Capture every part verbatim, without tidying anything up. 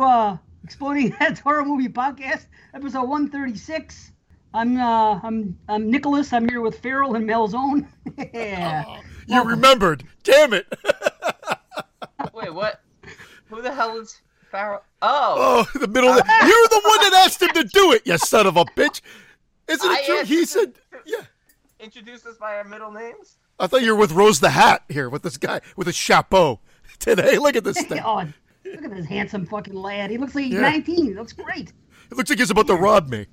to uh, Exploding Heads Horror Movie Podcast, episode one thirty-six. I'm uh, I'm I'm Nicholas. I'm here with Farrell and Melzone. Yeah. Oh, you remembered. Damn it. Wait, what? Who the hell is Farrell? Oh. Oh, the middle. Uh, you're the one that asked him to do it, you son of a bitch. Isn't it true? He said, yeah. Introduce us by our middle names? I thought you were with Rose the Hat here with this guy with a chapeau today. Look at this thing. Oh, look at this handsome fucking lad. He looks like he's yeah. nineteen. He looks great. It looks like he's about to rob me.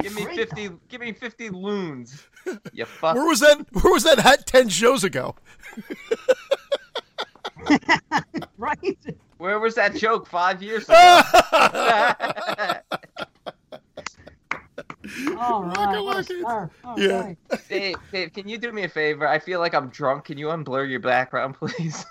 give me great, fifty. Though. Give me fifty loons. You fuck. Where was that? Where was that hat ten shows ago? Right. Where was that joke five years ago? All right. Look, look, all right. Yeah. Dave, Dave, can you do me a favor? I feel like I'm drunk. Can you unblur your background, please?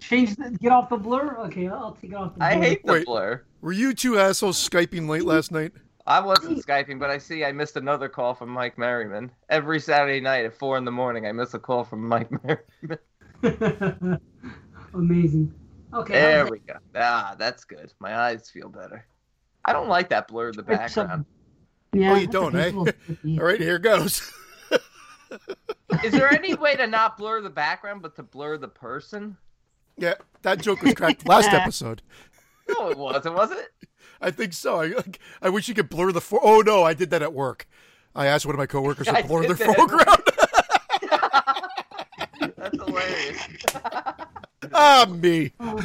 Change the, get off the blur? Okay, I'll take it off the blur. I hate the Wait, blur. Were you two assholes Skyping late last night? I wasn't Skyping, but I see I missed another call from Mike Merriman. Every Saturday night at four in the morning, I miss a call from Mike Merriman. Amazing. Okay. There we go. Ah, that's good. My eyes feel better. I don't like that blur in the background. Yeah, oh, you don't, eh? All right, here goes. Is there any way to not blur the background, but to blur the person? Yeah, that joke was cracked last episode. No, it wasn't, was it? I think so. I I wish you could blur the fore- Oh, no, I did that at work. I asked one of my coworkers to blur their foreground. That's hilarious. Ah, me. Oh.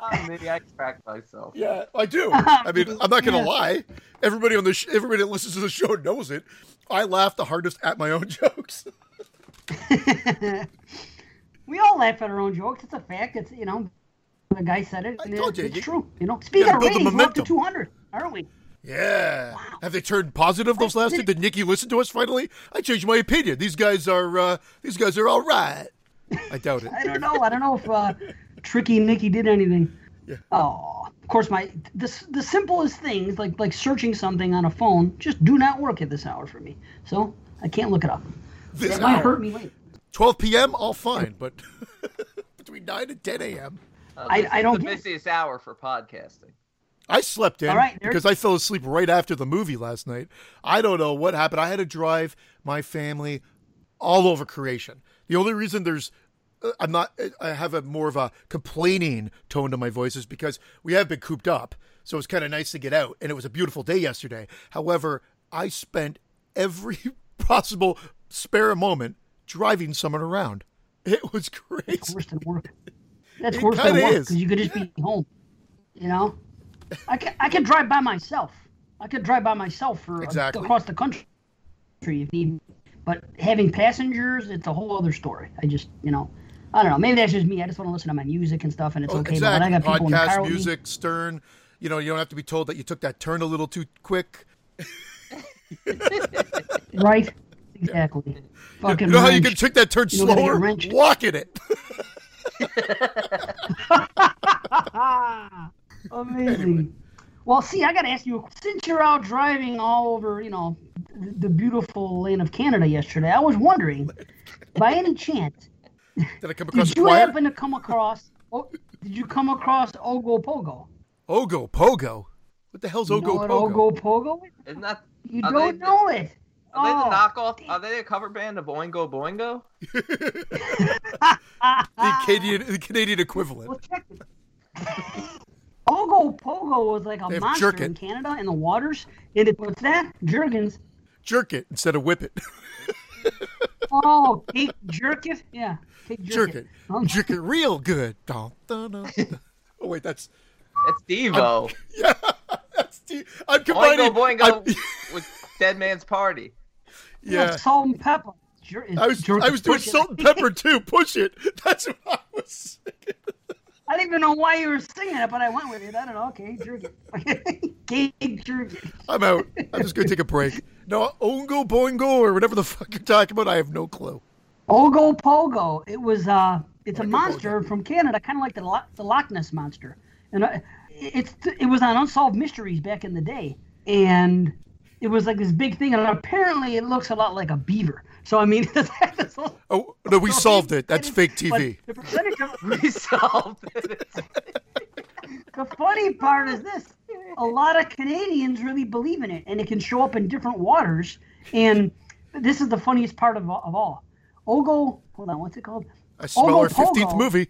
Oh, maybe I cracked myself. Yeah, I do. I mean, I'm not gonna yeah. lie. Everybody on the sh- everybody that listens to the show knows it. I laugh the hardest at my own jokes. We all laugh at our own jokes. It's a fact. It's you know, the guy said it. And I told it, you, it's you, true. You know, speaking of ratings, we're up to two hundred, aren't we? Yeah. Wow. Have they turned positive those last two? Did Nikki listen to us finally? I changed my opinion. These guys are uh, these guys are all right. I doubt it. I don't know. I don't know if. Uh, Tricky Nikki did anything. Yeah. Oh, of course, my the, the simplest things like like searching something on a phone just do not work at this hour for me. So I can't look it up. This that hour. Might hurt me later. twelve p.m. all fine, but between nine and ten a.m. Uh, I, I don't. The busiest it. Hour for podcasting. I slept in right, because I fell asleep right after the movie last night. I don't know what happened. I had to drive my family all over creation. The only reason there's I'm not, I have a more of a complaining tone to my voice is because we have been cooped up. So it's kind of nice to get out. And it was a beautiful day yesterday. However, I spent every possible spare moment driving someone around. It was crazy. That's worse than work. That's it worse than work because you could just yeah. be home. You know, I could, I could drive by myself. I could drive by myself for exactly. a, across the country if need. But having passengers, it's a whole other story. I just, you know. I don't know. Maybe that's just me. I just want to listen to my music and stuff, and it's oh, okay. Exactly. But when I got podcast, in the music, Stern. You know, you don't have to be told that you took that turn a little too quick. Right? Exactly. Yeah. Fucking you know wrench. How you can take that turn you slower? Walk in it. Amazing. Anyway. Well, see, I got to ask you, since you're out driving all over, you know, the beautiful land of Canada yesterday, I was wondering, by any chance, Did I come across? Did you choir? happen to come across? Oh, did you come across Ogopogo? Ogopogo? What the hell's Ogopogo? You know what Ogopogo is? Isn't that, you don't they, know it. Are oh, they the knockoff? Damn. Are they a cover band of Oingo Boingo? the Canadian, the Canadian equivalent. Well, check it. Ogopogo was like a monster in Canada in the waters. And it, what's that? Jergens. Jerk it instead of whip it. Oh, cake jerk it? Yeah. Cake jerk, jerk it. it. Okay. Jerk it real good. Dun, dun, dun, dun. Oh, wait, that's... That's Devo. I'm, yeah, that's Devo. I'm combining... Oingo Boingo I'm, with Dead Man's Party. Yeah. yeah salt and pepper. Jer- I was, jerk I was doing salt and pepper, too. Push it. That's what I was singing. I didn't even know why you were singing it, but I went with it. I don't know. Okay, jerk it. Cake jerk it. I'm out. I'm just going to take a break. No, Oingo Boingo or whatever the fuck you're talking about, I have no clue. Ogopogo. It was, uh, it's Oingo a monster Boingo. From Canada, kind of like the Lo- the Loch Ness Monster. And uh, it's it was on Unsolved Mysteries back in the day. And it was like this big thing, and apparently it looks a lot like a beaver. So I mean, that's a, oh no, we solved it. That's fake T V. Like, the percentage of we solved it. The funny part is this: a lot of Canadians really believe in it, and it can show up in different waters. And this is the funniest part of of all. Ogo, hold on, what's it called? I smell our fifteenth movie.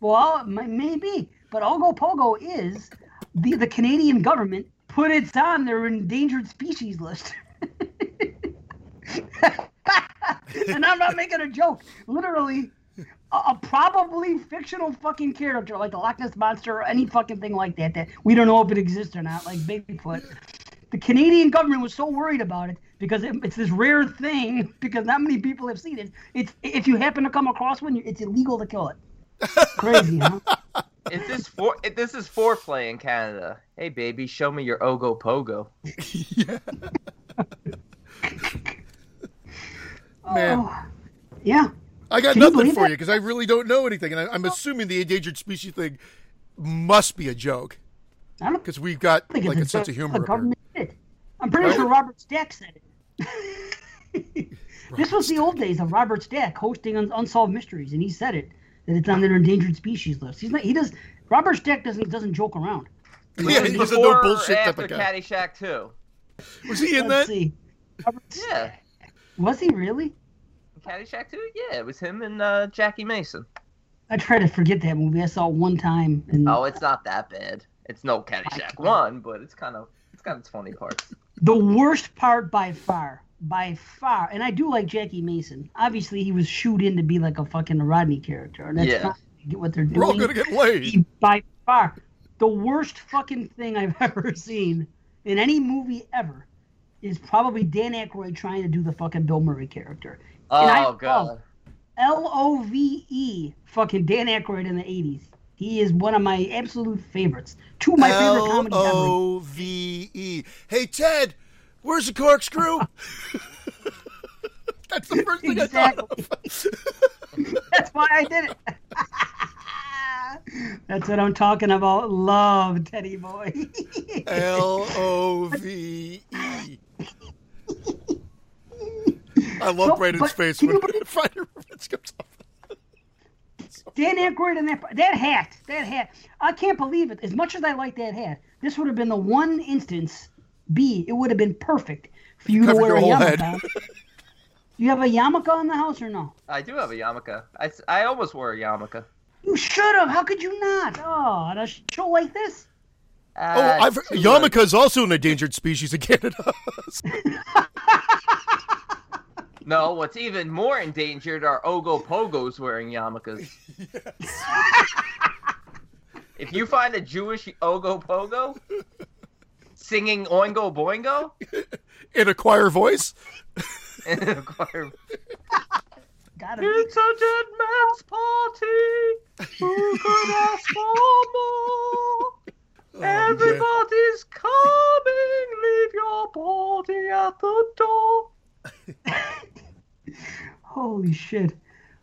Well, maybe, but Ogopogo is the the Canadian government put it on their endangered species list. And I'm not making a joke. Literally, a, a probably fictional fucking character like the Loch Ness Monster or any fucking thing like that that we don't know if it exists or not, like Bigfoot. The Canadian government was so worried about it because it, it's this rare thing because not many people have seen it. It's if you happen to come across one, it's illegal to kill it. Crazy, huh? If this for if this is foreplay in Canada. Hey, baby, show me your Ogopogo. Yeah. Man, oh, yeah. I got Can nothing you for that? you because I really don't know anything, and I, I'm assuming the endangered species thing must be a joke. I don't because we've got like a sense of humor. Did. I'm pretty right? sure Robert Stack said it. This was the old days of Robert Stack hosting Unsolved Mysteries, and he said it that it's on their endangered species list. He's not. He does. Robert Stack doesn't doesn't joke around. Yeah, he's a no bullshit type of guy. Before after Caddyshack too. Was he in Let's that? See. Yeah. Was he really? Caddyshack two? Yeah, it was him and uh, Jackie Mason. I try to forget that movie. I saw it one time. And... Oh, it's not that bad. It's no Caddyshack one, but it's kind of it's got its funny parts. The worst part by far, by far, and I do like Jackie Mason. Obviously, he was shooed in to be like a fucking Rodney character, and that's yeah. not what they're doing. We're all gonna get laid. He, by far, the worst fucking thing I've ever seen in any movie ever. Is probably Dan Aykroyd trying to do the fucking Bill Murray character. Oh, I, God. L O V E fucking Dan Aykroyd in the eighties. He is one of my absolute favorites. Two of my L O V E favorite comedy comedies. L O V E. Hey, Ted, where's the corkscrew? That's the first thing exactly. I thought of. That's why I did it. That's what I'm talking about. Love, Teddy boy. L O V E. I love so, Brandon's face when Friday Revenge comes off. So Dan Aykroyd and that that hat, that hat. I can't believe it. As much as I like that hat, this would have been the one instance. B, it would have been perfect for you, you to wear a yarmulke. You have a yarmulke in the house or no? I do have a yarmulke. I, I almost wore a yarmulke. You should have. How could you not? Oh, and a show like this. Uh, oh, I've, yarmulke is also an endangered species in Canada. No, what's even more endangered are Ogopogos wearing yarmulkes. If you find a Jewish Ogopogo singing Oingo Boingo in a choir voice, in a choir. It's a dead man's party. Who could ask for more? Oh, everybody's man. Coming, leave your body at the door. Holy shit.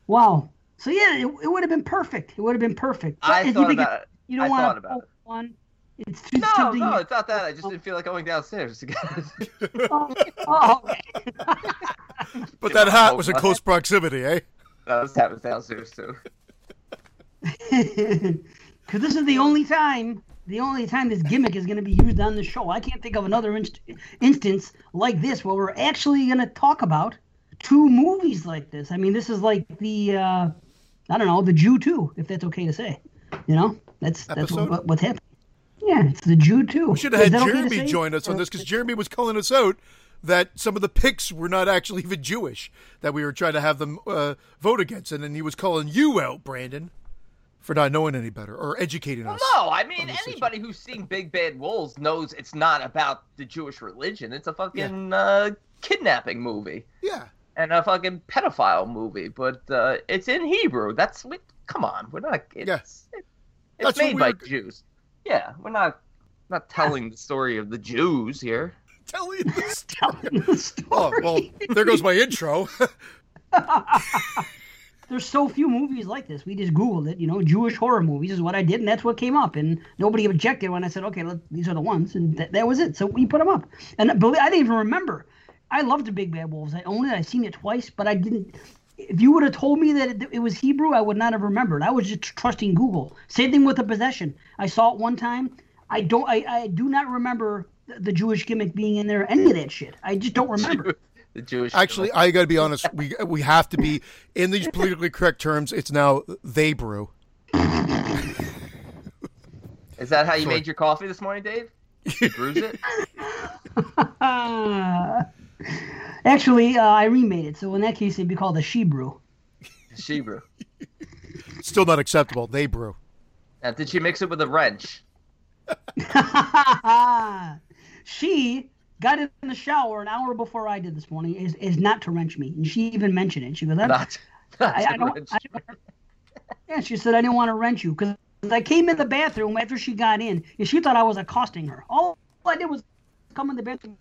Wow. So yeah, it, it would have been perfect. It would have been perfect. I thought you about it. You don't I want to about it. One. It's too No, something no, it's not that. I just didn't feel like going downstairs. oh, oh, But that hat was in close proximity, eh? No, that hat was downstairs too. Because this is the only time The only time this gimmick is going to be used on the show. I can't think of another inst- instance like this where we're actually going to talk about two movies like this. I mean, this is like the, uh, I don't know, the Jew two, if that's okay to say. You know, that's that's what, what's happening. Yeah, it's the Jew two. We should have had Jeremy okay join us on this because Jeremy was calling us out that some of the picks were not actually even Jewish, that we were trying to have them uh, vote against. And then he was calling you out, Brandon. For not knowing any better or educating us. Well, no, I mean, anybody issue. who's seen Big Bad Wolves knows it's not about the Jewish religion. It's a fucking yeah. uh, kidnapping movie. Yeah. And a fucking pedophile movie. But uh, it's in Hebrew. That's, we, come on, we're not, it's, yeah. it's, it's That's made by Jews. Yeah, we're not not telling yeah. the story of the Jews here. Telling the story. telling the story. Oh, well, there goes my intro. There's so few movies like this. We just Googled it, you know, Jewish horror movies is what I did, and that's what came up. And nobody objected when I said, okay, look, these are the ones, and th- that was it. So we put them up. And I didn't even remember. I loved the Big Bad Wolves. I owned it. I seen it twice, but I didn't. If you would have told me that it, it was Hebrew, I would not have remembered. I was just trusting Google. Same thing with The Possession. I saw it one time. I don't. I, I do not remember the Jewish gimmick being in there. Any of that shit. I just don't remember. The Jewish Actually, gimmick. I got to be honest. We we have to be in these politically correct terms. It's now they brew. Is that how you Sorry. made your coffee this morning, Dave? You brews it. Actually, uh, I remade it, so in that case, it'd be called a she brew. She brew. Still not acceptable. They brew. Now, did she mix it with a wrench? She got in the shower an hour before I did this morning. Is is not to wrench me, and she even mentioned it. She goes, "Not, not I, to I don't, wrench." I don't, yeah, she said, "I didn't want to wrench you because I came in the bathroom after she got in, and she thought I was accosting her. All I did was." Come in the bathroom.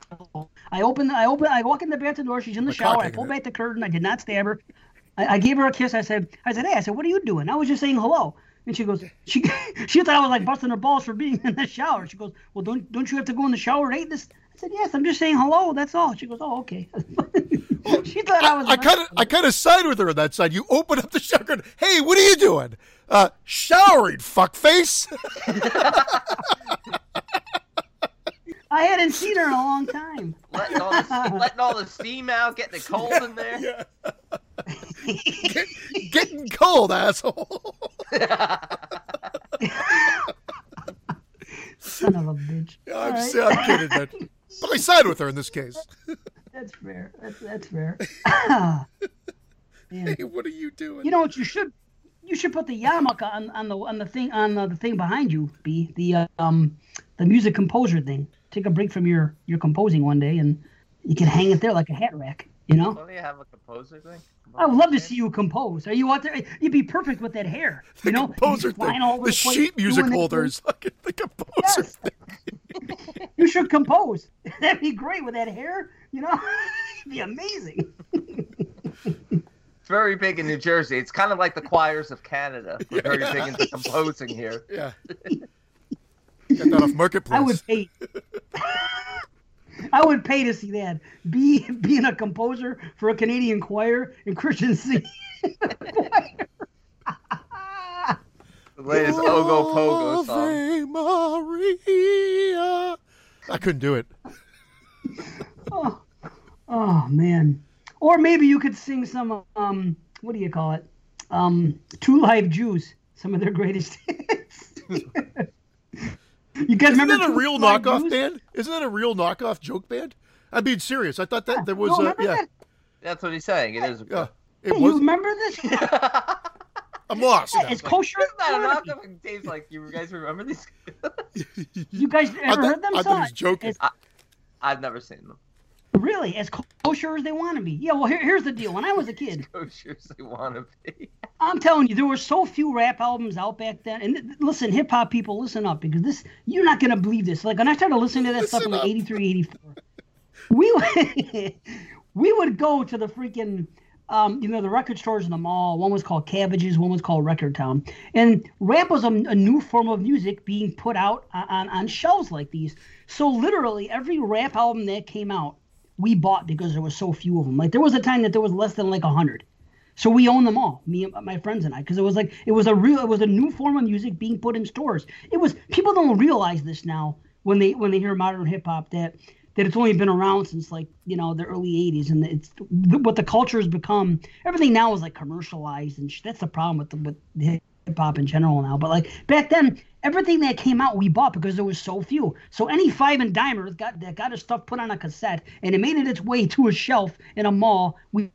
I open. I open. I walk in the bathroom door. She's in the We're shower. I pull back the curtain. I did not stab her. I, I gave her a kiss. I said. I said, hey. I said, what are you doing? I was just saying hello. And she goes. She she thought I was like busting her balls for being in the shower. She goes. Well, don't don't you have to go in the shower at eight? This. I said yes. I'm just saying hello. That's all. She goes. Oh, okay. She thought I was. I kind of I kind of side with her on that side. You open up the shower. And, hey, what are you doing? Uh, showering, fuckface. I hadn't seen her in a long time. Letting all the steam, letting all the steam out, getting the cold yeah, in there. Yeah. Get, getting cold, asshole. Son of a bitch. I'm, right. I'm kidding, but, but I side with her in this case. That's fair. That's, that's fair. Hey, what are you doing? You know what you should you should put the yarmulke on, on the on the thing on the, the thing behind you, B. The um the music composer thing. Take a break from your, your composing one day, and you can hang it there like a hat rack, you know? Don't you have a composer thing? Composer I would love thing? to see you compose. Are you out there? You'd be perfect with that hair, you the know? Composer you thing. All the the sheet music holders. Like the composer yes. thing. You should compose. That'd be great with that hair, you know? It'd be amazing. It's very big in New Jersey. It's kind of like the choirs of Canada. We're yeah, very yeah. big into composing here. Yeah. Got that off Marketplace. I would pay. I would pay to see that. Be being a composer for a Canadian choir and Christian singing. The latest Ogopogo song. Maria. I couldn't do it. oh, oh man! Or maybe you could sing some. Um, what do you call it? Um, Two Live Jews. Some of their greatest hits. You guys Isn't remember that a real knockoff band? Isn't that a real knockoff joke band? I'm being serious. I thought that yeah. there was no, a... Yeah. That? That's what he's saying. It is a... Uh, it hey, was... You remember this? I'm lost. Yeah, it's like, kosher. It's not a knockoff. Dave's like, you guys remember these? You guys ever I thought, heard them? I thought he was joking. I, I've never seen them. Really? As kosher as they want to be. Yeah, well, here, here's the deal. When I was a kid... As kosher as they want to be. I'm telling you, there were so few rap albums out back then. And th- listen, hip-hop people, listen up, because this you're not going to believe this. Like, when I started listening to that listen stuff in like eighty-three, eighty-four, we would, we would go to the freaking, um, you know, the record stores in the mall. One was called Cabbages, one was called Record Town. And rap was a, a new form of music being put out on, on, on shelves like these. So literally, every rap album that came out, we bought because there was so few of them. Like there was a time that there was less than like a hundred, so we owned them all. Me and my friends and I, because it was like it was a real, it was a new form of music being put in stores. It was people don't realize this now when they when they hear modern hip hop that that it's only been around since like you know the early eighties and it's what the culture has become. Everything now is like commercialized and sh- that's the problem with the, with the hip hop in general now. But like back then, everything that came out we bought because there was so few. So any five and dimer got that got his stuff put on a cassette and it made it its way to a shelf in a mall. We,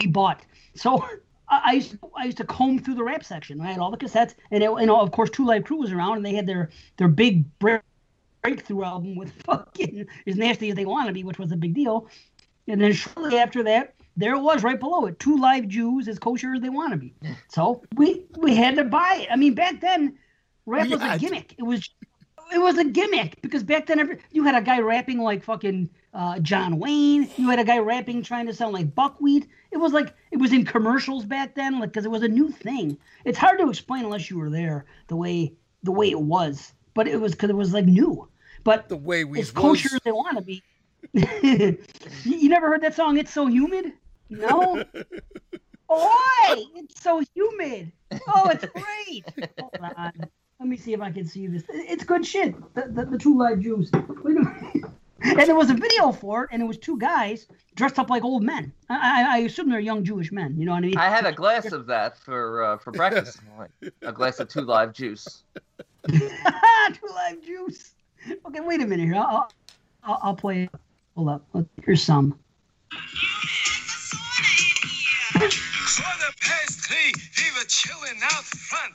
we bought. So I, I used to, I used to comb through the rap section. I had all the cassettes, and it, and of course Two Live Crew was around, and they had their their big breakthrough album with fucking As Nasty As They Want to Be, which was a big deal. And then shortly after that, there it was right below it. Two Live Jews, As Kosher As They Want to Be. So we we had to buy it. I mean, back then. Rap was yeah, a gimmick. It was, it was a gimmick because back then every, you had a guy rapping like fucking uh, John Wayne. You had a guy rapping trying to sound like Buckwheat. It was like it was in commercials back then, like because it was a new thing. It's hard to explain unless you were there. The way the way it was, but it was because it was like new. But the way we as kosher as they want to be. you, you never heard that song, It's So Humid? No? Oh, it's so humid. Oh, it's great. Hold on. Let me see if I can see this. It's good shit. The, the, the Two Live Jews. Wait a minute. And there was a video for it, and it was two guys dressed up like old men. I, I, I assume they're young Jewish men. You know what I mean? I had a glass of that for uh, for breakfast. A glass of Two Live Juice. Two Live Juice. Okay, wait a minute here. I'll, I'll, I'll play it. Hold up. Here's some. For the past three, we were chilling out front,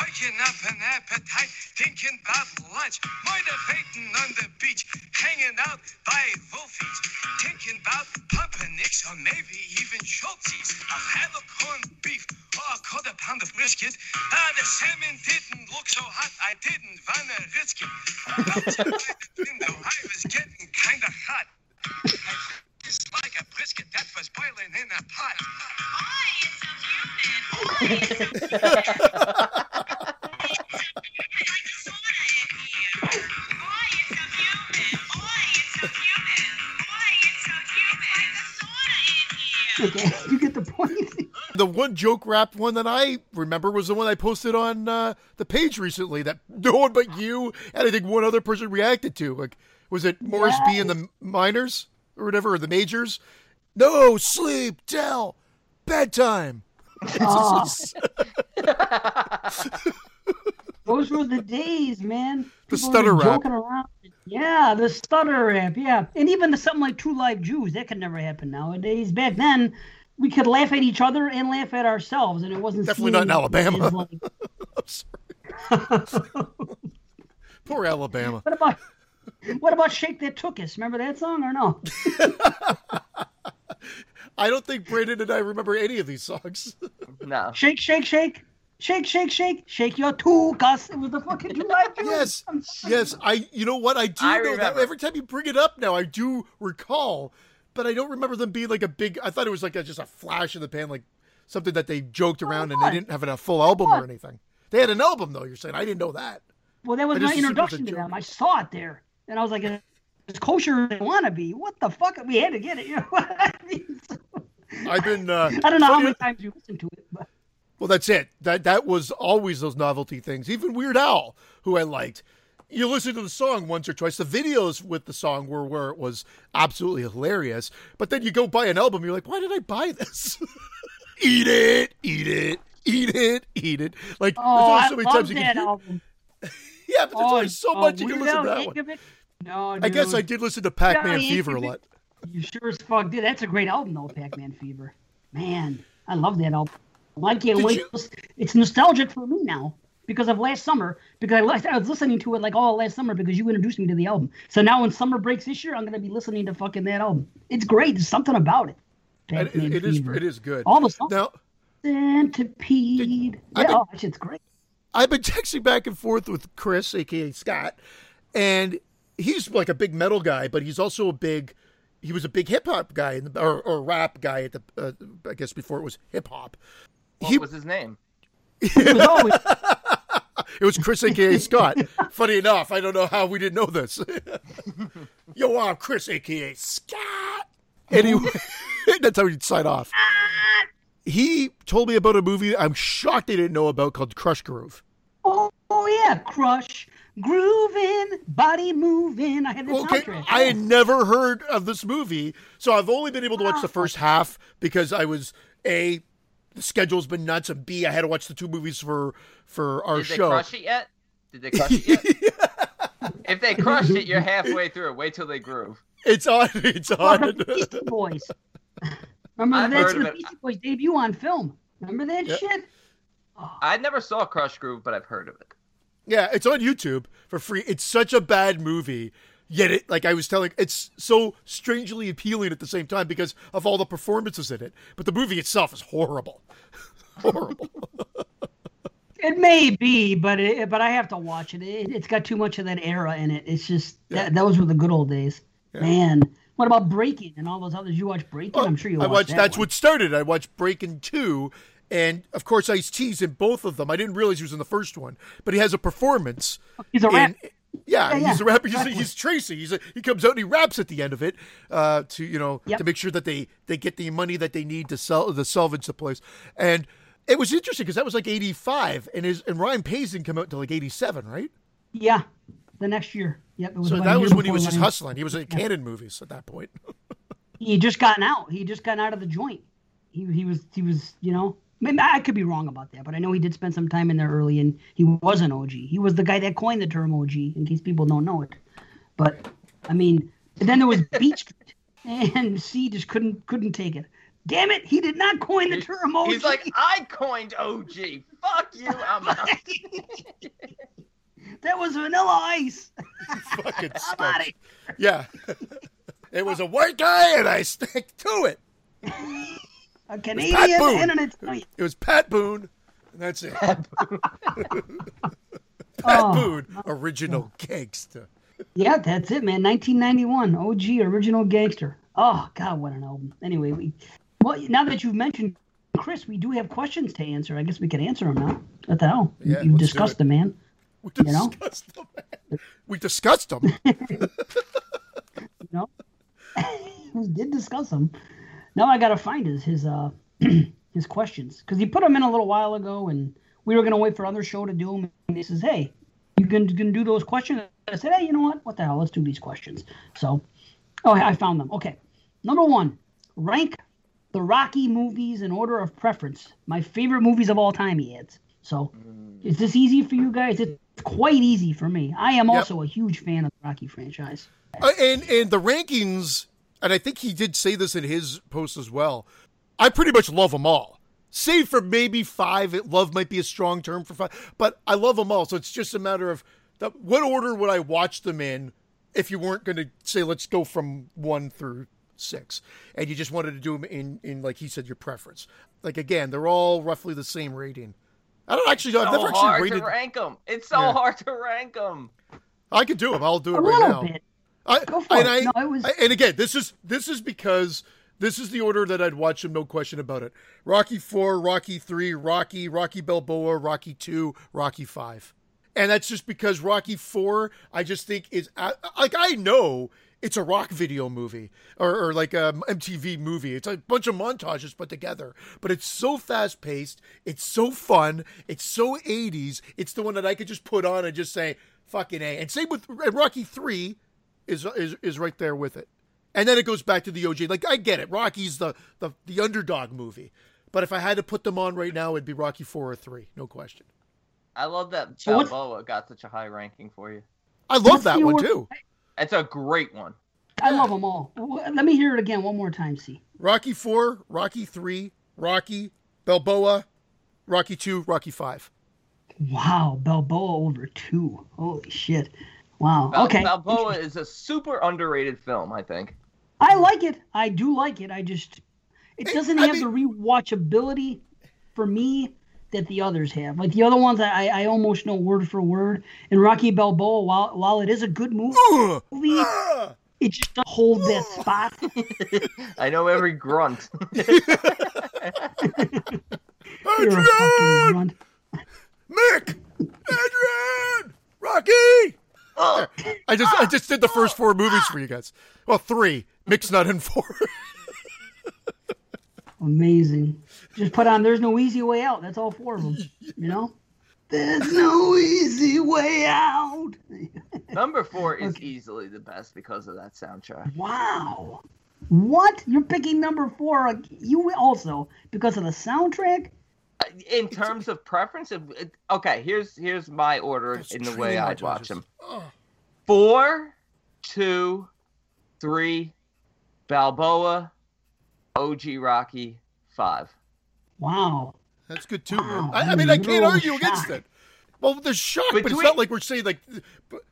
working up an appetite, thinking about lunch, motivating on the beach, hanging out by Wolfies, thinking about pumpernicks or maybe even Schultzies. I'll have a corned beef or a quarter pound of brisket. Ah, the salmon didn't look so hot, I didn't wanna risk it. Outside the window, I was getting kinda hot. I It's like a brisket that was boiling in a pot. Why is so humid? Why is so humid? Why is so humid? Like a sauna in here. Why is so humid? Why is so humid? Why is so humid? Like a sauna in here. Okay, you get the point. The one joke rap one that I remember was the one I posted on uh, the page recently that no one but you and I think one other person reacted to. Like, was it Morris yes. B and the Miners? Or whatever, or the majors. No sleep till bedtime. Oh. Those were the days, man. People the stutter rap. Joking around. Yeah, the stutter rap, yeah. And even the, something like Two Live Jews, that could never happen nowadays. Back then, we could laugh at each other and laugh at ourselves, and it wasn't... Definitely not in Alabama. Like... I'm sorry. Poor Alabama. What about... What about Shake That Took Us? Remember that song or no? I don't think Brandon and I remember any of these songs. No. Shake, shake, shake. Shake, shake, shake. Shake your took us. It was the fucking Two Live Jews. Yes. Yes. I, you know what? I do I know remember. That. Every time you bring it up now, I do recall, but I don't remember them being like a big, I thought it was like a, just a flash in the pan, like something that they joked around oh, and they didn't have a full album what? or anything. They had an album though. You're saying I didn't know that. Well, that was my introduction to them. I saw it there. And I was like, it's kosher as they want to be. What the fuck? We had to get it. You know what I mean? So, I've been... Uh, I don't know how many times you listened to it. But. Well, that's it. That that was always those novelty things. Even Weird Al, who I liked. You listen to the song once or twice. The videos with the song were where it was absolutely hilarious. But then you go buy an album, you're like, why did I buy this? Eat it, eat it, eat it, eat it. Like, oh, there's only so many I times you can... Album. Yeah, but there's oh, only so oh, much you can listen to that one. No, dude. I guess I did listen to Pac-Man yeah, Fever a lot. You sure as fuck did. That's a great album, though, Pac-Man Fever. Man, I love that album. I can't did wait. You... It's nostalgic for me now because of last summer. Because I, I was listening to it like all last summer because you introduced me to the album. So now when summer breaks this year, I'm going to be listening to fucking that album. It's great. There's something about it. Pac-Man it, it, Fever. Is, it is good. All the songs. Now, Centipede. Did, yeah, been... oh, that shit's great. I've been texting back and forth with Chris, aka Scott, and he's like a big metal guy, but he's also a big, he was a big hip hop guy in the, or, or rap guy at the, uh, I guess before it was hip hop. What he, was his name? It was, always... it was Chris, aka Scott. Funny enough, I don't know how we didn't know this. Yo, I'm Chris, aka Scott. Anyway, that's how he'd sign off. He told me about a movie I'm shocked they didn't know about called Krush Groove. Oh, oh yeah, Krush Groovin', body moving. I had this okay. soundtrack. I had never heard of this movie, so I've only been able to watch the first half because I was A, the schedule's been nuts, and B, I had to watch the two movies for for our Did show. Did they crush it yet? Did they crush it yet? If they crushed it, you're halfway through. Wait till they groove. It's on. It's on. Beastie Boys. Remember, I've that's the Beastie Boys debut on film. Remember that yep. shit? Oh. I never saw Krush Groove, but I've heard of it. Yeah, it's on YouTube for free. It's such a bad movie, yet it, like I was telling, it's so strangely appealing at the same time because of all the performances in it. But the movie itself is horrible. Horrible. It may be, but it, but I have to watch it. it. It's got too much of that era in it. It's just, yeah. that, those were the good old days. Yeah. Man. What about Breaking and all those others? You watch Breaking? Oh, I'm sure you watched I watched that That's one. What started. I watched Breaking two, and, of course, Ice-T's in both of them. I didn't realize he was in the first one, but he has a performance. He's a in, rap. Yeah, yeah, yeah, he's a rapper. He's, exactly. he's Tracy. He's a, he comes out and he raps at the end of it, uh, to you know yep. to make sure that they, they get the money that they need to sell to salvage the place. And it was interesting because that was like eighty-five, and his and Ryan Pace didn't come out until like eighty-seven, right? Yeah, the next year. Yep. It was so that was when he was just hustling. He was in yeah. Cannon movies at that point. He just gotten out. He just gotten out of the joint. He he was he was you know. I, mean, I could be wrong about that, but I know he did spend some time in there early, and he was an O G. He was the guy that coined the term O G, in case people don't know it. But I mean, then there was Beach Street, and C just couldn't couldn't take it. Damn it, he did not coin the term O G. He's like, I coined O G. Fuck you, I'm out. That was Vanilla Ice. Fucking stuff. Yeah, it was a white guy, and I stick to it. A Canadian and an Italian. It was Pat Boone, and that's it. Pat Boone, Pat oh, Boone original yeah. gangster. Yeah, that's it, man. nineteen ninety-one, O G, original gangster. Oh, God, what an album. Anyway, we well, now that you've mentioned Chris, we do have questions to answer. I guess we could answer them now. What the hell? Yeah, you discussed the man. We discussed you know? the man. We discussed him. You know? We did discuss him. Now I gotta find his his uh his questions, because he put them in a little while ago, and we were gonna wait for another show to do them. And he says, "Hey, you can, can do those questions." I said, "Hey, you know what? What the hell? Let's do these questions." So, oh, I found them. Okay, number one, rank the Rocky movies in order of preference. My favorite movies of all time, he adds. So, is this easy for you guys? It's quite easy for me. I am yep. also a huge fan of the Rocky franchise. Uh, and and the rankings. And I think he did say this in his post as well. I pretty much love them all. Save for maybe five. Love might be a strong term for five. But I love them all. So it's just a matter of the, what order would I watch them in if you weren't going to say, let's go from one through six. And you just wanted to do them in, in like he said, your preference. Like, again, they're all roughly the same rating. I don't actually know. I've never actually rated. It's so hard to rank them. It's so yeah. hard to rank them. I could do them. I'll do it a right now. Bit. I, Go for and, it. I, no, it was... I, and again, this is this is because this is the order that I'd watch them, no question about it. Rocky four, Rocky three, Rocky, Rocky Balboa, Rocky two, Rocky five, and that's just because Rocky four, I just think is like I know it's a rock video movie or, or like a M T V movie. It's a bunch of montages put together, but it's so fast paced, it's so fun, it's so eighties. It's the one that I could just put on and just say fucking A. And same with Rocky three. Is, is is right there with it. And then it goes back to the O G. Like, I get it. Rocky's the, the, the underdog movie. But if I had to put them on right now, it'd be Rocky four or three. No question. I love that Balboa what? got such a high ranking for you. I love What's that one, order? too. It's a great one. I love them all. Let me hear it again one more time, C. Rocky four, Rocky three, Rocky, Balboa, Rocky two, Rocky five. Wow, Balboa over two. Holy shit. Wow. Bal- okay. Balboa is a super underrated film, I think. I like it. I do like it. I just it doesn't I have mean, the rewatchability for me that the others have. Like the other ones, I, I almost know word for word. And Rocky Balboa, while while it is a good movie, uh, uh, it just doesn't hold uh, that spot. I know every grunt. You're a fucking grunt. Mick, Adrian, Rocky. I just I just did the first four movies for you guys. Well, three. Mick's not in four. Amazing. Just put on There's No Easy Way Out. That's all four of them. You know? There's no easy way out. Number four is okay. easily the best because of that soundtrack. Wow. What? You're picking number four. You also, because of the soundtrack? In terms of preference, of, okay, here's here's my order That's in the way I'd watch them. Oh. Four, two, three, Balboa, O G Rocky, five. Wow. That's good, too. Wow. I, I mean, I can't argue shock. against it. Well, there's shock, Between, but it's not like we're saying, like,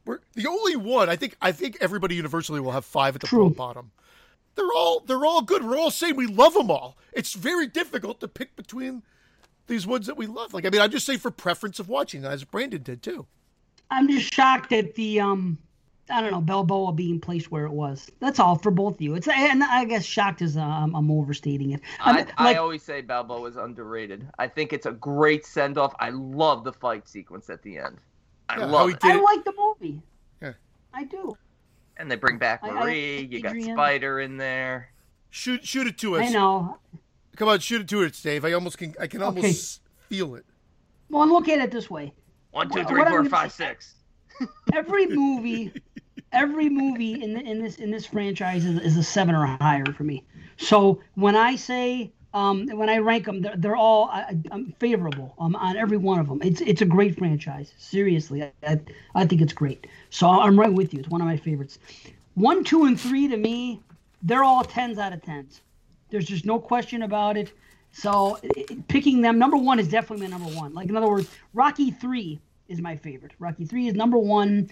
we're the only one. I think I think everybody universally will have five at the true. bottom. They're all, they're all good. We're all saying we love them all. It's very difficult to pick between these ones that we love. Like, I mean, I just say for preference of watching, as Brandon did too. I'm just shocked at the, um, I don't know, Balboa being placed where it was. That's all for both of you. It's, and I guess shocked is, um, I'm overstating it. I, like, I always say Balboa is underrated. I think it's a great send off. I love the fight sequence at the end. I yeah, love it. I like the movie. I do. And they bring back Marie. I, I, you got Spider in there. Shoot, shoot it to us. I know. Come on, shoot it to us, Dave. I almost can. I can almost okay. feel it. Well, look at it this way. One, two, three, what, four, what five, six. Every movie, every movie in the, in this in this franchise is, is a seven or higher for me. So when I say um, when I rank them, they're, they're all I, I'm favorable um, on every one of them. It's it's a great franchise. Seriously, I, I I think it's great. So I'm right with you. It's one of my favorites. One, two, and three to me, they're all tens out of tens. There's just no question about it. So it, picking them, number one is definitely my number one. Like, in other words, Rocky three is my favorite. Rocky three is number one.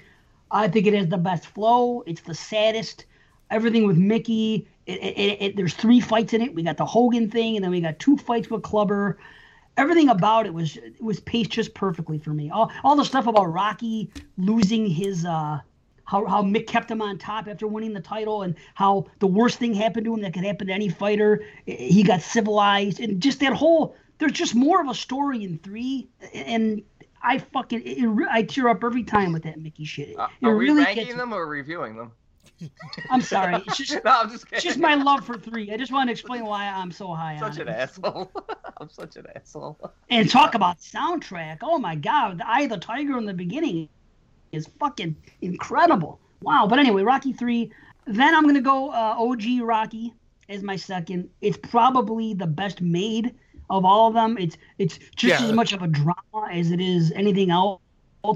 I think it has the best flow. It's the saddest. Everything with Mickey. It, it, it, it, there's three fights in it. We got the Hogan thing, and then we got two fights with Clubber. Everything about it was it was paced just perfectly for me. All, all the stuff about Rocky losing his... Uh, How, how Mick kept him on top after winning the title, and how the worst thing happened to him that could happen to any fighter. He got civilized, and just that whole, there's just more of a story in three, and I fucking, it, it, I tear up every time with that Mickey shit. It, uh, are it we really ranking them or reviewing them? I'm sorry. It's just, no, I'm just kidding. It's just my love for three. I just want to explain why I'm so high such on it. Such an asshole. I'm such an asshole. And talk about soundtrack. Oh my God. The Eye of the Tiger in the beginning is fucking incredible. Wow. But anyway, Rocky three. Then I'm going to go uh, O G Rocky as my second. It's probably the best made of all of them. It's it's just yeah. as much of a drama as it is anything else,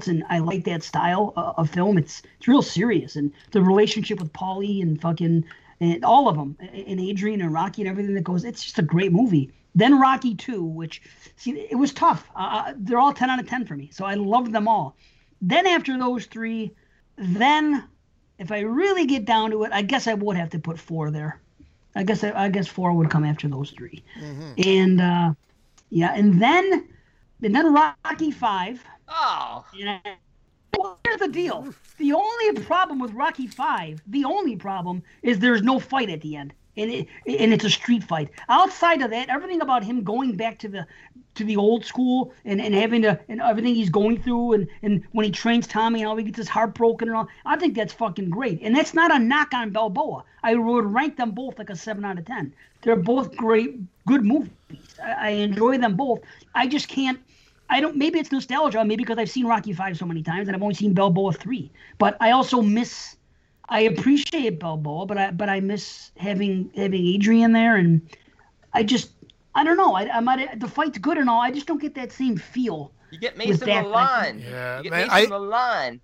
and I like that style of film. It's it's real serious, and the relationship with Paulie and fucking and all of them, and Adrian and Rocky and everything that goes, it's just a great movie. Then Rocky two, which, see, it was tough. Uh, they're all ten out of ten for me, so I love them all. Then after those three, then if I really get down to it, I guess I would have to put four there. I guess I, I guess four would come after those three. Mm-hmm. And uh, yeah, and then and then Rocky five. Oh. And I, well, here's the deal. The only problem with Rocky five, the only problem is there's no fight at the end. And it, and it's a street fight. Outside of that, everything about him going back to the to the old school and, and having to and everything he's going through and, and when he trains Tommy and all, he gets his heart broken and all. I think that's fucking great. And that's not a knock on Balboa. I would rank them both like a seven out of ten. They're both great, good movies. I, I enjoy them both. I just can't. I don't. Maybe it's nostalgia. Maybe because I've seen Rocky five so many times and I've only seen Balboa three. But I also miss. I appreciate Balboa, but I but I miss having having Adrian there, and I just I don't know. I, I might the fight's good and all. I just don't get that same feel. You get Mason Milan. Yeah, you get Mason Milan.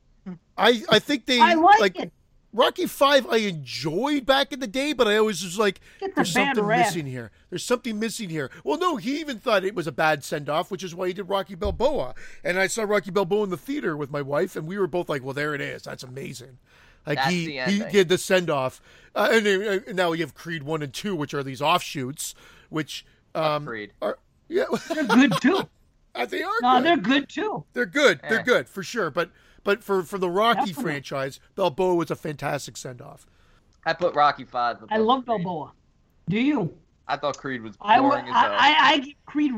I I think they I like, like it. Rocky Five. I enjoyed back in the day, but I always was like, the there's something rap. missing here. There's something missing here. Well, no, he even thought it was a bad send off, which is why he did Rocky Balboa. And I saw Rocky Balboa in the theater with my wife, and we were both like, "Well, there it is. That's amazing." Like That's he, the he did the send-off. Uh, and, and now we have Creed one and two, which are these offshoots, which um, Creed. are... Yeah. They're good, too. They are no, good. They're good, too. They're good. Yeah. They're good, for sure. But but for, for the Rocky Definitely. franchise, Balboa was a fantastic send-off. I put Rocky five. I love Creed. Balboa. Do you? I thought Creed was boring I w- as hell. I, I, I get Creed...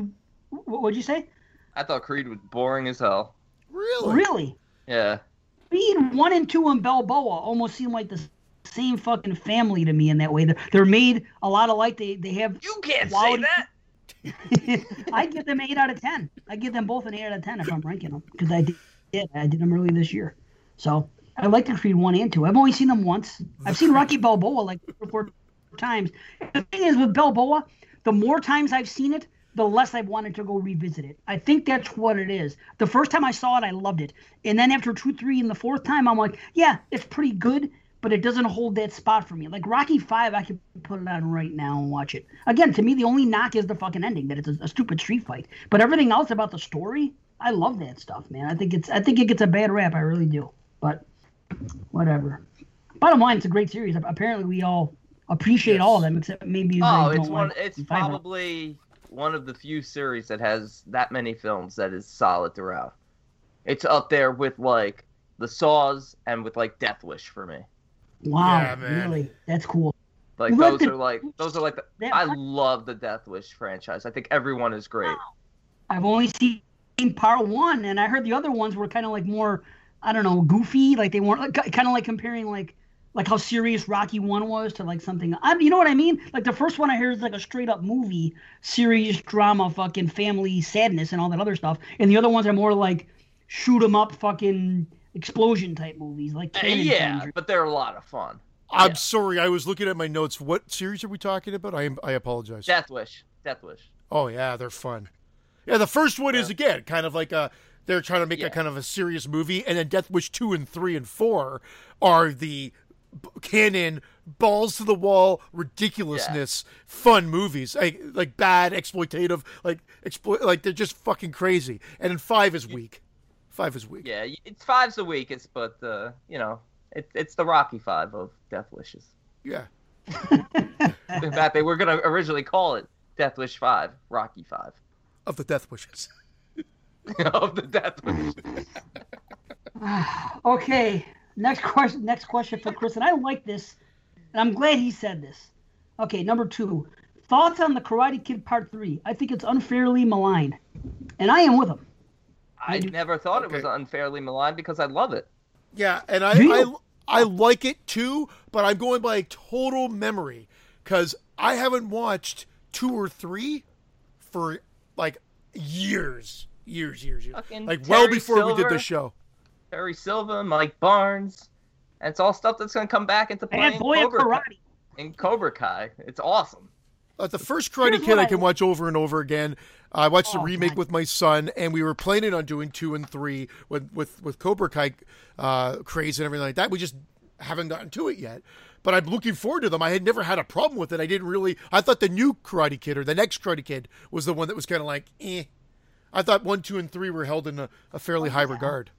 What would you say? I thought Creed was boring as hell. Really? Really? Yeah. Creed one and two and Balboa almost seem like the same fucking family to me in that way. They're, they're made a lot alike. They they have. You can't quality. say that. I give them eight out of ten. I give them both an eight out of ten if I'm ranking them, because I did yeah, I did them early this year. So I like the Creed one and two. I've only seen them once. I've seen Rocky Balboa like three or four times. The thing is with Balboa, the more times I've seen it, the less I wanted to go revisit it. I think that's what it is. The first time I saw it, I loved it. And then after two, three, and the fourth time, I'm like, yeah, it's pretty good, but it doesn't hold that spot for me. Like Rocky five, I could put it on right now and watch it. Again, to me, the only knock is the fucking ending, that it's a, a stupid street fight. But everything else about the story, I love that stuff, man. I think it's, I think it gets a bad rap. I really do. But whatever. Bottom line, it's a great series. Apparently, we all appreciate yes. all of them, except maybe you guys oh, don't it's one, like it's probably... one of the few series that has that many films that is solid throughout. It's up there with, like, the Saws and with, like, Death Wish for me. Wow, yeah, really? That's cool. Like, you those like are, the, like, those are, like, the, I part? love the Death Wish franchise. I think everyone is great. I've only seen part one, and I heard the other ones were kind of, like, more I don't know, goofy. Like they weren't like, kind of like comparing like like how serious Rocky One was to like something. I, you know what I mean? Like the first one I heard is like a straight up movie, serious drama, fucking family sadness and all that other stuff. And the other ones are more like shoot 'em up, fucking explosion type movies. Like uh, yeah, but they're a lot of fun. I'm yeah. sorry, I was looking at my notes. What series are we talking about? I am, I apologize. Death Wish. Death Wish. Oh yeah, they're fun. Yeah, the first one yeah. is again kind of like a. They're trying to make yeah. a kind of a serious movie, and then Death Wish two and three and four are the b- canon balls to the wall ridiculousness, yeah. fun movies like like bad exploitative like exploit like they're just fucking crazy. And then five is weak. Five is weak. Yeah, it's five's the weakest, but uh, you know it, it's the Rocky Five of Death Wishes. Yeah. In fact, they were gonna originally call it Death Wish Five, Rocky Five of the Death Wishes. Of the Death Wish. Okay, next question. Next question for Chris, and I like this, and I'm glad he said this. Okay, number two, thoughts on the Karate Kid Part Three? I think it's unfairly maligned, and I am with him. I, I never thought okay. it was unfairly maligned because I love it. Yeah, and I, I I like it too, but I'm going by total memory because I haven't watched two or three for like years. Years, years, years. Fucking like well Terry before Silver, we did the show. Terry Silver, Mike Barnes. And it's all stuff that's going to come back into play in Cobra, in Cobra Kai. It's awesome. Uh, the first Karate Here's Kid I, I can watch over and over again. I watched oh, the remake God. with my son, and we were planning on doing two and three with, with, with Cobra Kai uh, craze and everything like that. We just haven't gotten to it yet. But I'm looking forward to them. I had never had a problem with it. I didn't really... I thought the new Karate Kid or the next Karate Kid was the one that was kind of like, eh. I thought one, two, and three were held in a, a fairly high yeah. regard.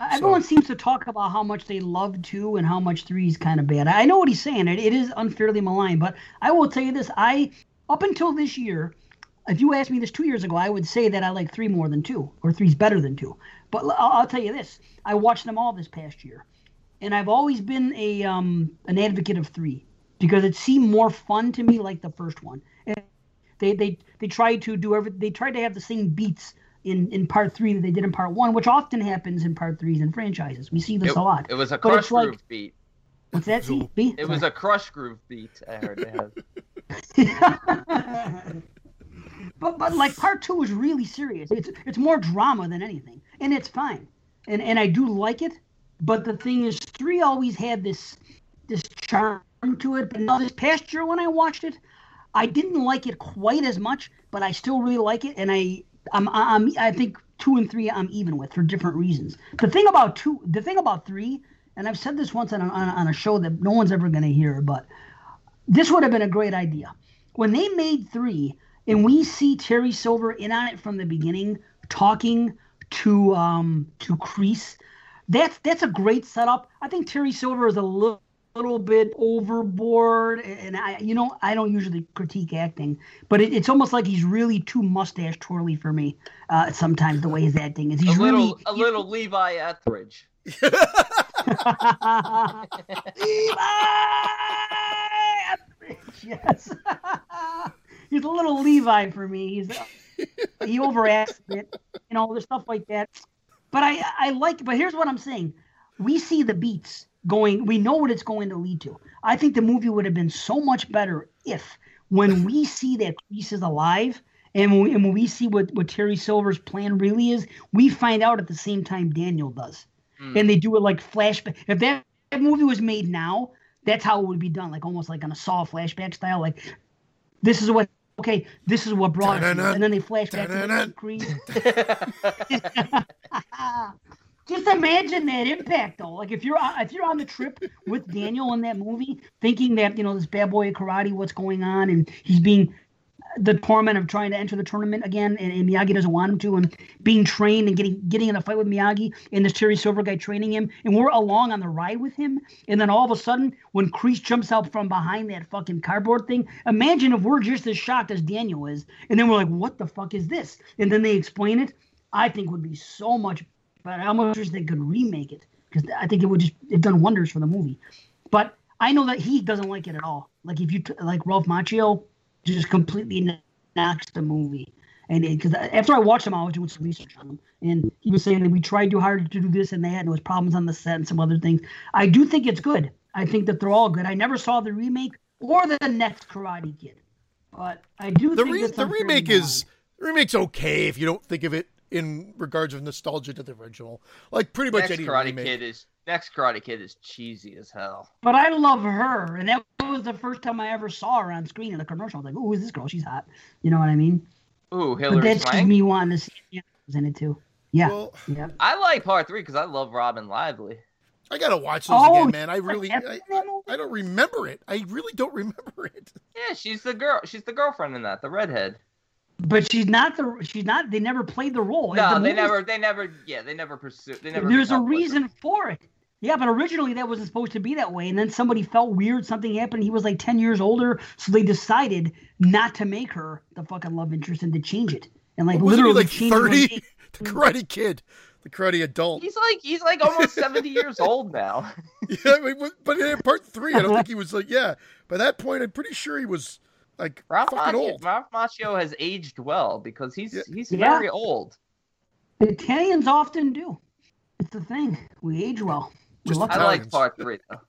Everyone so. seems to talk about how much they love two and how much three is kind of bad. I know what he's saying. It, it is unfairly maligned, but I will tell you this. I, up until this year, if you asked me this two years ago, I would say that I like three more than two, or three's better than two. But I'll, I'll tell you this. I watched them all this past year, and I've always been a um, an advocate of three because it seemed more fun to me like the first one. And They they they tried to do every, they tried to have the same beats in, in part three that they did in part one, which often happens in part threes in franchises. We see this it, a lot. It was a Krush Groove like, beat. What's that beat? It was a Krush Groove beat. I heard that. but but like part two is really serious. It's it's more drama than anything, and it's fine. And and I do like it. But the thing is, three always had this this charm to it. But now this past year when I watched it, I didn't like it quite as much, but I still really like it, and I, I'm, I'm, I think two and three I'm even with for different reasons. The thing about two, the thing about three, and I've said this once on a, on a show that no one's ever going to hear, but this would have been a great idea when they made three, and we see Terry Silver in on it from the beginning, talking to um to Kreese. That's that's a great setup. I think Terry Silver is a little. little bit overboard, and I, you know, I don't usually critique acting, but it, it's almost like he's really too mustache twirly for me. Uh, sometimes the way his acting is, he's a little, really, a little he, Levi Etheridge. Levi Etheridge, yes, he's a little Levi for me. He's uh, he overacts it, you know, there's stuff like that. But I, I like. But here's what I'm saying: we see the beats. Going, we know what it's going to lead to. I think the movie would have been so much better if, when we see that Kreese is alive and when, we, and when we see what, what Terry Silver's plan really is, we find out at the same time Daniel does. Mm. And they do it like flashback. If that, that movie was made now, that's how it would be done, like almost like on a Saw flashback style. Like, this is what, okay, this is what brought us. And then they flash back to Kreese. Just imagine that impact, though. Like if you're if you're on the trip with Daniel in that movie, thinking that you know this bad boy of karate, what's going on, and he's being the torment of trying to enter the tournament again, and, and Miyagi doesn't want him to, and being trained and getting getting in a fight with Miyagi, and this Terry Silver guy training him, and we're along on the ride with him, and then all of a sudden, when Kreese jumps out from behind that fucking cardboard thing, imagine if we're just as shocked as Daniel is, and then we're like, what the fuck is this? And then they explain it. I think would be so much better. But I'm interested they could remake it because I think it would just it done wonders for the movie. But I know that he doesn't like it at all. Like if you t- like Ralph Macchio just completely knocks the movie, And because after I watched him, I was doing some research on him, and he was saying that we tried too hard to do this, and they had those problems on the set and some other things. I do think it's good. I think that they're all good. I never saw the remake or the next Karate Kid, but I do the think re- the remake is the remake's okay if you don't think of it in regards of nostalgia to the original. Like pretty much next any Karate remake. Kid is next Karate Kid is cheesy as hell. But I love her, and that was the first time I ever saw her on screen in a commercial. I was like, "Ooh, who's this girl? She's hot." You know what I mean? Ooh, Hillary Swank. But that's me wanting to see Anthrax in it too. Yeah. Well, yeah. I like part three because I love Robin Lively. I gotta watch those oh, again, man. I really, I, I, I don't remember it. I really don't remember it. Yeah, she's the girl. She's the girlfriend in that, the redhead. But she's not the. She's not. They never played the role. No, the they movies, never. They never. Yeah, they never pursued. They never. There's a reason for it. Yeah, but originally that wasn't supposed to be that way, and then somebody felt weird. Something happened. He was like ten years older, so they decided not to make her the fucking love interest and to change it. And like literally, like thirty, the Karate Kid, the Karate Adult. He's like he's like almost seventy years old now. Yeah, I mean, but in part three, I don't think he was like yeah. By that point, I'm pretty sure he was like Ralph fucking Macchio, old. Ralph Macchio has aged well because he's yeah. he's very yeah. old. The Italians often do. It's the thing. We age well. Just I like part three, though.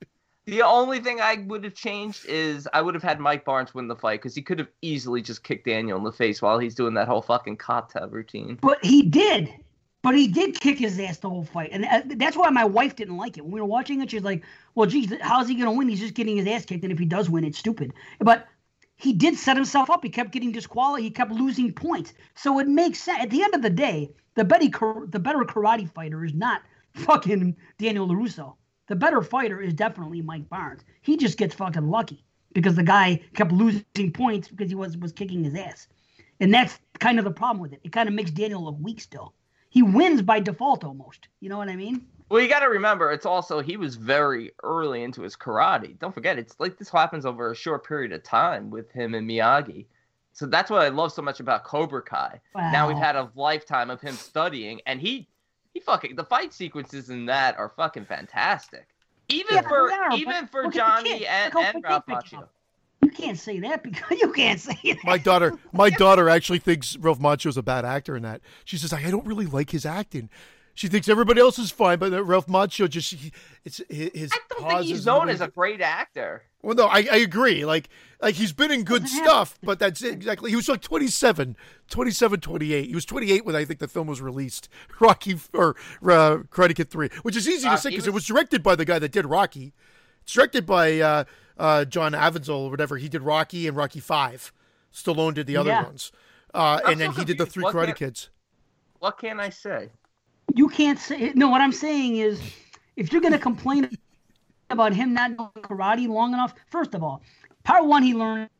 The only thing I would have changed is I would have had Mike Barnes win the fight because he could have easily just kicked Daniel in the face while he's doing that whole fucking kata routine. But he did. But he did kick his ass the whole fight. And that's why my wife didn't like it. When we were watching it, she's like, well, geez, how's he going to win? He's just getting his ass kicked. And if he does win, it's stupid. But he did set himself up. He kept getting disqualified. He kept losing points. So it makes sense. At the end of the day, the better karate fighter is not fucking Daniel LaRusso. The better fighter is definitely Mike Barnes. He just gets fucking lucky because the guy kept losing points because he was was kicking his ass. And that's kind of the problem with it. It kind of makes Daniel look weak still. He wins by default almost. You know what I mean? Well, you got to remember, it's also, he was very early into his karate. Don't forget, it's like this happens over a short period of time with him and Miyagi. So that's what I love so much about Cobra Kai. Wow. Now we've had a lifetime of him studying, and he... He fucking the fight sequences in that are fucking fantastic. Even yeah, for are, even for Johnny and, and Ralph Macchio. You can't say that because you can't say that. My daughter, my daughter actually thinks Ralph Macchio is a bad actor in that. She says, I don't really like his acting. She thinks everybody else is fine, but Ralph Macchio just he, it's his. I don't think he's known as a great actor. Well, no, I, I agree. Like, like he's been in good stuff, but that's it. Exactly. He was like twenty-seven, twenty-seven, twenty-eight. He was twenty-eight when I think the film was released, Rocky or uh, Karate Kid three, which is easy uh, to say because was... it was directed by the guy that did Rocky. It's directed by uh, uh, John Avanzel or whatever. He did Rocky and Rocky five. Stallone did the yeah. other ones. Uh, and then so he did the three what Karate can... Kids. What can I say? You can't say... No, what I'm saying is if you're going to complain... about him not doing karate long enough. First of all, part one he learns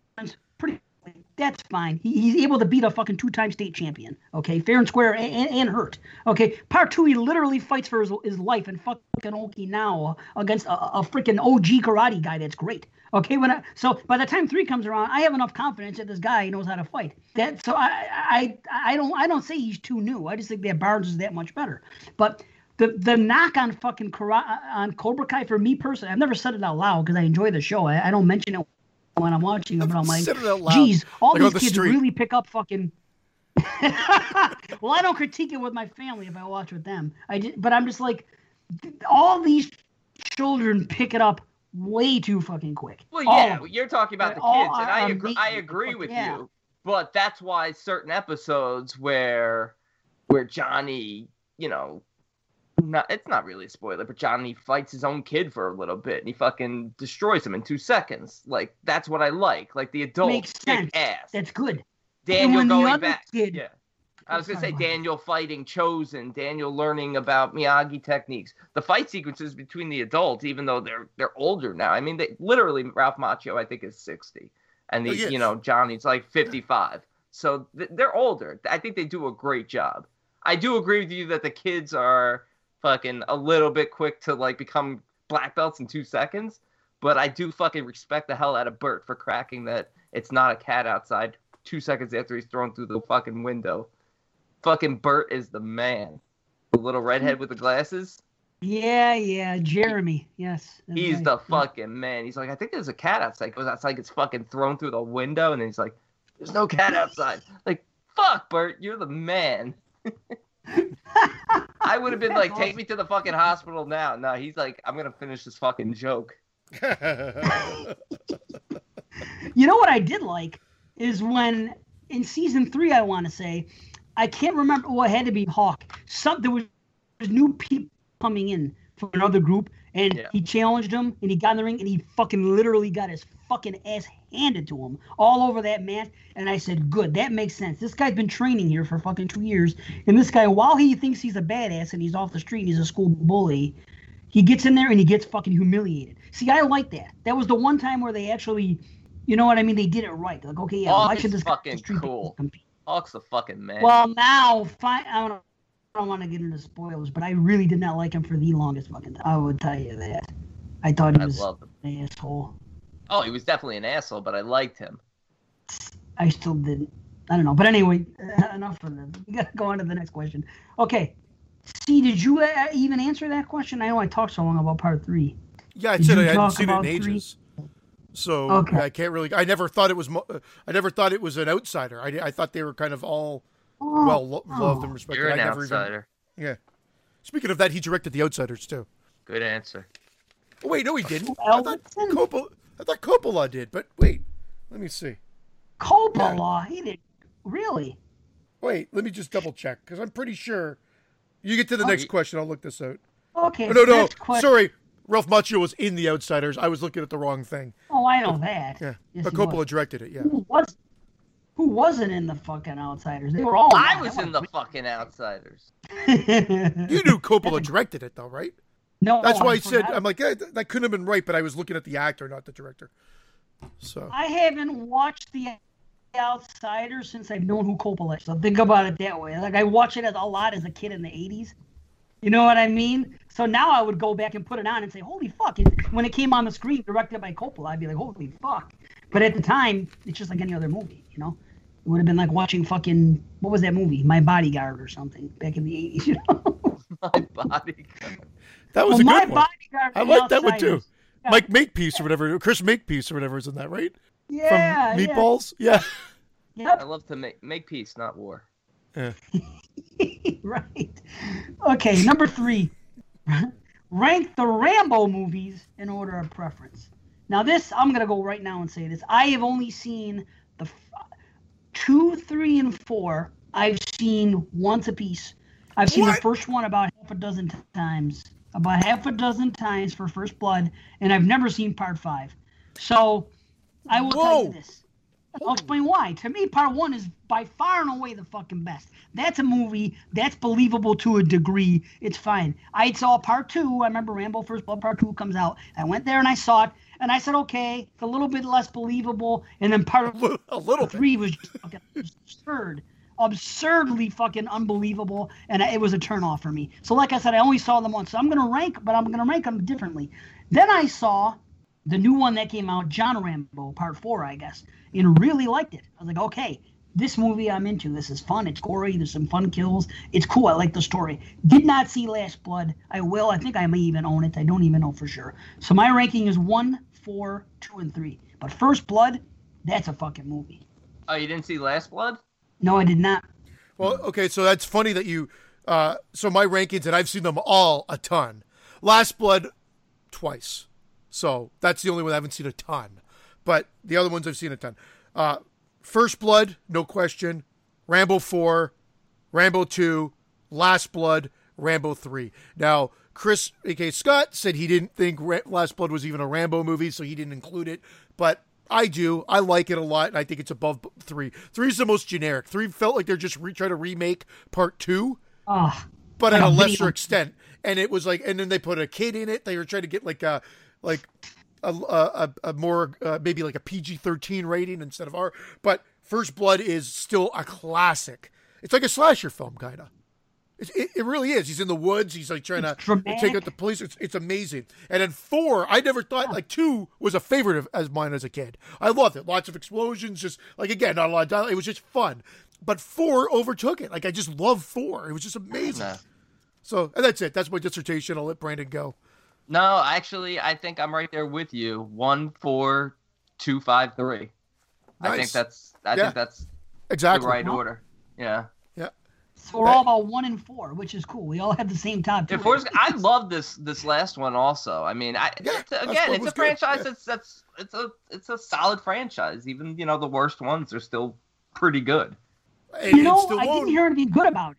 pretty quickly. That's fine. He, he's able to beat a fucking two-time state champion. Okay, fair and square and, and, and hurt. Okay, part two he literally fights for his, his life in fucking Okinawa against a, a freaking O G karate guy. That's great. Okay, when I, so by the time three comes around, I have enough confidence that this guy knows how to fight. That so I I I don't I don't say he's too new. I just think that Barnes is that much better. But. The the knock on fucking Kara- on Cobra Kai for me personally, I've never said it out loud because I enjoy the show. I, I don't mention it when I'm watching it, but I'm like, geez, all like these the kids street. Really pick up fucking... Well, I don't critique it with my family if I watch with them. I did, but I'm just like, all these children pick it up way too fucking quick. Well, yeah, you're talking about the kids, and I agree, I agree with yeah. you, but that's why certain episodes where where Johnny, you know... Not, it's not really a spoiler, but Johnny fights his own kid for a little bit, and he fucking destroys him in two seconds. Like, that's what I like. Like, the adult makes sense. Ass. That's good. Daniel going back. Kid... Yeah. I was going to say Daniel fighting Chosen, Daniel learning about Miyagi techniques. The fight sequences between the adults, even though they're they're older now. I mean, they literally, Ralph Macchio, I think, is sixty. And, the, oh, yes. you know, Johnny's like fifty-five. So th- they're older. I think they do a great job. I do agree with you that the kids are... fucking a little bit quick to like become black belts in two seconds, but I do fucking respect the hell out of Bert for cracking that it's not a cat outside two seconds after he's thrown through the fucking window. Fucking Bert is the man. The little redhead with the glasses. Yeah, yeah, Jeremy. Yes, he's right. The fucking man. He's like, I think there's a cat outside. Goes outside, gets fucking thrown through the window, and then he's like, there's no cat outside. Like, fuck, Bert, you're the man. I would have been like, take me to the fucking hospital now. No, he's like, I'm going to finish this fucking joke. You know what I did like is when in season three, I want to say, I can't remember. Oh, it had to be Hawk. Some, there was, there was new people coming in from another group, and yeah. he challenged him, and he got in the ring, and he fucking literally got his fucking ass handed to him all over that match. And I said, good, that makes sense. This guy's been training here for fucking two years, and this guy, while he thinks he's a badass and he's off the street and he's a school bully, he gets in there and he gets fucking humiliated. See, I like that. That was the one time where they actually, you know what I mean, they did it right. Like, okay, yeah, Hawk why should this fucking guy cool. compete? Hawk's a fucking man. Well, now, fine, I don't I don't want to get into spoilers, but I really did not like him for the longest fucking time. I would tell you that. I thought he was an asshole. Oh, he was definitely an asshole, but I liked him. I still didn't. I don't know. But anyway, enough of this. We got to go on to the next question. Okay. See, did you uh, even answer that question? I know I talked so long about part three. Yeah, I said I hadn't seen it in ages. Three? So okay. I can't really. I never thought it was. Mo- I never thought it was an outsider. I, I thought they were kind of all oh, well lo- oh. loved and respected. You're an I never outsider. Even, yeah. Speaking of that, he directed The Outsiders too. Good answer. Oh, wait, no, he didn't. I thought Coppola. I thought Coppola did, but wait, let me see. Coppola, he did really. Wait, let me just double check because I'm pretty sure. You get to the oh, next he... question. I'll look this out. Okay. Oh, no, no, question. Sorry. Ralph Macchio was in The Outsiders. I was looking at the wrong thing. Oh, I know that. Yeah, yes, but Coppola was. directed it. Yeah. Who was? Who wasn't in the fucking Outsiders? They were all. I was in the fucking Outsiders. You knew Coppola directed it, though, right? No, that's why I said I'm like eh, that couldn't have been right, but I was looking at the actor, not the director. So I haven't watched The Outsiders since I've known who Coppola is. So think about it that way. Like I watched it as a lot as a kid in the eighties. You know what I mean? So now I would go back and put it on and say, "Holy fuck!" It, when it came on the screen, directed by Coppola, I'd be like, "Holy fuck!" But at the time, it's just like any other movie. You know, it would have been like watching fucking what was that movie? My Bodyguard or something back in the eighties. You know, My Bodyguard. That was well, a good my one. Bodyguard I like that one too. Yeah. Mike Makepeace or whatever, Chris Makepeace or whatever is in that, right? Yeah. From Meatballs? Yeah. yeah. Yep. I love to make make peace, not war. Yeah. Right. Okay, number three. Rank the Rambo movies in order of preference. Now this, I'm going to go right now and say this. I have only seen the f- two, three, and four. I've seen once a piece. I've seen what? the first one about half a dozen t- times. About half a dozen times for First Blood, and I've never seen Part Five. So I will Whoa. tell you this. I'll explain why. To me, Part One is by far and away the fucking best. That's a movie that's believable to a degree. It's fine. I saw Part Two. I remember Rambo First Blood Part Two comes out. I went there and I saw it, and I said, okay, it's a little bit less believable. And then Part a little, a little Three bit. was just fucking absurd. absurdly fucking unbelievable, and it was a turnoff for me. So like I said, I only saw them once. So I'm going to rank, but I'm going to rank them differently. Then I saw the new one that came out, John Rambo, Part four, I guess, and really liked it. I was like, okay, this movie I'm into. This is fun. It's gory. There's some fun kills. It's cool. I like the story. Did not see Last Blood. I will. I think I may even own it. I don't even know for sure. So my ranking is one, four, two, and three. But First Blood, that's a fucking movie. Oh, you didn't see Last Blood? No, I did not. Well, okay, so that's funny that you... Uh, so my rankings, and I've seen them all a ton. Last Blood, twice. So that's the only one I haven't seen a ton. But the other ones I've seen a ton. Uh, First Blood, no question. Rambo four, Rambo two, Last Blood, Rambo three. Now, Chris aka Scott said he didn't think Ra- Last Blood was even a Rambo movie, so he didn't include it. But... I do. I like it a lot, and I think it's above three. Three is the most generic. Three felt like they're just re- trying to remake part two, oh, but at a lesser extent. And it was like, and then they put a kid in it. They were trying to get like a, like a a, a more uh, maybe like a P G thirteen rating instead of R. But First Blood is still a classic. It's like a slasher film, kinda. It, it, it really is. He's in the woods. He's like trying it's to dramatic. take out the police. It's, it's amazing. And then four, I never thought like two was a favorite of as mine as a kid. I loved it. Lots of explosions. Just like again, not a lot of dialogue. It was just fun. But four overtook it. Like I just love four. It was just amazing. No. So and that's it. That's my dissertation. I'll let Brandon go. No, actually, I think I'm right there with you. One, four, two, five, three. Nice. I think that's. I yeah. think that's exactly the right order. Yeah. Yeah. So we're all about one and four, which is cool. We all have the same top two. Yeah, I love this this last one also. I mean, I yeah, it's, again, it's a franchise. Yeah. It's that's it's a it's a solid franchise. Even you know the worst ones are still pretty good. You know, I didn't hear anything good about it.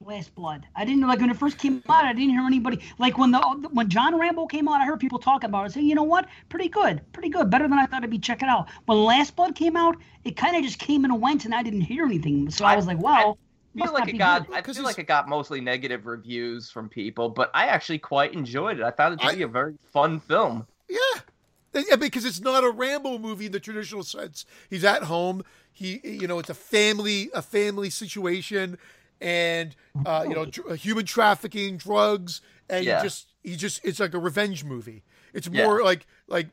Last Blood. I didn't know, like when it first came out, I didn't hear anybody, like when the when John Rambo came out, I heard people talking about it, saying, you know what, pretty good, pretty good, better than I thought it'd be, check it out. When Last Blood came out, it kind of just came and went, and I didn't hear anything, so I, I was like, wow. I feel, like it, got, I feel like it got mostly negative reviews from people, but I actually quite enjoyed it. I thought it would be a very fun film. Yeah. Yeah, because it's not a Rambo movie in the traditional sense. He's at home. He, you know, it's a family, a family situation, and uh, you know, tr- human trafficking, drugs, and yeah. you just, he just, it's like a revenge movie. It's more yeah. like, like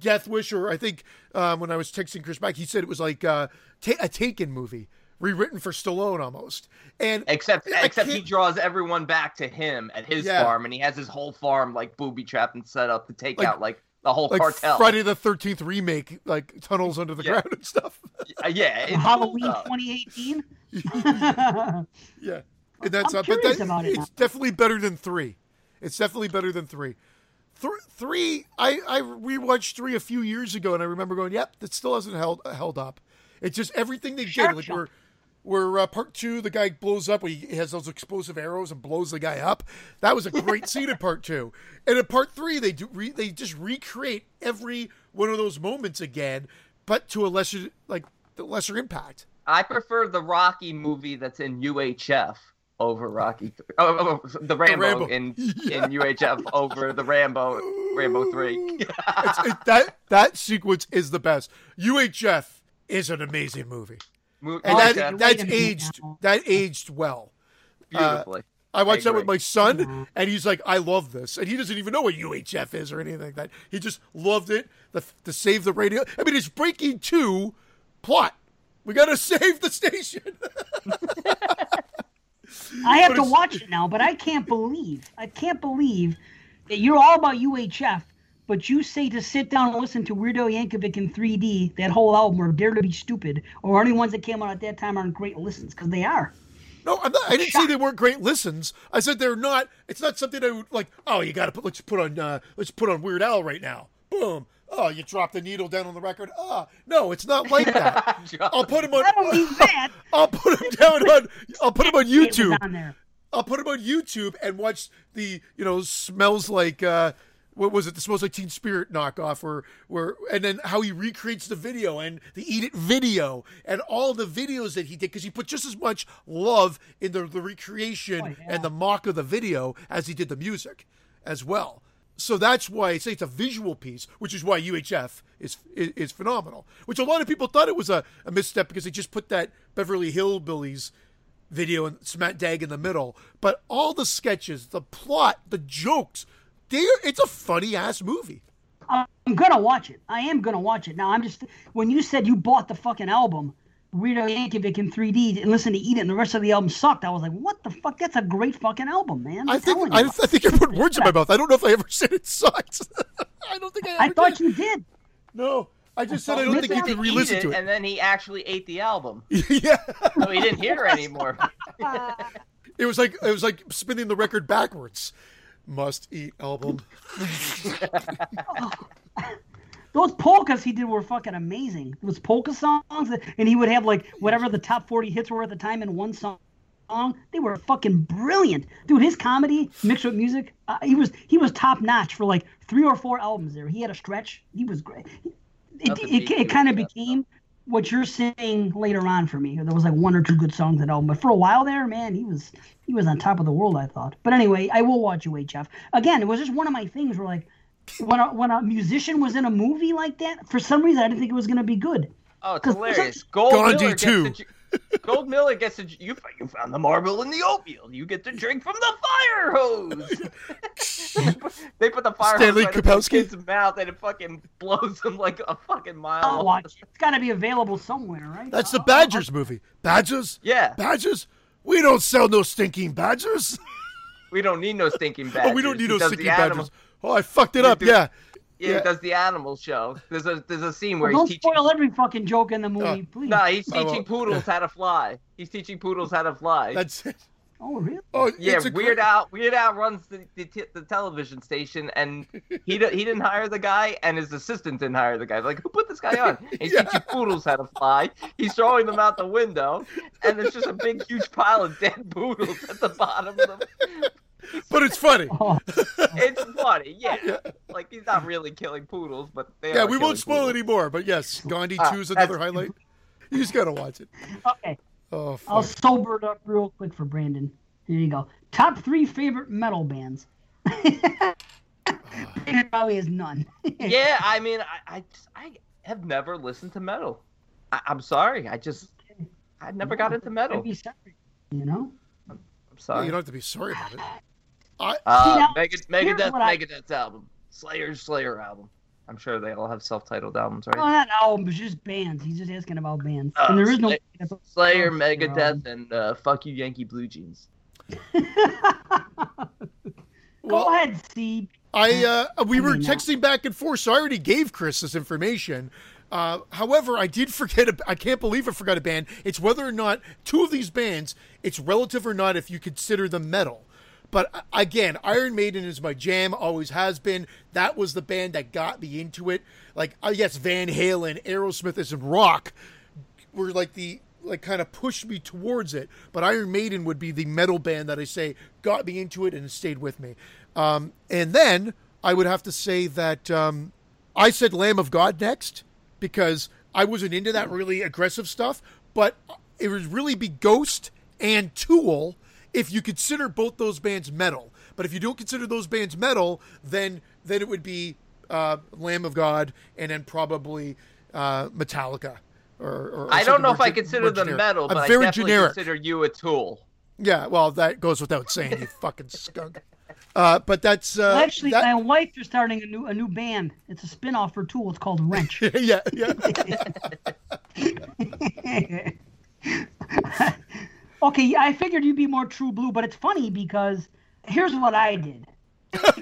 Death Wish, or I think um, when I was texting Chris Mack, he said it was like uh, ta- a Taken movie. Rewritten for Stallone almost, and except I except can't... he draws everyone back to him at his yeah. farm, and he has his whole farm like booby trapped and set up to take like, out like the whole like cartel. Friday the thirteenth remake, like tunnels under the yeah. ground and stuff. Yeah, it's Halloween twenty eighteen. yeah, yeah. And that's I'm up, but that, about it it's now. definitely better than three. It's definitely better than three. Th- three, I I rewatched three a few years ago, and I remember going, "Yep, that still hasn't held held up." It's just everything they sure, did, like sure. we're. Where uh, part two, the guy blows up. He has those explosive arrows and blows the guy up. That was a great scene in part two. And in part three, they do re- they just recreate every one of those moments again, but to a lesser like the lesser impact. I prefer the Rocky movie that's in U H F over Rocky. Th- oh, oh, the Rambo, the Rambo. in yeah. in U H F over the Rambo Ooh. Rambo three. it's, it, that that sequence is the best. U H F is an amazing movie. And oh, that, yeah. that's aged. That aged well. Beautifully. Uh, I watched I that with my son, mm-hmm. and he's like, "I love this," and he doesn't even know what U H F is or anything like that. He just loved it. The the save the radio. I mean, it's Breaking Two plot. We gotta save the station. I have but to watch it now, but I can't believe I can't believe that you're all about U H F. But you say to sit down and listen to Weirdo Yankovic in three D, that whole album, or Dare to Be Stupid, or any ones that came out at that time aren't great listens, because they are. No, I'm not, I didn't Shot. say they weren't great listens. I said they're not. It's not something I would like. Oh, you got to put. Let's put on. Uh, let's put on Weird Al right now. Boom. Oh, you dropped the needle down on the record. Ah, oh, no, it's not like that. I'll put him on. I don't need that. I'll put him down on. I'll put him on YouTube. On there. I'll put him on YouTube and watch the. You know, smells like. Uh, What was it? The Smells Like Teen Spirit knockoff, or where, and then how he recreates the video and the Eat It video and all the videos that he did, because he put just as much love in the, the recreation oh, yeah. and the mock of the video as he did the music, as well. So that's why I say it's a visual piece, which is why U H F is is, is phenomenal. Which a lot of people thought it was a, a misstep because they just put that Beverly Hillbillies video and smack dag in the middle, but all the sketches, the plot, the jokes. It's a funny-ass movie. I'm going to watch it. I am going to watch it. Now, I'm just... When you said you bought the fucking album, Weirdo Yankovic in three D, and listened to Eat It, and the rest of the album sucked, I was like, what the fuck? That's a great fucking album, man. I think, I, I think I put words in my mouth. I don't know if I ever said it sucked. I don't think I ever I thought did. you did. No. I just I said I don't think you could re-listen it, to it. And then he actually ate the album. yeah. So he didn't hear it anymore. It was like It was like spinning the record backwards. Must eat album. Those polkas he did were fucking amazing. It was polka songs, and he would have like whatever the top forty hits were at the time in one song. They were fucking brilliant, dude. His comedy mixed with music, uh, he was he was top notch for like three or four albums there. He had a stretch. He was great. It it, it, it kind of became what you're saying later on for me. There was like one or two good songs at album, but for a while there, man, he was he was on top of the world, I thought. But anyway, I will watch U H F again. It was just one of my things where, like, when a, when a musician was in a movie like that, for some reason, I didn't think it was going to be good. Oh, it's hilarious! Like, Gold Gandhi Miller too. Gets to, Gold Miller gets to, you. You found the marble in the oatmeal. You get to drink from the fire hose. they, put, they put the fire Stanley hose in right the kid's mouth, and it fucking blows him like a fucking mile. I'll watch. It's got to be available somewhere, right? That's the Badgers movie. Badgers. Yeah. Badgers. We don't sell no stinking badgers. We don't need no stinking badgers. Oh, we don't need no stinking badgers. Oh, I fucked it up. Yeah. Yeah, yeah, he does the animal show. There's a there's a scene where well, he's teaching... Don't spoil every fucking joke in the movie, uh, please. No, he's teaching poodles how to fly. He's teaching poodles how to fly. That's it. Oh, really? Oh, yeah, Weird great... Al Weird Al runs the, the, the television station, and he he didn't hire the guy, and his assistant didn't hire the guy. Like, who put this guy on? And he's yeah. teaching poodles how to fly. He's throwing them out the window, and there's just a big, huge pile of dead poodles at the bottom of them. But it's funny. Oh. It's funny, yeah. Like, he's not really killing poodles, but they yeah, are. Yeah, we won't spoil poodles. It anymore, but yes, Gandhi uh, two's another highlight. You just got to watch it. Okay. Oh, I'll sober it up real quick for Brandon. There you go. Top three favorite metal bands. It probably is none. Yeah, I mean, I, I, just, I have never listened to metal. I, I'm sorry. I just, I never got into metal. Be sorry, you know? I'm, I'm sorry. Yeah, you don't have to be sorry about it. I, uh, Meg- Megadeth, Megadeth's I... album. Slayer's Slayer album. I'm sure they all have self-titled albums, right? Oh, not albums, just bands. He's just asking about bands. Uh, and there is no Slayer, Megadeth, and uh, Fuck You Yankee Blue Jeans. Well, go ahead, Steve. I uh, we I were texting not. back and forth, so I already gave Chris this information. Uh, however, I did forget. A, I can't believe I forgot a band. It's whether or not two of these bands, it's relative or not if you consider them metal. But again, Iron Maiden is my jam, always has been. That was the band that got me into it. Like, I guess Van Halen, Aerosmith, and rock were like the like kind of pushed me towards it. But Iron Maiden would be the metal band that I say got me into it and stayed with me. Um, and then I would have to say that um, I said Lamb of God next because I wasn't into that really aggressive stuff. But it would really be Ghost and Tool. If you consider both those bands metal, but if you don't consider those bands metal, then then it would be uh, Lamb of God and then probably uh, Metallica. Or, or I don't know if I consider them metal, but I definitely consider you a Tool. Yeah, well, that goes without saying, you fucking skunk. Uh, but that's uh, well, actually that... my wife is starting a new a new band. It's a spinoff for Tool. It's called Wrench. yeah, yeah. Okay, I figured you'd be more true blue, but it's funny because here's what I did.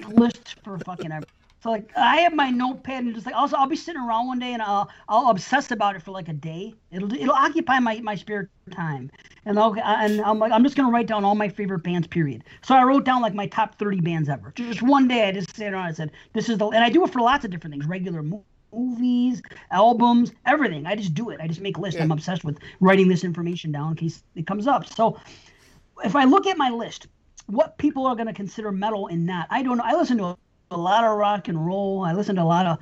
List for fucking ever. So, like, I have my notepad and just, like, also I'll be sitting around one day and I'll I'll obsess about it for, like, a day. It'll it'll occupy my, my spare time. And, I'll, and I'm like, I'm just going to write down all my favorite bands, period. So I wrote down, like, my top thirty bands ever. Just one day I just sat around and said, this is the, and I do it for lots of different things, regular movies. movies, albums, everything. I just do it. I just make lists. Yeah. I'm obsessed with writing this information down in case it comes up. So if I look at my list, what people are going to consider metal and not, I don't know. I listen to a lot of rock and roll. I listen to a lot of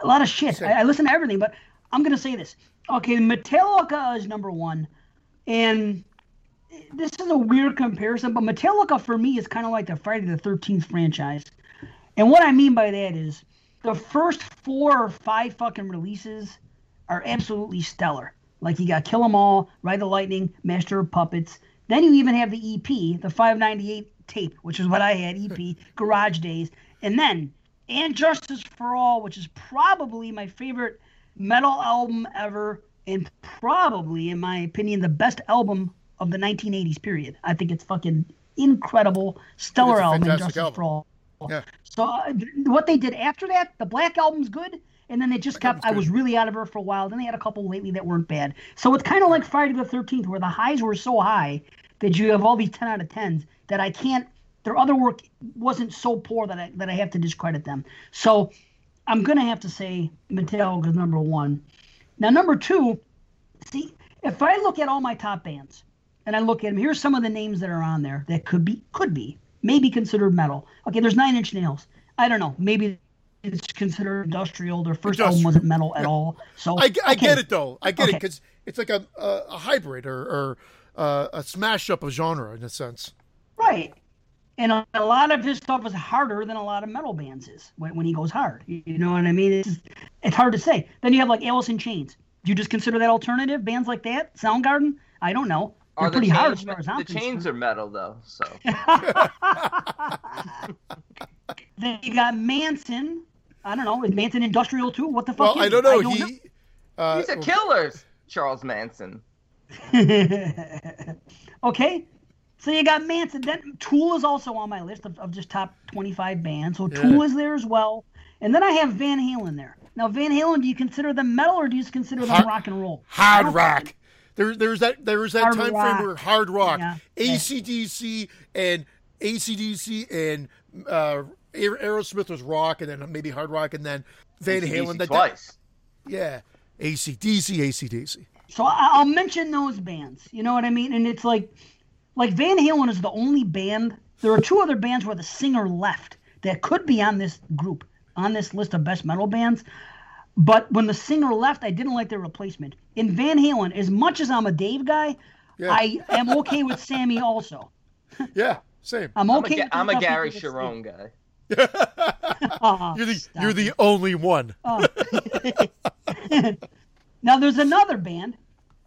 a lot of shit. I, I listen to everything, but I'm going to say this. Okay, Metallica is number one. And this is a weird comparison, but Metallica for me is kind of like the Friday the thirteenth franchise. And what I mean by that is the first four or five fucking releases are absolutely stellar. Like, you got Kill 'Em All, Ride the Lightning, Master of Puppets. Then you even have the E P, the five ninety-eight tape, which is what I had, E P, Garage Days. And then, And Justice for All, which is probably my favorite metal album ever, and probably, in my opinion, the best album of the nineteen eighties period. I think it's fucking incredible, stellar album, And Justice album. for All. Yeah. So uh, what they did after that, the Black Album's good, and then they just Black kept, I was really out of her for a while, then they had a couple lately that weren't bad. So it's kind of like Friday the thirteenth, where the highs were so high that you have all these ten out of tens that I can't, their other work wasn't so poor that I, that I have to discredit them. So I'm going to have to say Metallica's number one. Now, number two, see, if I look at all my top bands, and I look at them, here's some of the names that are on there that could be, could be. Maybe considered metal. Okay, there's Nine Inch Nails. I don't know. Maybe it's considered industrial. Their first industrial. album wasn't metal at yeah. all. So I, I okay. get it though. I get okay. it because it's like a, a a hybrid or or uh, a smash up of genre in a sense. Right. And a, a lot of his stuff is harder than a lot of metal bands is when when he goes hard. You know what I mean? It's just, it's hard to say. Then you have like Alice in Chains. Do you just consider that alternative? Bands like that, Soundgarden. I don't know. They're are pretty the hard chains, as far as I'm concerned. The chains are metal, though. So then you got Manson. I don't know. Is Manson industrial too? What the fuck? Well, is I don't know. I don't he know. Uh, he's a killer, Charles Manson. Okay, so you got Manson. Then Tool is also on my list of, of just top twenty-five bands. So yeah. Tool is there as well. And then I have Van Halen there. Now, Van Halen, do you consider them metal or do you consider them hard, rock and roll? Hard rock. There, there's that, there was that hard time rock. frame where hard rock, yeah. A C D C and A C D C and uh, Aerosmith was rock, and then maybe hard rock, and then Van Halen. That, twice. That, yeah, A C D C, A C D C. So I'll mention those bands. You know what I mean? And it's like, like Van Halen is the only band. There are two other bands where the singer left that could be on this group, on this list of best metal bands. But when the singer left, I didn't like their replacement. In Van Halen, as much as I'm a Dave guy, yeah. I am okay with Sammy also. Yeah, same. I'm okay. I'm a, I'm a Gary Sharon guy. oh, you're the you're it. the only one. Oh. Now there's another band,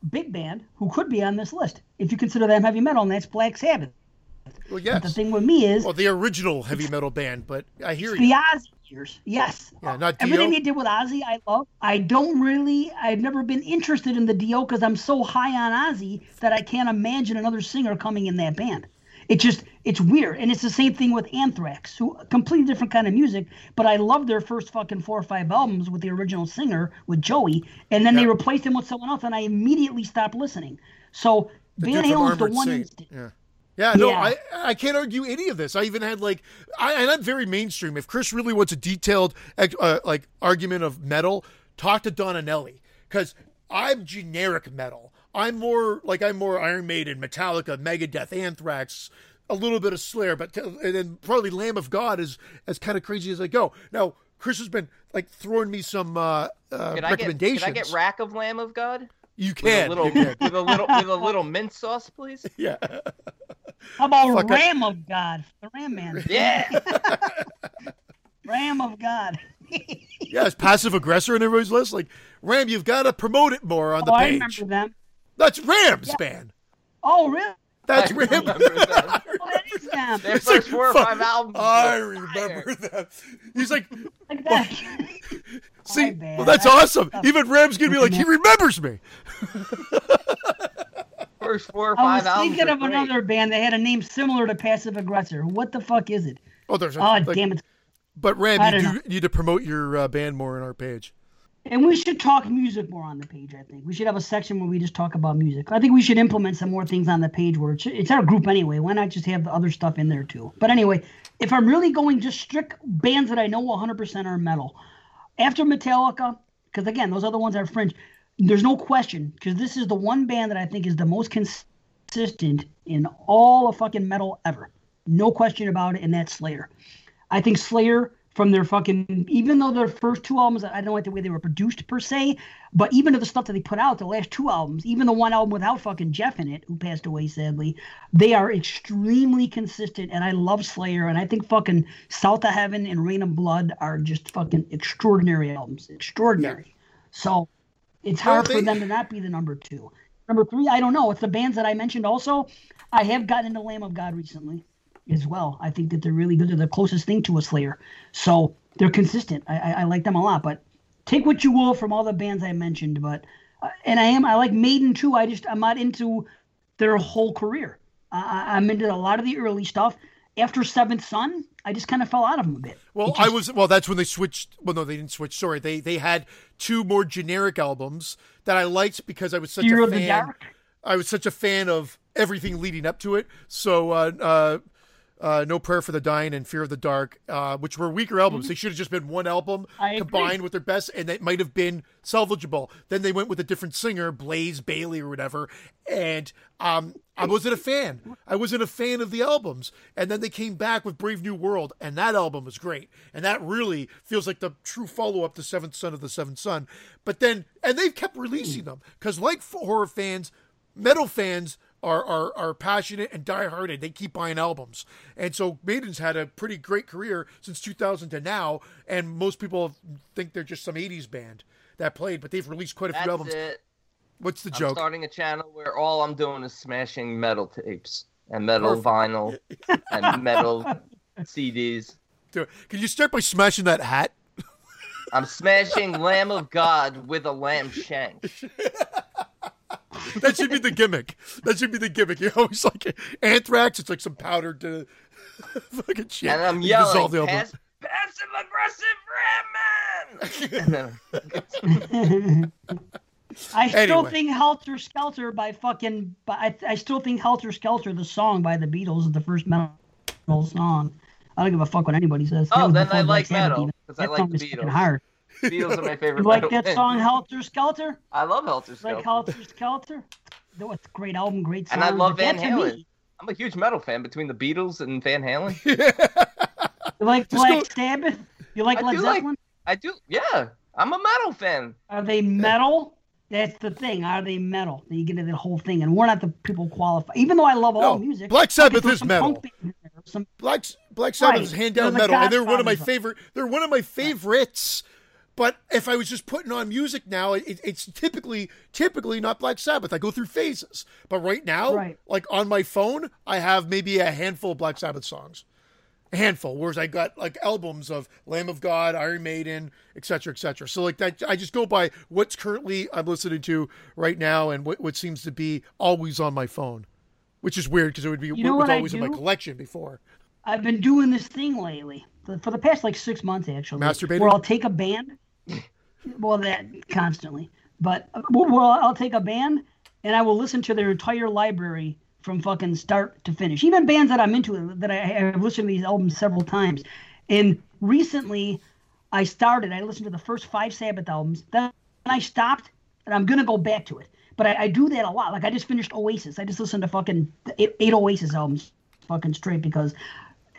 big band, who could be on this list if you consider them heavy metal, and that's Black Sabbath. Well, yes. But the thing with me is, well, the original heavy metal band, but I hear you. The Ozzy years, yes. Yeah, not Dio. Everything they did with Ozzy, I love. I don't really, I've never been interested in the Dio because I'm so high on Ozzy that I can't imagine another singer coming in that band. It just, it's weird, and it's the same thing with Anthrax, who completely different kind of music. But I love their first fucking four or five albums with the original singer, with Joey, and then yeah. they replaced him with someone else, and I immediately stopped listening. So the Van Halen's the one. Instant. Yeah. Yeah, no, yeah. I, I can't argue any of this. I even had, like, I, and I'm very mainstream. If Chris really wants a detailed, uh, like, argument of metal, talk to Donanelli, because I'm generic metal. I'm more, like, I'm more Iron Maiden, Metallica, Megadeth, Anthrax, a little bit of Slayer, but, and then probably Lamb of God is as kind of crazy as I go. Now, Chris has been, like, throwing me some uh, uh, can recommendations. I get, can I get Rack of Lamb of God? You can. With a little, with a little, with a little mint sauce, please. Yeah. How about Fuck Ram I... of God? The Ram Man. Yeah. Ram of God. Yeah, it's passive aggressor in everybody's list. Like, Ram, you've got to promote it more on oh, the page. I remember them. That's Ram's yeah. band. Oh, really? That's I Ram. Remember them. I remember oh, that Their first like, four or five albums. I remember that. He's like, like that. Well, see, bad. well, that's, that's awesome. Stuff. Even Ram's gonna be like, he remembers me. First four or five albums. I was thinking of great. another band that had a name similar to Passive Aggressor. What the fuck is it? Oh, there's. A, oh, like, damn it. But Ram, I you do know. need to promote your uh, band more on our page. And we should talk music more on the page, I think. We should have a section where we just talk about music. I think we should implement some more things on the page where it's, it's our group anyway. Why not just have the other stuff in there too? But anyway, if I'm really going just strict bands that I know one hundred percent are metal, after Metallica, because again, those other ones are fringe, there's no question, because this is the one band that I think is the most consistent in all of fucking metal ever. No question about it, and that's Slayer. I think Slayer... From their fucking, even though their first two albums, I don't like the way they were produced per se, but even to the stuff that they put out, the last two albums, even the one album without fucking Jeff in it, who passed away sadly, they are extremely consistent, and I love Slayer, and I think fucking South of Heaven and Reign of Blood are just fucking extraordinary albums, extraordinary. Yeah. So it's hard for them to not be the number two. Number three, I don't know. It's the bands that I mentioned also. I have gotten into Lamb of God recently. As well, I think that they're really good. They're the closest thing to a Slayer, so they're consistent. I, I, I like them a lot. But take what you will from all the bands I mentioned. But uh, and I am I like Maiden too. I just I'm not into their whole career. I, I'm into a lot of the early stuff. After Seventh Son, I just kind of fell out of them a bit. Well, just, I was well. That's when they switched. Well, no, they didn't switch. Sorry, they they had two more generic albums that I liked because I was such Fear a fan. The Dark. I was such a fan of everything leading up to it. So. uh, uh Uh, No Prayer for the Dying and Fear of the Dark, uh, which were weaker albums. Mm-hmm. They should have just been one album combined with their best, and that might have been salvageable. Then they went with a different singer, Blaze Bailey or whatever, and um, I wasn't a fan. I wasn't a fan of the albums. And then they came back with Brave New World, and that album was great. And that really feels like the true follow-up to Seventh Son of the Seventh Son. But then, and they've kept releasing them, because like horror fans, metal fans, Are, are are passionate and die-hearted. They keep buying albums. And so Maiden's had a pretty great career since two thousand to now, and most people think they're just some eighties band that played, but they've released quite a That's few albums. It. What's the I'm joke? I'm starting a channel where all I'm doing is smashing metal tapes and metal vinyl and metal C Ds. Can you start by smashing that hat? I'm smashing Lamb of God with a lamb shank. That should be the gimmick. That should be the gimmick. You know, it's like Anthrax. It's like some powdered uh, fucking shit. And I'm yelling, passive aggressive Ram I still anyway. think Helter Skelter by fucking... I, I still think Helter Skelter, the song by the Beatles, is the first metal song. I don't give a fuck what anybody says. Oh, then I like metal, because I like the Beatles. The Beatles are my favorite. You like that song, Helter Skelter? I love Helter Skelter. Like Helter Skelter? It's a great album, great song. And I love Van Halen. I'm a huge metal fan between the Beatles and Van Halen. You like Black Sabbath? You like Led Zeppelin? I do, yeah. I'm a metal fan. Are they metal? That's the thing. Are they metal? You get into the whole thing, and we're not the people qualified. Even though I love all no, music, Black Sabbath is metal. There, some... Black Black Sabbath right. is hand down metal, and they're one of my favorite. They're one of my favorites. But if I was just putting on music now, it, it's typically typically not Black Sabbath. I go through phases. But right now, right. like on my phone, I have maybe a handful of Black Sabbath songs. A handful, whereas I got like albums of Lamb of God, Iron Maiden, et cetera, et cetera. So like that, I just go by what's currently I'm listening to right now and what, what seems to be always on my phone, which is weird because it would be you know what was always in my collection before. I've been doing this thing lately for the past like six months actually. Masturbating? Where I'll take a band, well that constantly, but well I'll take a band and I will listen to their entire library from fucking start to finish. Even bands that I'm into, that I have listened to these albums several times. And recently, I started, I listened to the first five Sabbath albums, then I stopped, and I'm going to go back to it. But I, I do that a lot. Like, I just finished Oasis. I just listened to fucking eight, eight Oasis albums fucking straight because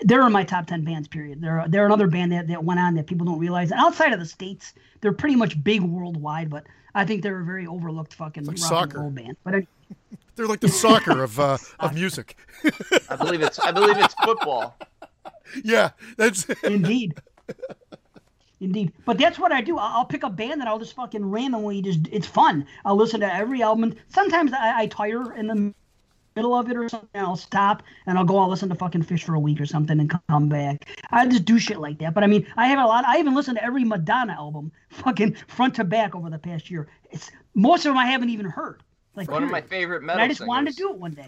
they're in my top ten bands, period. They're, they're another band that, that went on that people don't realize. And outside of the States, they're pretty much big worldwide, but I think they're a very overlooked fucking like rock soccer. and roll band. But I, they're like the soccer of uh, of music. I believe it's I believe it's football. Yeah, that's indeed, indeed. But that's what I do. I'll pick a band that I'll just fucking randomly just. It's fun. I'll listen to every album. Sometimes I, I tire in the middle of it or something. I'll stop and I'll go. I'll listen to fucking Fish for a week or something and come back. I just do shit like that. But I mean, I have a lot. I even listened to every Madonna album, fucking front to back, over the past year. It's most of them I haven't even heard. Like, one period. of my favorite metal and I just singers. wanted to do it one day.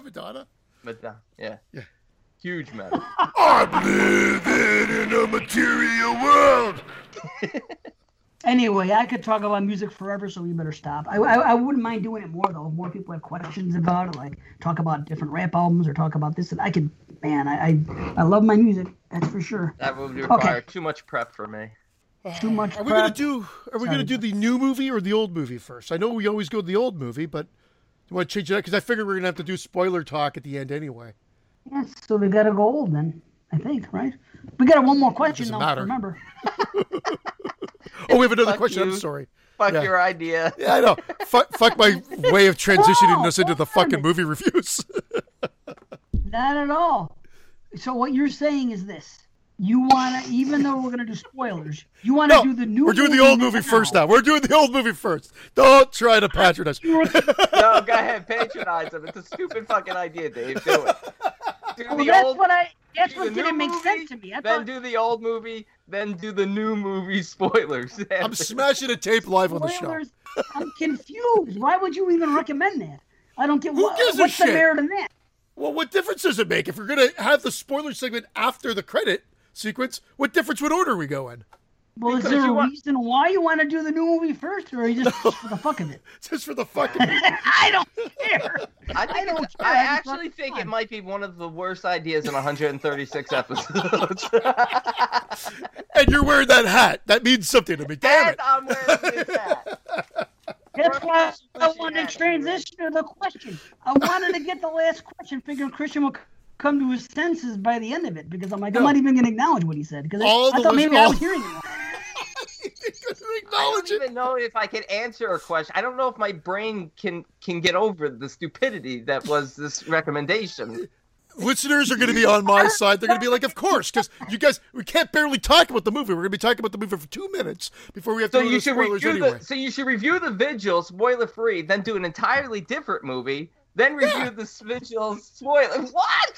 Madonna? Madonna, yeah. yeah. Huge metal. I'm living in a material world! Anyway, I could talk about music forever, so we better stop. I, I I wouldn't mind doing it more, though. If more people have questions about it, like talk about different rap albums or talk about this. And I could, man, I, I, I love my music, that's for sure. That would require okay. too much prep for me. Too much crap. Are we gonna do? Are we Sorry. gonna do the new movie or the old movie first? I know we always go to the old movie, but do you want to change it up? Because I figured we're gonna have to do spoiler talk at the end anyway. Yes, yeah, so we gotta go old then. I think, right? We got one more question though. Matter. Remember? Oh, we have another fuck question. You. I'm sorry. Fuck yeah. your idea. Yeah, I know. Fuck, fuck my way of transitioning no, us into the fucking movie reviews. Not at all. So what you're saying is this. You want to, even though we're going to do spoilers, you want to no, do the new movie. We're doing movie the old movie now. first now. We're doing the old movie first. Don't try to patronize. No, go ahead, patronize them. It's a stupid fucking idea, Dave. Do it. Do well, the that's old, what I, that's what didn't make movie, sense to me. I then thought, do the old movie, then do the new movie spoilers. I'm smashing a tape live spoilers, on the show. I'm confused. Why would you even recommend that? I don't get Who what, gives what's a shit? the merit in that. Well, what difference does it make if you're going to have the spoiler segment after the credit sequence? What difference would order we go in? Well, because is there a want... reason why you want to do the new movie first, or are you just, no. just for the fuck of it? Just for the fuck of it. I don't care. I, think I don't. Care. I actually it's think fun. it might be one of the worst ideas in one hundred thirty-six episodes. And you're wearing that hat. That means something to me. Damn and it! I'm wearing this hat. That's why I wanted to transition to the question. I wanted to get the last question, figuring Christian will come to his senses by the end of it, because I'm like, no. I'm not even going to acknowledge what he said, because all I, I thought maybe all... I was hearing it. I don't even know if I can answer a question. I don't know if my brain can, can get over the stupidity that was this recommendation. Listeners are going to be on my side. They're going to be like, of course, because you guys, we can't barely talk about the movie. We're going to be talking about the movie for two minutes before we have to so do the spoilers anyway. The, so you should review The Vigil, spoiler-free, then do an entirely different movie, then review yeah. the Vigil spoiler. What?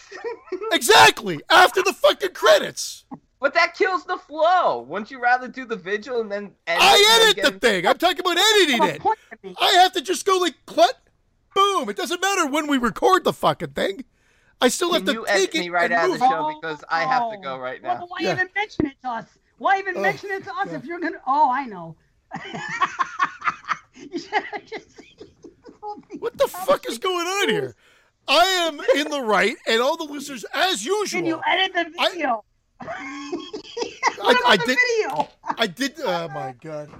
Exactly. After the fucking credits. But that kills the flow. Wouldn't you rather do The Vigil and then... Edit I edit again? the thing. I'm talking about editing it. I have to just go like, clut, boom. It doesn't matter when we record the fucking thing. I still Can have to you take edit it me right out of the show because oh, I have to go right now. Well, why yeah. even mention it to us? Why even oh, mention it to us God. if you're gonna? Oh, I know. You should have just seen the whole thing. What the fuck is going on here? I am in the right, and all the listeners, as usual. Can you edit the video? I, I, I the did. Video? I did. Oh my God.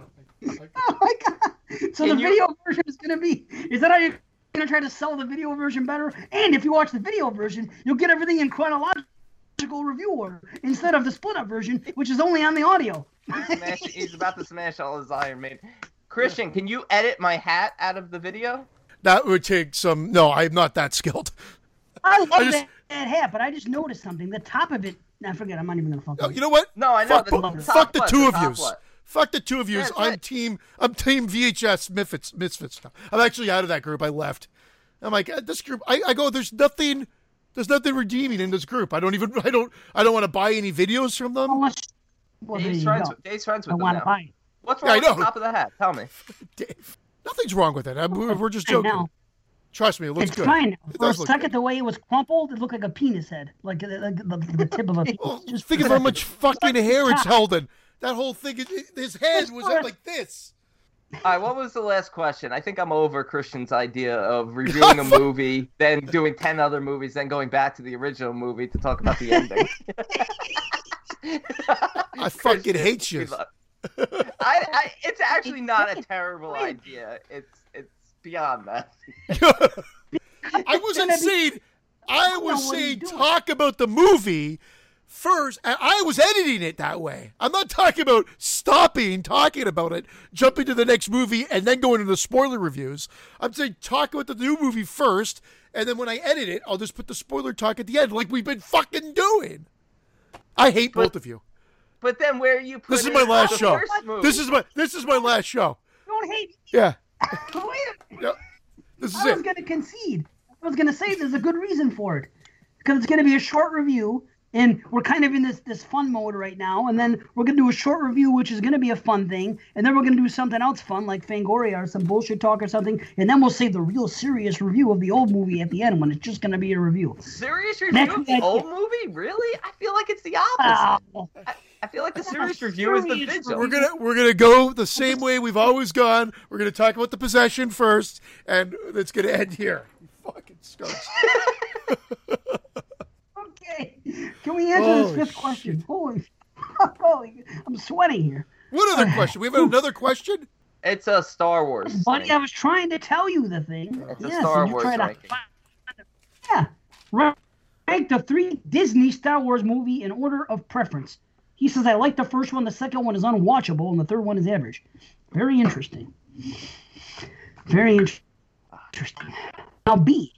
Oh my God. So can the you, video version is gonna be. Is that how you're gonna try to sell the video version better? And if you watch the video version, you'll get everything in chronological review order instead of the split up version, which is only on the audio. Smash, he's about to smash all his Iron Maiden. Christian, can you edit my hat out of the video? That would take some. No, I'm not that skilled. I love I just, that, that hat, but I just noticed something. The top of it. Now, forget. I'm not even gonna fuck. No, you know what? No, I know. Fuck the, bo- the fuck the two the of yous. Fuck the two of yous. I'm right. team. I'm team V H S Misfits. Misfits. I'm actually out of that group. I left. I'm like this group. I, I go. There's nothing. There's nothing redeeming in this group. I don't even. I don't. I don't want to buy any videos from them. Unless, well, Dave's, friends with, Dave's friends with I them. I want to buy. What's wrong yeah, with the top of the hat? Tell me. Dave, nothing's wrong with it. I, we're, we're just joking. Trust me, it looks it's good. It's fine. It For a second, the way it was crumpled, it looked like a penis head, like, like the, the tip of a penis. Well, just think of how much fucking hair it's held in. That whole thing. It, it, his head was up like this. All right, what was the last question? I think I'm over Christian's idea of reviewing a movie, then doing ten other movies, then going back to the original movie to talk about the ending. I fucking Christian, hate you. I, I, it's actually not a terrible idea. It's it's beyond that. I wasn't saying. I was saying talk about the movie first. And I was editing it that way. I'm not talking about stopping talking about it, jumping to the next movie, and then going into the spoiler reviews. I'm saying talk about the new movie first, and then when I edit it, I'll just put the spoiler talk at the end, like we've been fucking doing. I hate but, both of you. But then where you put this is my last show. This is my this is my last show. Don't hate. Yeah. Wait a minute. This is it. I was going to concede. I was going to say there's a good reason for it because it's going to be a short review, and we're kind of in this this fun mode right now. And then we're going to do a short review, which is going to be a fun thing, and then we're going to do something else fun like Fangoria or some bullshit talk or something, and then we'll save the real serious review of the old movie at the end when it's just going to be a review. Serious review That's of the old movie? Really? I feel like it's the opposite. Oh. I- I feel like the serious review is the vigil. We're gonna we're gonna go the same way we've always gone. We're gonna talk about the possession first, and it's gonna end here. You fucking skunks. Okay, can we answer Holy this fifth shit. question? Holy, holy, I'm sweating here. What other question? We have another question. It's a Star Wars. Buddy, I was trying to tell you the thing. It's yes, a Star Wars ranking. To... Yeah, rank the three Disney Star Wars movie in order of preference. He says, I like the first one, the second one is unwatchable, and the third one is average. Very interesting. Very in- interesting. Now, B,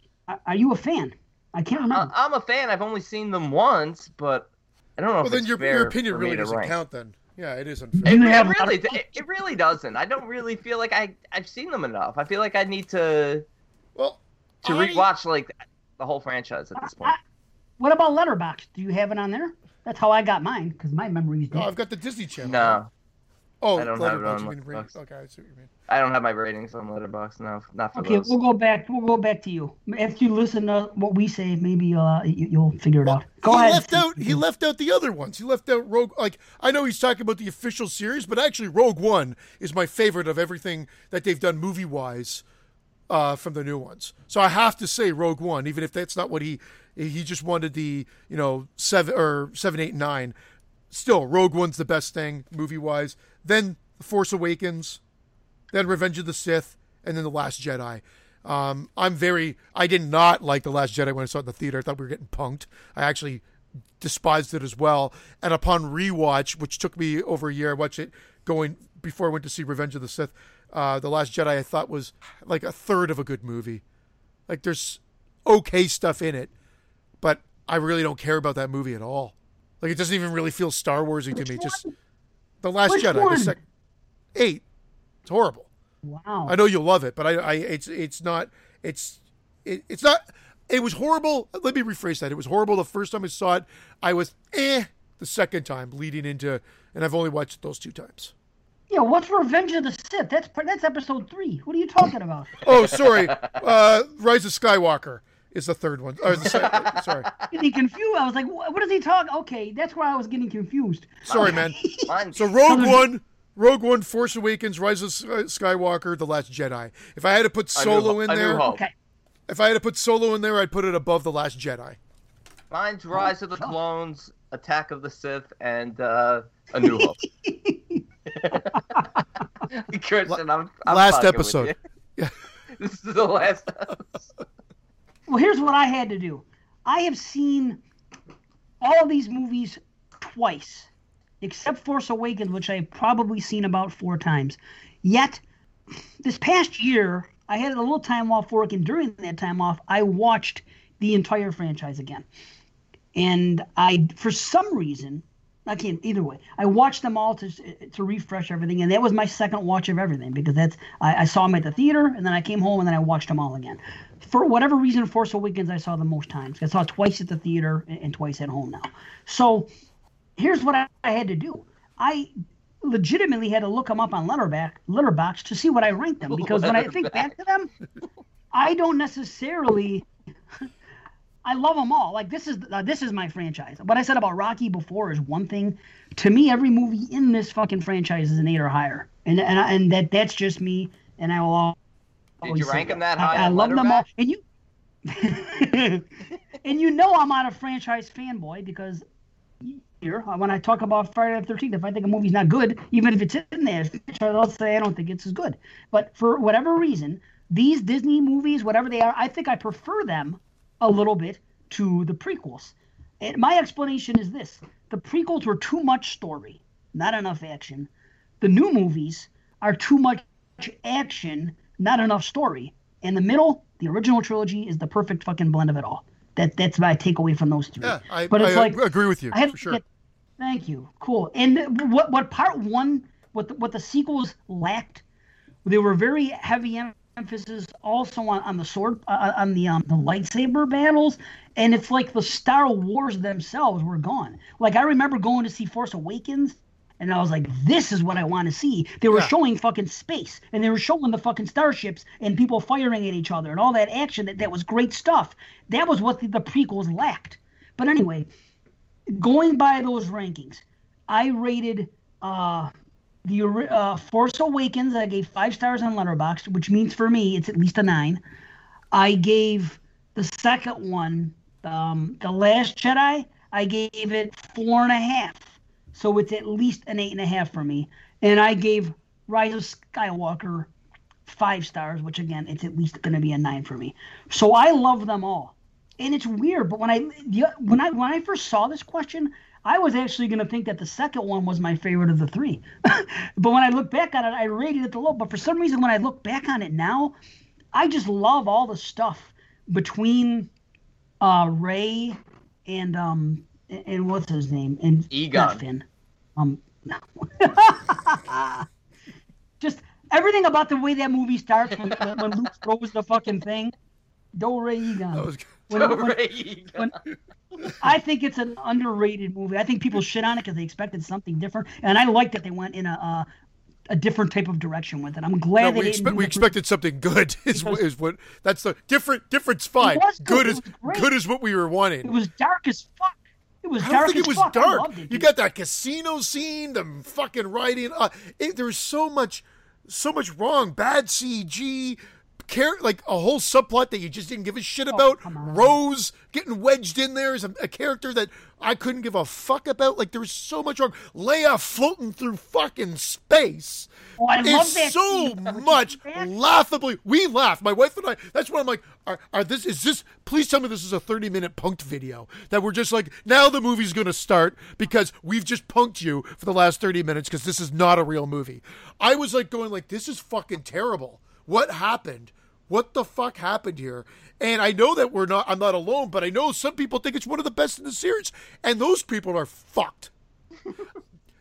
are you a fan? I can't remember. I'm a fan. I've only seen them once, but I don't know well, if then it's your, fair your opinion really doesn't rank. count then. Yeah, it is unfair. It, it, really, it, it really doesn't. I don't really feel like I, I've seen them enough. I feel like I need to, well, to I, rewatch like, the whole franchise at this point. I, I, what about Letterboxd? Do you have it on there? That's how I got mine, because my memory's dead. Oh, I've got the Disney Channel. No. Oh, I don't have it on Letterboxd. Okay, I see what you mean. I don't have my ratings on Letterboxd now. Not for okay, those. we'll go back. We'll go back to you. If you listen to what we say, maybe uh, you, you'll figure it well, out. Go he ahead. Left out, he left out the other ones. He left out Rogue. Like I know he's talking about the official series, but actually Rogue One is my favorite of everything that they've done movie-wise uh, from the new ones. So I have to say Rogue One, even if that's not what he... He just wanted the, you know, seven or seven, eight, nine. Still, Rogue One's the best thing movie wise. Then The Force Awakens, then Revenge of the Sith, and then The Last Jedi. Um, I'm very. I did not like The Last Jedi when I saw it in the theater. I thought we were getting punked. I actually despised it as well. And upon rewatch, which took me over a year, I watched it going before I went to see Revenge of the Sith. Uh, The Last Jedi I thought was like a third of a good movie. Like there's okay stuff in it. But I really don't care about that movie at all. Like, it doesn't even really feel Star Wars-y to me. One? Just The Last Which Jedi. The sec- eight. It's horrible. Wow. I know you'll love it, but I, I it's it's not, it's, it, it's not, it was horrible. Let me rephrase that. It was horrible the first time I saw it. I was eh the second time leading into, and I've only watched it those two times. Yeah, what's Revenge of the Sith? That's that's episode three. What are you talking about? Oh, sorry. uh, Rise of Skywalker. is the third one. Or the second, sorry. Getting confused. I was like, what is he talking? Okay, that's why I was getting confused. Sorry, man. So Rogue One, Rogue One, Force Awakens, Rise of Skywalker, The Last Jedi. If I had to put Solo in there, okay. If I had to put Solo in there, I'd put it above The Last Jedi. Mine's Rise of the Clones, Attack of the Sith, and uh, A New Hope. Christian, I'm, I'm last episode. Yeah. This is the last episode. Well, here's what I had to do. I have seen all of these movies twice, except Force Awakens, which I've probably seen about four times. Yet, this past year, I had a little time off work, and during that time off, I watched the entire franchise again. And I, for some reason, I can't, either way, I watched them all to to refresh everything, and that was my second watch of everything, because that's I, I saw them at the theater, and then I came home, and then I watched them all again. For whatever reason, Force Awakens I saw the most times. I saw it twice at the theater and, and twice at home now. So here's what I, I had to do. I legitimately had to look them up on Letterback, Letterboxd to see what I ranked them, because when I think back to them, I don't necessarily... I love them all. Like this is uh, this is my franchise. What I said about Rocky before is one thing. To me, every movie in this fucking franchise is an eight or higher, and and, and that that's just me. And I will. Did you rank them that high? I, I love them all. And you, and you know I'm not a franchise fanboy, because here when I talk about Friday the thirteenth, if I think a movie's not good, even if it's in there, I'll say I don't think it's as good. But for whatever reason, these Disney movies, whatever they are, I think I prefer them a little bit to the prequels. And my explanation is this. The prequels were too much story, not enough action. The new movies are too much action, not enough story. And the middle, the original trilogy, is the perfect fucking blend of it all. That That's my takeaway from those three. Yeah, I, but it's I like, agree with you, I have, for sure. It, thank you. Cool. And what, what part one, what the, what the sequels lacked, they were very heavy em- emphasis also on, on the sword, uh, on the um, the lightsaber battles, and it's like the Star Wars themselves were gone. Like I remember going to see Force Awakens, and I was like, "This is what I want to see." They were yeah. showing fucking space, and they were showing the fucking starships and people firing at each other and all that action. That that was great stuff. That was what the, the prequels lacked. But anyway, going by those rankings, I rated. Uh, The uh, Force Awakens, I gave five stars on Letterboxd, which means for me it's at least a nine. I gave the second one, um, The Last Jedi, I gave it four and a half. So it's at least an eight and a half for me. And I gave Rise of Skywalker five stars, which again, it's at least going to be a nine for me. So I love them all. And it's weird, but when I when I when I first saw this question, I was actually going to think that the second one was my favorite of the three. But when I look back on it, I rated it the low. But for some reason, when I look back on it now, I just love all the stuff between uh, Ray and um and what's his name and Egon. Finn. Um, just everything about the way that movie starts when, when Luke throws the fucking thing. Do Re Egon. When, when, when, I think it's an underrated movie. I think people shit on it because they expected something different, and I like that they went in a uh, a different type of direction with it. I'm glad no, they we, didn't expe- we expected something good. Is, is what that's the different different's fine. Good, good is good is what we were wanting. It was dark as fuck. It was I don't dark think as it was fuck. dark. It, you got that casino scene, the fucking writing. Uh, it, there was so much, so much wrong. Bad C G. Care, like a whole subplot that you just didn't give a shit about. Oh, Rose getting wedged in there as a, a character that I couldn't give a fuck about. Like there was so much wrong. Leia floating through fucking space. Oh, I it's love that so scene. much laughably. We laughed. My wife and I. That's when I'm like, are, are this? Is this? Please tell me this is a thirty minute punked video that we're just like, now the movie's gonna start because we've just punked you for the last thirty minutes because this is not a real movie. I was like going like, this is fucking terrible. What happened? What the fuck happened here? And I know that we're not, I'm not alone, but I know some people think it's one of the best in the series. And those people are fucked.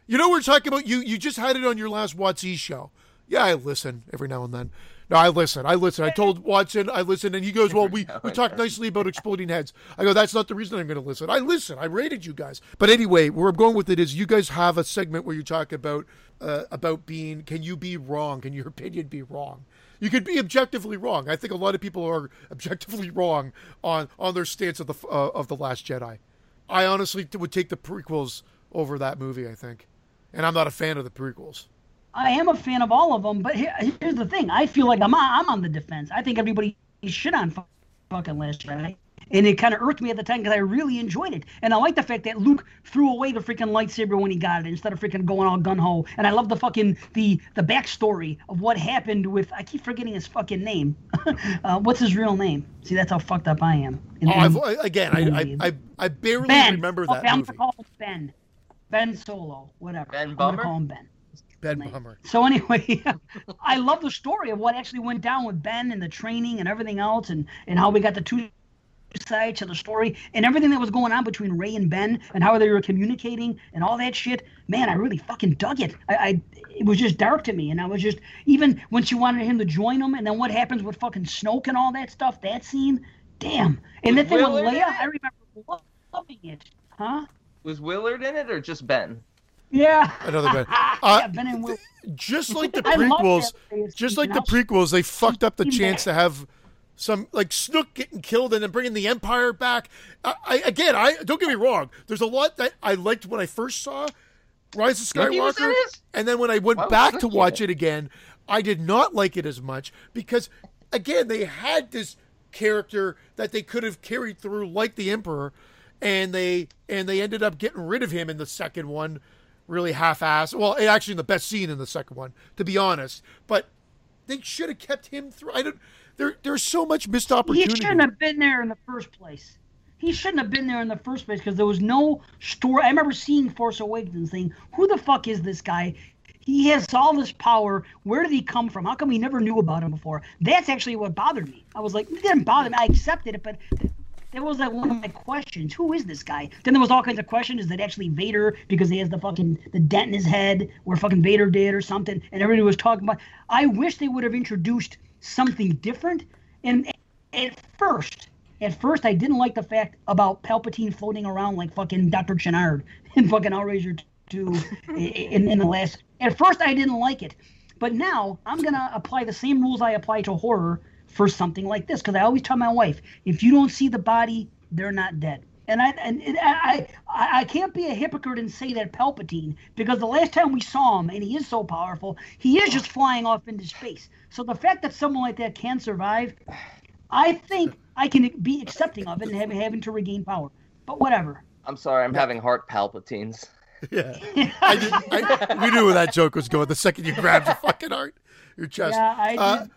You know, we're talking about, you You just had it on your last Watson show. Yeah, I listen every now and then. No, I listen. I listen. I told Watson, I listen. And he goes, well, we, we talked nicely about exploding heads. I go, that's not the reason I'm going to listen. I listen. I rated you guys. But anyway, where I'm going with it is you guys have a segment where you talk about, uh, about being, can you be wrong? Can your opinion be wrong? you could be objectively wrong. I think a lot of people are objectively wrong on, on their stance of the uh, of the Last Jedi. I honestly would take the prequels over that movie, I think. And I'm not a fan of the prequels. I am a fan of all of them, but here, here's the thing. I feel like I'm on, I'm on the defense. I think everybody shit on fucking Last Jedi. And it kind of irked me at the time because I really enjoyed it. And I like the fact that Luke threw away the freaking lightsaber when he got it instead of freaking going all gung-ho. And I love the fucking, the the backstory of what happened with, I keep forgetting his fucking name. uh, what's his real name? See, that's how fucked up I am. And, oh, I've, again, I, I I I barely Ben. remember that okay, I'm movie. I'm going to call him Ben. Ben Solo, whatever. Ben Bummer? I'm going to call him Ben. Ben Bummer. So anyway, I love the story of what actually went down with Ben and the training and everything else and, and how we got the two side to the story and everything that was going on between Ray and Ben and how they were communicating and all that shit. Man, I really fucking dug it. I, I it was just dark to me, and I was just, even when she wanted him to join them, and then what happens with fucking Snoke and all that stuff, that scene, damn. And was that thing Willard with Leia, I remember loving it. Huh? Was Willard in it or just Ben? Yeah. Another Ben. Uh, yeah, Ben and Willard. Just like the prequels, just like the prequels, they fucked up the chance to have some, like, Snook getting killed and then bringing the Empire back. I, I again, I don't get me wrong. There's a lot that I liked when I first saw Rise of Skywalker, and then when I went Why back to watch it? it again, I did not like it as much because, again, they had this character that they could have carried through like the Emperor, and they and they ended up getting rid of him in the second one, really half-assed. Well, actually, the best scene in the second one, to be honest, but they should have kept him through. I don't. There, there's so much missed opportunity. He shouldn't have been there in the first place. He shouldn't have been there in the first place because there was no story. I remember seeing Force Awakens saying, who the fuck is this guy? He has all this power. Where did he come from? How come we never knew about him before? That's actually what bothered me. I was like, it didn't bother me. I accepted it, but that was like one of my questions. Who is this guy? Then there was all kinds of questions. Is that actually Vader because he has the fucking the dent in his head where fucking Vader did or something? And everybody was talking about. I wish they would have introduced something different. And at first, at first, I didn't like the fact about Palpatine floating around like fucking Doctor Chenard in fucking Hellraiser two in, in the last. At first, I didn't like it. But now, I'm going to apply the same rules I apply to horror for something like this. Because I always tell my wife, if you don't see the body, they're not dead. And I and, and I, I I can't be a hypocrite and say that Palpatine, because the last time we saw him, and he is so powerful, he is just flying off into space. So the fact that someone like that can survive, I think I can be accepting of it and have, having to regain power. But whatever. I'm sorry, I'm having heart palpatines. Yeah. I did, I, we knew where that joke was going the second you grabbed your fucking heart, your chest. Yeah, I uh, did.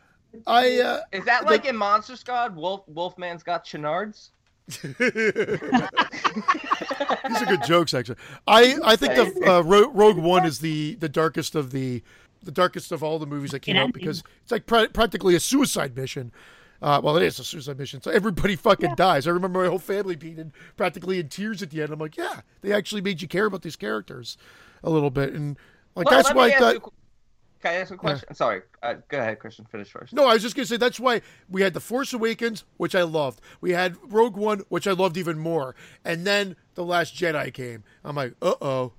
I, uh, is that like the, in Monster Squad, Wolf, Wolfman's got Chenards? These are good jokes, actually. I, I think the uh, Rogue One is the, the darkest of the the darkest of all the movies that came out because it's like pra- practically a suicide mission. Uh, well, it is a suicide mission. So everybody fucking yeah. dies. I remember my whole family being in, practically in tears at the end. I'm like, yeah, they actually made you care about these characters a little bit, and like well, that's why I thought. You- Can I ask a question? Yeah. Sorry. Uh, go ahead, Christian. Finish first. No, I was just going to say that's why we had The Force Awakens, which I loved. We had Rogue One, which I loved even more. And then The Last Jedi came. I'm like, uh-oh.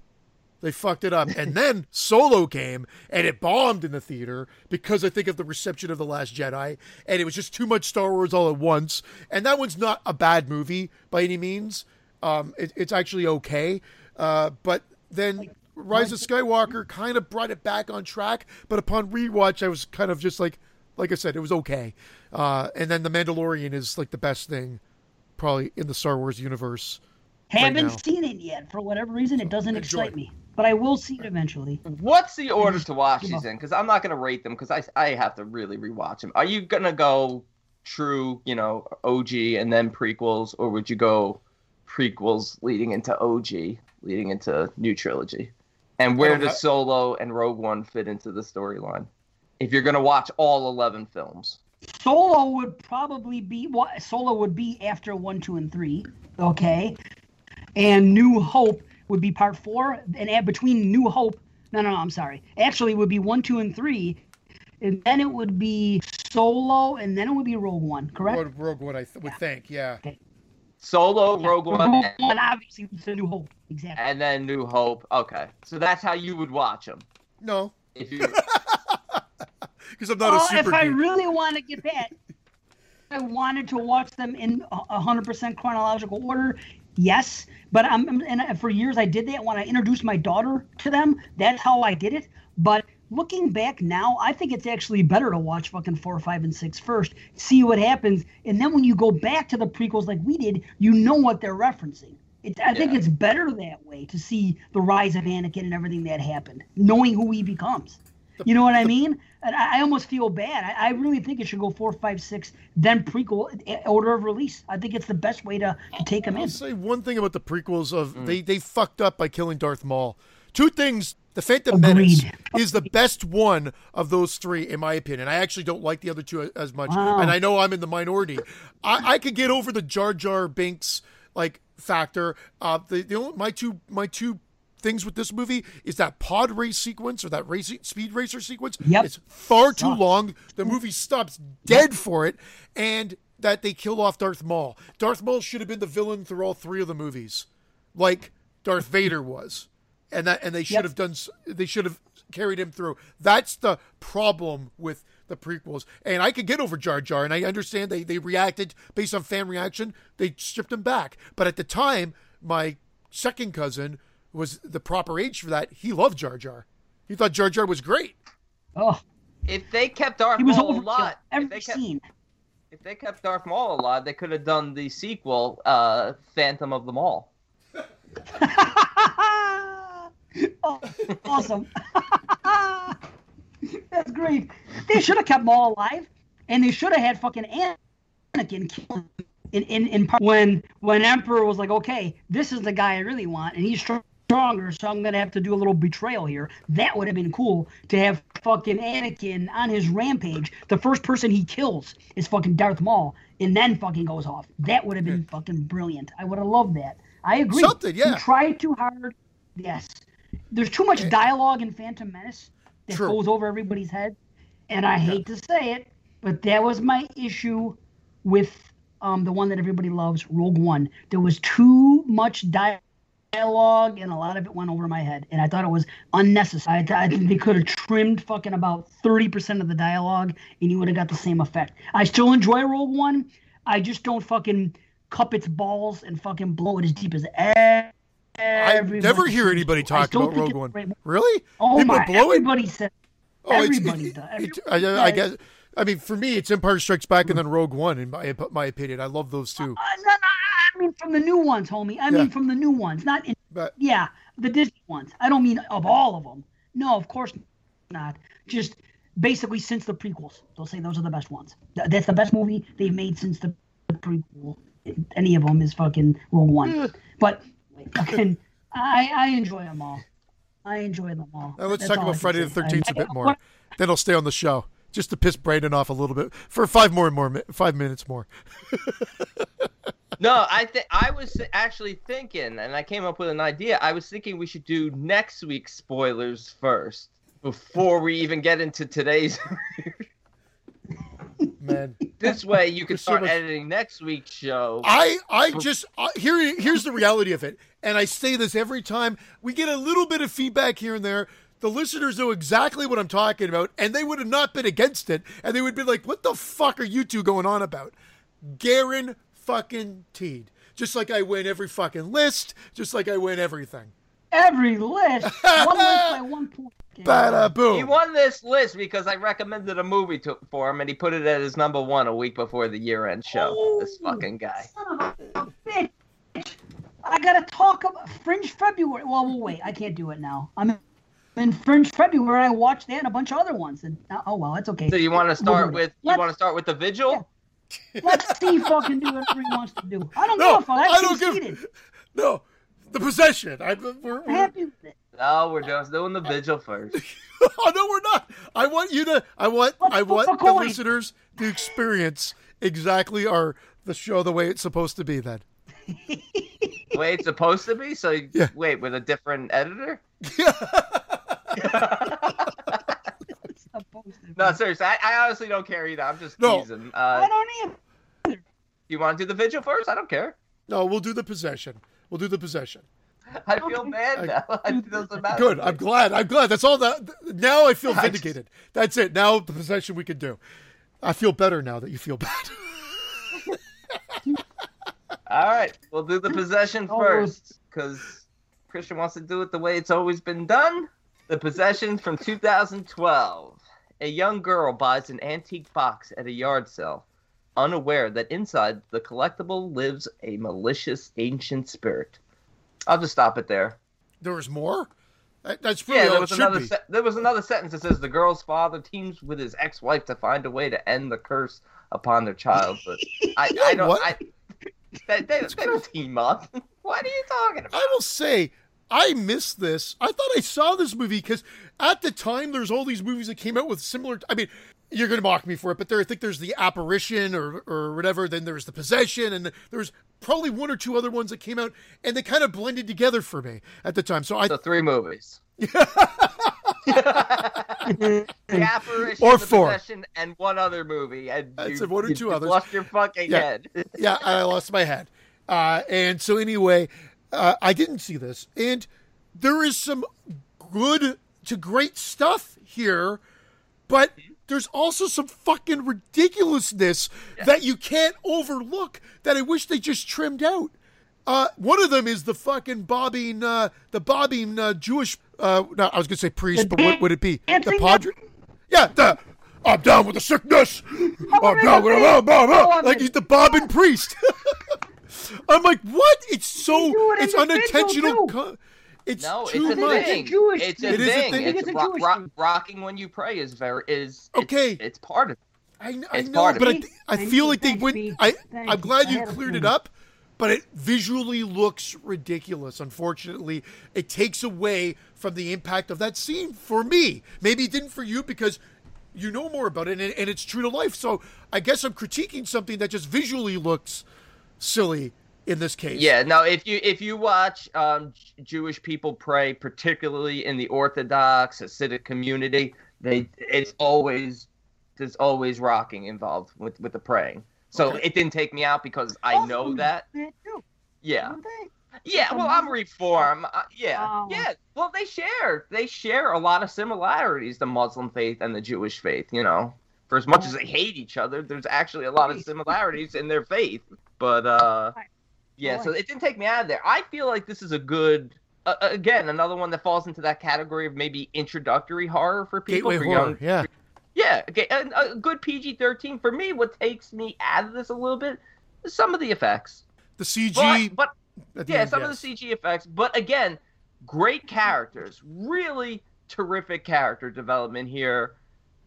They fucked it up. And then Solo came, and it bombed in the theater because I think of the reception of The Last Jedi. And it was just too much Star Wars all at once. And that one's not a bad movie by any means. Um, it, it's actually okay. Uh, but then Rise of Skywalker kind of brought it back on track, but upon rewatch, I was kind of just like, like I said, it was okay. Uh, and then The Mandalorian is like the best thing probably in the Star Wars universe. Haven't right seen it yet. For whatever reason, it doesn't Enjoy. excite me, but I will see it eventually. What's the order to watch these in? Because I'm not going to rate them because I, I have to really rewatch them. Are you going to go true, you know, O G and then prequels, or would you go prequels leading into O G, leading into new trilogy? And where does Solo and Rogue One fit into the storyline? If you're going to watch all eleven films. Solo would probably be... Well, Solo would be after one, two, and three. Okay. And New Hope would be part four. And at, between New Hope... No, no, no, I'm sorry. Actually, it would be one, two, and three. And then it would be Solo, and then it would be Rogue One, correct? Rogue, Rogue One, I th- would yeah. think, yeah. Okay. Solo, Rogue One, Rogue One, obviously, it's a New Hope, exactly. And then New Hope. Okay, so that's how you would watch them. No, if you because because I'm not well, a super if I geek. Really want to get that, I wanted to watch them in one hundred percent chronological order. Yes, but I'm and for years I did that when I introduced my daughter to them. That's how I did it. But looking back now, I think it's actually better to watch fucking four, five, and six first, see what happens, and then when you go back to the prequels like we did, you know what they're referencing. It, I yeah. think it's better that way to see the rise of Anakin and everything that happened, knowing who he becomes. You know what I mean? And I, I almost feel bad. I, I really think it should go four, five, six, then prequel order of release. I think it's the best way to, to take them in. I'll say one thing about the prequels of mm. they they fucked up by killing Darth Maul. Two things. The Phantom Menace is the best one of those three, in my opinion. I actually don't like the other two as much, wow. and I know I'm in the minority. I, I could get over the Jar Jar Binks like factor. Uh, the the only, my two my two. things with this movie is that pod race sequence or that race, speed racer sequence. Yep. It's far too long. The movie stops dead yep. for it, and that they killed off Darth Maul. Darth Maul should have been the villain through all three of the movies, like Darth Vader was, and that and they should yep. have done. They should have carried him through. That's the problem with the prequels. And I could get over Jar Jar, and I understand they they reacted based on fan reaction. They stripped him back, but at the time, my second cousin was the proper age for that. He loved Jar Jar. He thought Jar Jar was great. Oh, if they kept Darth Maul alive, every scene. If they kept Darth Maul alive, they could have done the sequel, uh, Phantom of the Mall. Oh, awesome! That's great. They should have kept Maul alive, and they should have had fucking Anakin kill him in in in part when when Emperor was like, okay, this is the guy I really want, and he's trying. Stronger, so I'm gonna have to do a little betrayal here. That would have been cool to have fucking Anakin on his rampage. The first person he kills is fucking Darth Maul, and then fucking goes off. That would have been fucking brilliant. I would have loved that. I agree. Something, yeah. He tried too hard. Yes. There's too much dialogue in Phantom Menace that True. goes over everybody's head, and I yeah. hate to say it, but that was my issue with um, the one that everybody loves, Rogue One. There was too much dialogue. Dialogue and a lot of it went over my head, and I thought it was unnecessary. I, I think they could have trimmed fucking about thirty percent of the dialogue, and you would have got the same effect. I still enjoy Rogue One. I just don't fucking cup its balls and fucking blow it as deep as every. I never hear anybody talk about Rogue One. Really? Oh People my! Blow everybody it? said. Oh, everybody it's, it, does. Everybody it, does. I, I guess. I mean, for me, it's Empire Strikes Back and then Rogue One. In my my opinion, I love those two. Uh, no, no. I mean from the new ones, homie. I yeah. mean from the new ones, not in, but, yeah, the Disney ones. I don't mean of all of them. No, of course not. Just basically since the prequels, they'll say those are the best ones. That's the best movie they've made since the prequel. Any of them is fucking Rogue One. But fucking, I I enjoy them all. I enjoy them all. Now let's That's talk about Friday the thirteenth a bit more. Then I'll stay on the show just to piss Brandon off a little bit for five more and more five minutes more. No, I th- I was actually thinking, and I came up with an idea. I was thinking we should do next week's spoilers first before we even get into today's. Man, this way you can There's start so much... editing next week's show. I I just I, here here's the reality of it, and I say this every time. We get a little bit of feedback here and there. The listeners know exactly what I'm talking about, and they would have not been against it, and they would be like, "What the fuck are you two going on about?" Garen. Fucking teed. Just like I win every fucking list. Just like I win everything. Every list. One list by one point. Bada boom. He won this list because I recommended a movie to, for him, and he put it at his number one a week before the year-end show. Oh, this fucking guy. Son of a bitch. I gotta talk about Fringe February. Well, wait. I can't do it now. I'm in Fringe February. I watched that and a bunch of other ones. And oh well, that's okay. So you want to start with? You want to start with The Vigil? Yeah. Let's see fucking do whatever he wants to do. I don't no, know if I don't give No, The Possession. I, we're, we're, I'm happy with it. No, we're just doing The Vigil first. Oh, no, we're not. I want you to, I want Let's I want the listeners to experience exactly our the show the way it's supposed to be then. The way it's supposed to be? So, yeah. Wait, with a different editor? Yeah. No, seriously, I, I honestly don't care either. I'm just no. teasing. Uh, I don't either. You want to do The Vigil first? I don't care. No, we'll do The Possession. We'll do The Possession. I feel bad now. It doesn't matter. Good. I'm glad. I'm glad. That's all that. Now I feel vindicated. That's it. Now the possession we can do. I feel better now that you feel bad. All right. We'll do the possession first because Christian wants to do it the way it's always been done. The possession from two thousand twelve. A young girl buys an antique box at a yard sale, unaware that inside the collectible lives a malicious ancient spirit. I'll just stop it there. There was more? That's really yeah, there was another se- there was another sentence that says the girl's father teams with his ex-wife to find a way to end the curse upon their child. But I, yeah, I don't what? I they, they, they don't team up. What are you talking about? I will say I missed this. I thought I saw this movie because at the time there's all these movies that came out with similar I mean you're going to mock me for it, but there I think there's the apparition or or whatever. Then there's the possession, and the, there's probably one or two other ones that came out, and they kind of blended together for me at the time. So I the three movies, the apparition, or the four. Possession, and one other movie. And you, I said one or two you, others. You lost your fucking yeah. head. yeah, I lost my head. Uh, and so anyway, uh, I didn't see this, and there is some good to great stuff here, but. There's also some fucking ridiculousness yeah. that you can't overlook that I wish they just trimmed out. Uh, one of them is the fucking bobbing, uh, the bobbing uh, Jewish, uh, no, I was going to say priest, but what would it be? The Padre? Yeah, the, I'm down with the sickness. I'm down with the, blah, blah. Like he's the bobbing priest. I'm like, what? It's so, it's unintentional. Co- It's no, too it's a much. Thing. It's a Jewish it's thing. A it thing. Is a thing. It's, it's a rock, Jewish rock, thing. Rocking when you pray is very is okay. It's, it's part of. It. I, I it's know, part but of I, th- I feel like they went. I I'm glad you cleared it up, but it visually looks ridiculous. Unfortunately, it takes away from the impact of that scene for me. Maybe it didn't for you because you know more about it and, and it's true to life. So I guess I'm critiquing something that just visually looks silly. In this case, yeah. Now, if you if you watch um, Jewish people pray, particularly in the Orthodox Hasidic community, they it's always there's always rocking involved with, with the praying. So okay. It didn't take me out because I know that. Yeah, yeah. Well, I'm Reform. Uh, yeah, yeah. Well, they share they share a lot of similarities, the Muslim faith and the Jewish faith. You know, for as much as they hate each other, there's actually a lot of similarities in their faith. But uh. Yeah, so it didn't take me out of there. I feel like this is a good, uh, again, another one that falls into that category of maybe introductory horror for people. Gateway for horror, young, yeah. Yeah, okay, and a good P G thirteen. For me, what takes me out of this a little bit is some of the effects. The C G. But, but yeah, end, some yes. of the C G effects. But again, great characters. Really terrific character development here.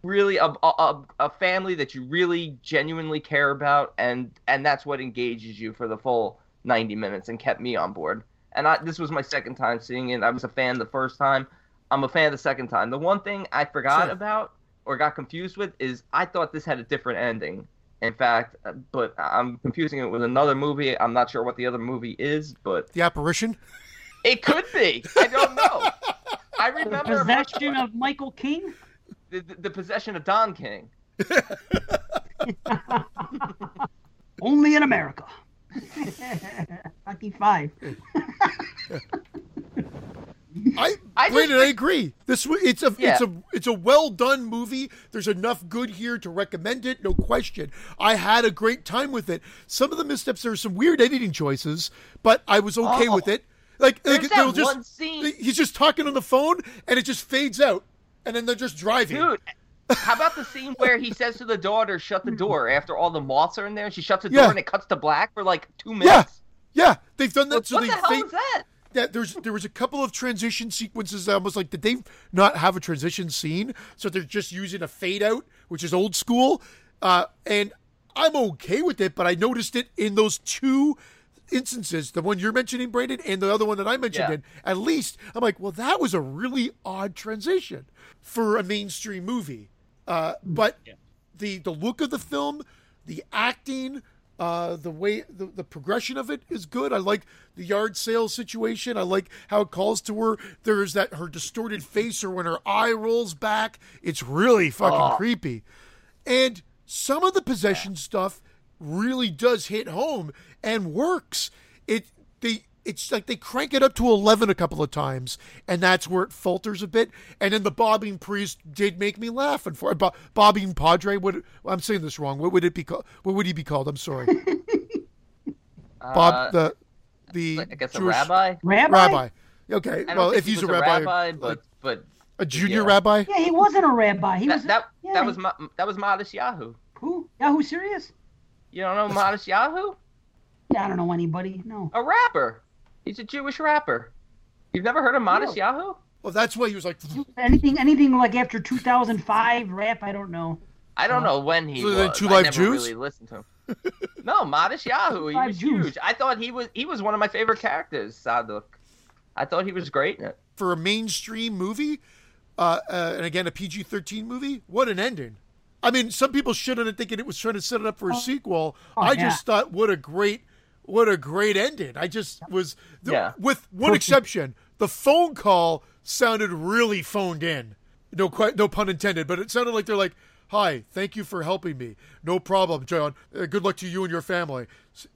Really a, a a family that you really genuinely care about, and, and that's what engages you for the full ninety minutes and kept me on board. And I, this was my second time seeing it. I was a fan the first time. I'm a fan the second time. The one thing I forgot sure. about or got confused with is I thought this had a different ending. In fact, but I'm confusing it with another movie. I'm not sure what the other movie is, but... The Apparition? It could be. I don't know. I remember... The Possession of Michael King? The, the, the Possession of Don King. Only in America. Lucky five. I I, wait, think, I agree. This it's a yeah. it's a it's a well done movie. There's enough good here to recommend it, no question. I had a great time with it. Some of the missteps, there were some weird editing choices, but I was okay oh, with it. Like, like they'll just one scene. He's just talking on the phone, and it just fades out, and then they're just driving. Dude. How about the scene where he says to the daughter, shut the door, after all the moths are in there, and she shuts the yeah. door and it cuts to black for like two minutes? Yeah, yeah. They've done that. What, so what they, the hell they, is that? that there's, there was a couple of transition sequences that almost like, did they not have a transition scene? So they're just using a fade out, which is old school. Uh, and I'm okay with it, but I noticed it in those two instances, the one you're mentioning, Brandon, and the other one that I mentioned, yeah. in, at least. I'm like, well, that was a really odd transition for a mainstream movie. Uh, but yeah. the, the look of the film, the acting, uh, the way the, the progression of it is good. I like the yard sale situation. I like how it calls to her. There's that her distorted face or when her eye rolls back. It's really fucking oh. creepy. And some of the possession yeah. stuff really does hit home and works. It they it's like they crank it up to eleven a couple of times, and that's where it falters a bit. And then the bobbing priest did make me laugh. And for bo- bobbing padre, would I'm saying this wrong? What would it be called? What would he be called? I'm sorry. Bob uh, the the I guess Jewish, a rabbi. Rabbi. Rabbi. Okay. Well, if he he's a rabbi, a rabbi, but but a junior yeah. rabbi. Yeah, he wasn't a rabbi. He that, was a, that. Yeah. That was that was Modest Yahoo. Who? Yahoo Serious? You don't know Modest Yahoo? Yeah, I don't know anybody. No. A rapper. He's a Jewish rapper. You've never heard of Modest no. Yahoo? Well, that's why he was like anything, anything like after two thousand five rap. I don't know. I don't know when he so was. The Two Live Jews. I never really listened to him. No, Modest Yahoo. He was Jews. huge. I thought he was. He was one of my favorite characters. Saduk. I thought he was great in it. For a mainstream movie, uh, uh, and again a P G thirteen movie, what an ending! I mean, some people shit on it thinking it was trying to set it up for a oh. sequel. Oh, I yeah. just thought, what a great, what a great ending! I just was, th- yeah. with one exception, the phone call sounded really phoned in. No, quite, no pun intended, but it sounded like they're like, "Hi, thank you for helping me. No problem, John. Uh, good luck to you and your family."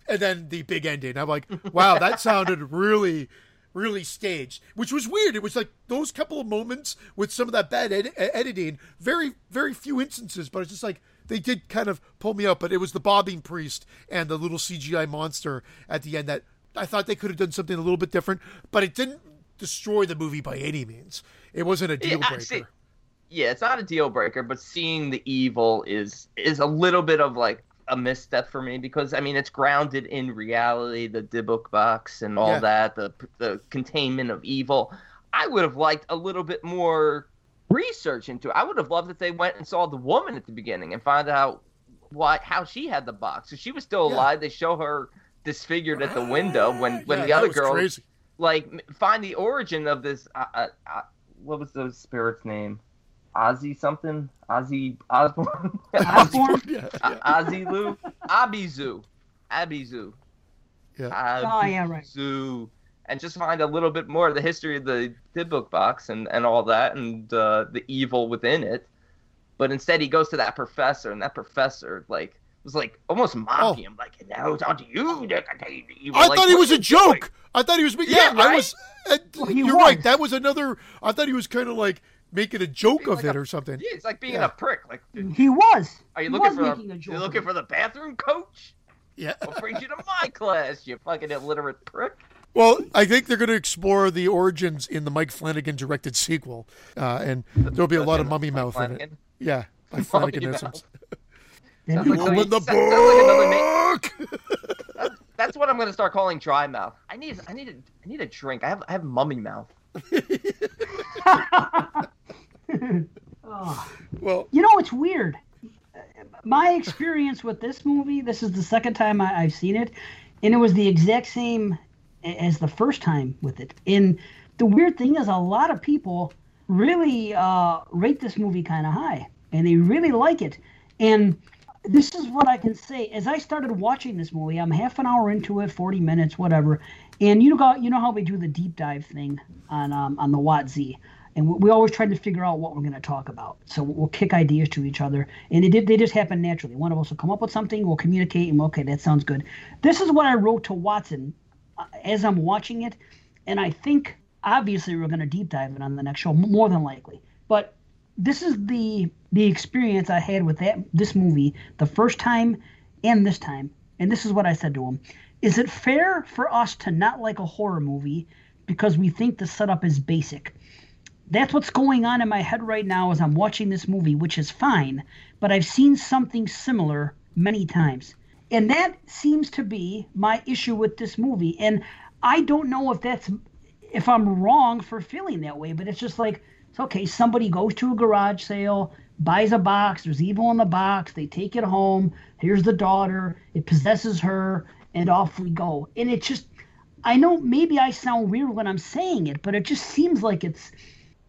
And then the big ending. I'm like, wow, that sounded really, really staged, which was weird. It was like those couple of moments with some of that bad ed- editing. Very, very few instances, but it's just like they did kind of pull me up. But it was the bobbing priest and the little C G I monster at the end that I thought they could have done something a little bit different, but it didn't destroy the movie by any means. It wasn't a deal yeah, breaker. See- Yeah, it's not a deal breaker, but seeing the evil is is a little bit of like a misstep for me because I mean it's grounded in reality, the Dybbuk box and all yeah. that, the the containment of evil. I would have liked a little bit more research into it. I would have loved that they went and saw the woman at the beginning and found out why how she had the box. So she was still yeah. alive. They show her disfigured at the window when when yeah, the other girl crazy. like find the origin of this. Uh, uh, uh, what was the spirit's name? Ozzy something? Ozzy Osbourne? Osbourne? Yeah, yeah. Ozzy Lou? Abizu. Abizu. Yeah. Abizu. Oh, yeah, right. And just find a little bit more of the history of the Dybbuk box and, and all that and uh, the evil within it. But instead he goes to that professor, and that professor like was like almost mocking him. Oh. Like, now it's on to you to contain the evil. I like, thought it was a joke. Doing? I thought he was... Yeah, yeah right? I was... Uh, well, you're was. right. That was another... I thought he was kind of like... making a joke being of like it a, or something. Yeah, it's like being yeah. a prick. Like dude, he was. Are you he looking for the, a joke? You looking for the bathroom coach? Yeah. I'll bring you to my class, you fucking illiterate prick. Well, I think they're going to explore the origins in the Mike Flanagan directed sequel, uh, and there'll be a lot of mummy mouth Flanagan. in it. Yeah, by Flanagan essence. Sounds you like open the book. Like that's, that's what I'm going to start calling dry mouth. I need, I need, a, I need a drink. I have, I have mummy mouth. Oh. Well, you know, it's weird. My experience with this movie, this is the second time I, I've seen it, and it was the exact same as the first time with it. And the weird thing is a lot of people really uh, rate this movie kind of high, and they really like it. And this is what I can say. As I started watching this movie, I'm half an hour into it, forty minutes, whatever, and you know, you know how we do the deep dive thing on um, on the W A T Z. And we always try to figure out what we're going to talk about. So we'll kick ideas to each other. And it did, they just happen naturally. One of us will come up with something. We'll communicate. And okay, that sounds good. This is what I wrote to Watson uh, as I'm watching it. And I think, obviously, we're going to deep dive it on the next show, more than likely. But this is the the experience I had with that this movie the first time and this time. And this is what I said to him. Is it fair for us to not like a horror movie because we think the setup is basic? That's what's going on in my head right now as I'm watching this movie, which is fine, but I've seen something similar many times. And that seems to be my issue with this movie. And I don't know if that's if I'm wrong for feeling that way, but it's just like, it's okay, somebody goes to a garage sale, buys a box, there's evil in the box, they take it home, here's the daughter, it possesses her, and off we go. And it just, I know maybe I sound weird when I'm saying it, but it just seems like it's,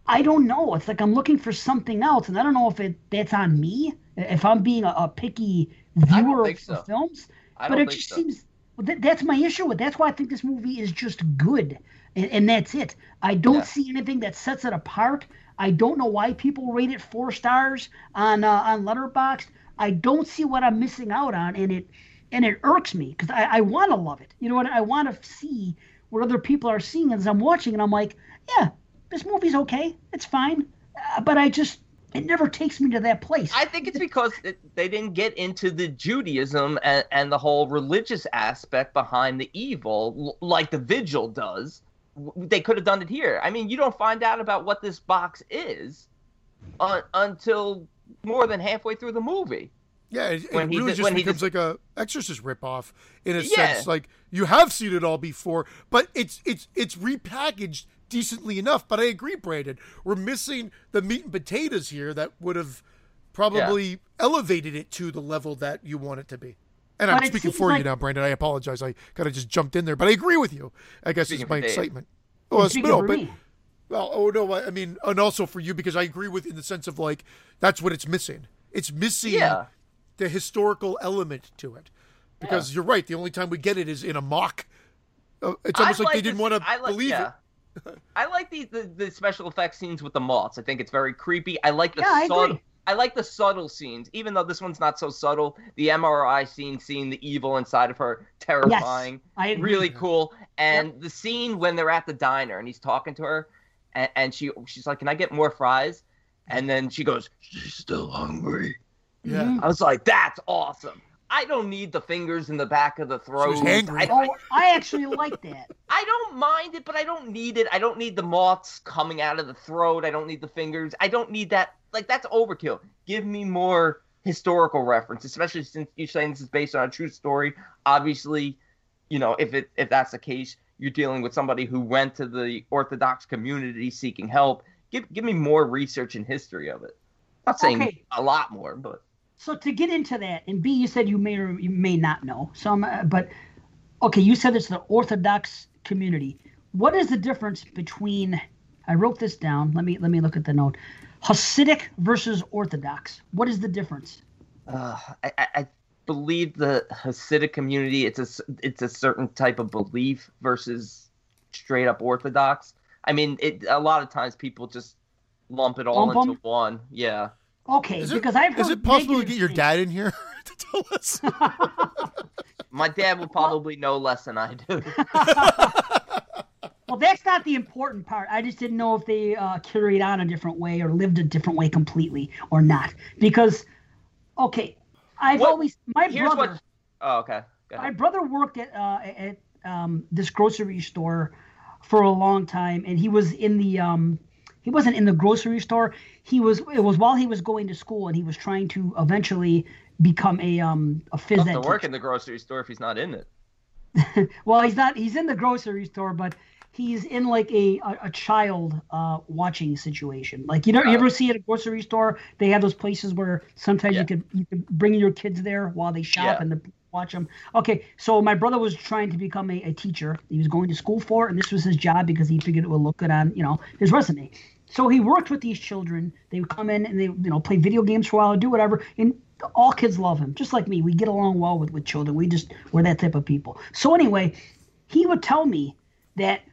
I don't know. It's like I'm looking for something else, and I don't know if it that's on me, if I'm being a, a picky viewer of so. films. I but don't it think just so. seems that, that's my issue with. That's why I think this movie is just good, and, and that's it. I don't yeah. see anything that sets it apart. I don't know why people rate it four stars on uh, on Letterboxd. I don't see what I'm missing out on, and it and it irks me because I, I want to love it. You know what? I want to see what other people are seeing as I'm watching, and I'm like, yeah, this movie's okay, it's fine, uh, but I just, it never takes me to that place. I think it's because it, they didn't get into the Judaism and, and the whole religious aspect behind the evil like The Vigil does. They could have done it here. I mean, you don't find out about what this box is un, until more than halfway through the movie. Yeah, it, it really did, just becomes did, like a Exorcist ripoff in a yeah. sense. Like, you have seen it all before, but it's it's it's repackaged decently enough. But I agree, Brandon. We're missing the meat and potatoes here that would have probably yeah. elevated it to the level that you want it to be. And but I'm speaking for like, you now, Brandon. I apologize. I kind of just jumped in there, but I agree with you. I guess it's my excitement. Oh, it's no, but well, oh no, I mean, and also for you because I agree with in the sense of like that's what it's missing. It's missing. Yeah. The historical element to it, because yeah. you're right. The only time we get it is in a mock. It's almost like, like they didn't want to like, believe yeah. it. I like the, the the special effects scenes with the moths. I think it's very creepy. I like the yeah, subtle. I, I like the subtle scenes, even though this one's not so subtle. The M R I scene, seeing the evil inside of her, terrifying. Yes, I agree. Really cool. And yep. the scene when they're at the diner and he's talking to her, and, and she she's like, "Can I get more fries?" And then she goes, "She's still hungry." Yeah, I was like, that's awesome. I don't need the fingers in the back of the throat. She was angry. I, oh, I actually like that. I don't mind it, but I don't need it. I don't need the moths coming out of the throat. I don't need the fingers. I don't need that. Like, that's overkill. Give me more historical reference, especially since you're saying this is based on a true story. Obviously, you know, if it if that's the case, you're dealing with somebody who went to the Orthodox community seeking help. Give, give me more research and history of it. I'm not saying okay. a lot more, but... So to get into that, and B, you said you may or you may not know. So, I'm, uh, but okay, you said it's the Orthodox community. What is the difference between? I wrote this down. Let me let me look at the note. Hasidic versus Orthodox. What is the difference? Uh, I, I believe the Hasidic community. It's a it's a certain type of belief versus straight up Orthodox. I mean, it, a lot of times people just lump it all lump into them? one. Yeah. Okay, it, because I've heard. Is it possible to get your dad in here to tell us? My dad will probably know less than I do. Well, that's not the important part. I just didn't know if they uh, carried on a different way or lived a different way completely or not. Because, okay, I've what? always my Here's brother. What, oh, okay. Go ahead. My brother worked at uh, at um, this grocery store for a long time, and he was in the. Um, He wasn't in the grocery store. He was. It was while he was going to school, and he was trying to eventually become a um a phys ed teacher. He doesn't work in the grocery store if he's not in it. Well, he's not. He's in the grocery store, but he's in like a a, a child uh, watching situation. Like you know, you ever see at a grocery store they have those places where sometimes yeah. you could you could bring your kids there while they shop yeah. and the, watch them. Okay, so my brother was trying to become a, a teacher. He was going to school for it, and this was his job because he figured it would look good on you know his resume. So he worked with these children. They would come in and they, you know, play video games for a while, do whatever. And all kids love him, just like me. We get along well with, with children. We just, we're that type of people. So anyway, he would tell me that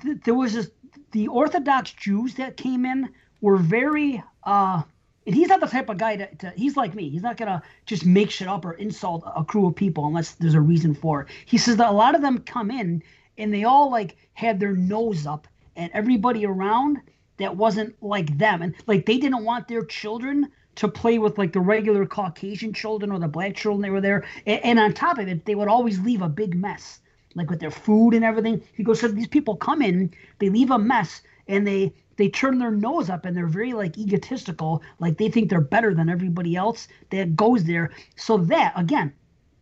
th- there was this, the Orthodox Jews that came in were very, uh, and he's not the type of guy to, to he's like me. He's not going to just make shit up or insult a, a crew of people unless there's a reason for it. He says that a lot of them come in and they all like had their nose up at everybody around that wasn't like them. And like they didn't want their children to play with like the regular Caucasian children or the black children they were there. And, and on top of it, they would always leave a big mess, like with their food and everything. He goes, so these people come in, they leave a mess, and they they turn their nose up, and they're very like egotistical, like they think they're better than everybody else that goes there. So that, again,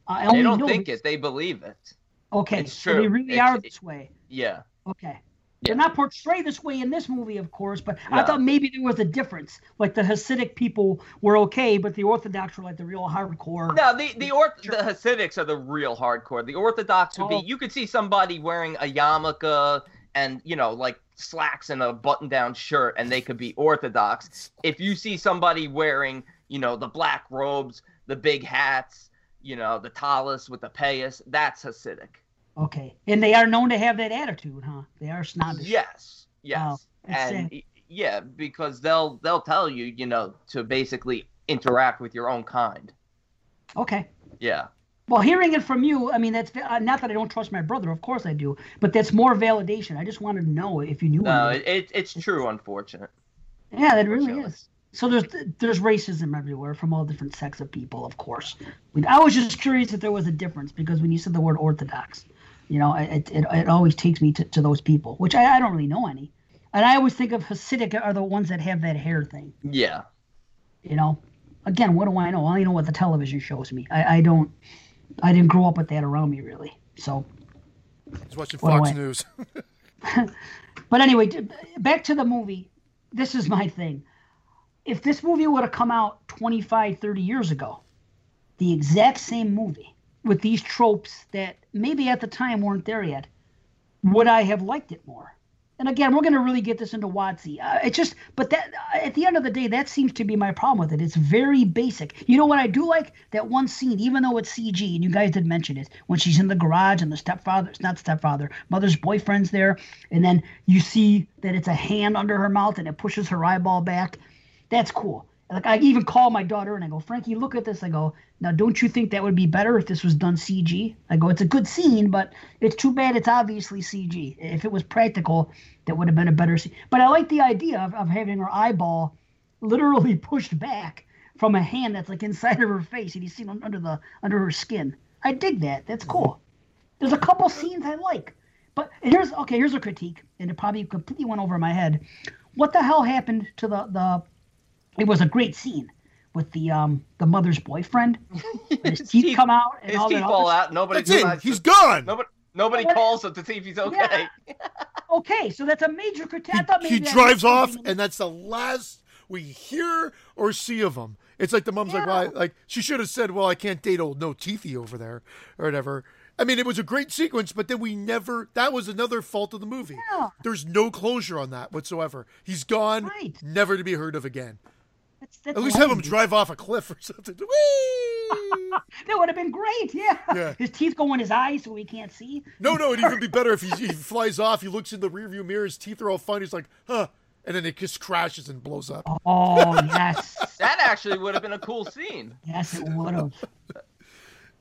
I only they don't know think it, they believe it. Okay, it's true. So they really it's, are this way. Yeah. Okay. They're not portrayed this way in this movie, of course, but no. I thought maybe there was a difference. Like the Hasidic people were okay, but the Orthodox were like the real hardcore. No, the the, or- the Hasidics are the real hardcore. The Orthodox would oh. be, you could see somebody wearing a yarmulke and, you know, like slacks and a button-down shirt, and they could be Orthodox. If you see somebody wearing, you know, the black robes, the big hats, you know, the tallis with the payas, that's Hasidic. Okay, and they are known to have that attitude, huh? They are snobbish. Yes, yes, oh, and sad. yeah, because they'll they'll tell you, you know, to basically interact with your own kind. Okay. Yeah. Well, hearing it from you, I mean, that's uh, not that I don't trust my brother. Of course I do. But that's more validation. I just wanted to know if you knew. No, it, it, it's true, unfortunate. Yeah, that really is. So there's there's racism everywhere from all different sects of people, of course. I was just curious if there was a difference, because when you said the word orthodox, you know, it it, it always takes me to, to those people, which I, I don't really know any. And I always think of Hasidic are the ones that have that hair thing. Yeah. You know, again, what do I know? I only know what the television shows me. I, I don't... I didn't grow up with that around me, really. So, just watching Fox News. But anyway, back to the movie. This is my thing. If this movie would have come out twenty-five, thirty years ago, the exact same movie with these tropes that maybe at the time weren't there yet, would I have liked it more? And again, we're going to really get this into Watsy. Uh, it's just, but that uh, at the end of the day, that seems to be my problem with it. It's very basic. You know what I do like? That one scene, even though it's C G, and you guys did mention it, when she's in the garage and the stepfather, it's not stepfather, mother's boyfriend's there, and then you see that it's a hand under her mouth and it pushes her eyeball back. That's cool. Like, I even call my daughter and I go, Frankie, look at this. I go, now don't you think that would be better if this was done C G? I go, it's a good scene, but it's too bad it's obviously C G. If it was practical, that would have been a better scene. But I like the idea of, of having her eyeball literally pushed back from a hand that's like inside of her face, and you see it under the under her skin. I dig that. That's cool. There's a couple scenes I like. But here's okay, here's a critique, and it probably completely went over my head. What the hell happened to the the It was a great scene with the um, the mother's boyfriend. His, his teeth come out. And his all teeth that fall out. Nobody that's it. He's gone. Nobody, nobody calls him to see if he's okay. Yeah. Okay, so that's a major critique. He, I thought maybe he drives off, and that's the last we hear or see of him. It's like the mom's yeah. like, "Why?" Well, like she should have said, "Well, I can't date old no teethy over there," or whatever. I mean, it was a great sequence, but then we never... That was another fault of the movie. Yeah. There's no closure on that whatsoever. He's gone, right. Never to be heard of again. That's, that's At least have him drive off a cliff or something. Whee! That would have been great, yeah. yeah. His teeth go in his eyes so he can't see. No, no, it'd even be better if he, he flies off, he looks in the rearview mirror, his teeth are all fine, he's like, huh, and then it just crashes and blows up. Oh, yes. That actually would have been a cool scene. Yes, it would have.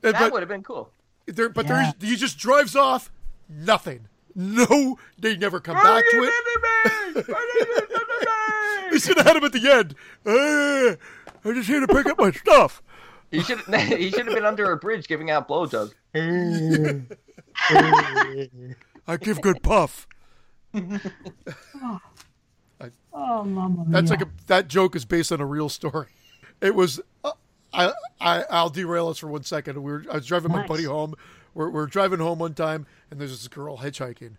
That but, would have been cool. There, but yeah. there's, he just drives off, nothing. No, they never come Why back to it. He should have had him at the end. Uh, I just here to pick up my stuff. He should he should have been under a bridge giving out blowjobs. I give good puff. oh. I, oh, mama that's mia. like a, that joke is based on a real story. It was. Uh, I, I I'll derail us for one second. We were I was driving nice. my buddy home. We're we're driving home one time, and there's this girl hitchhiking.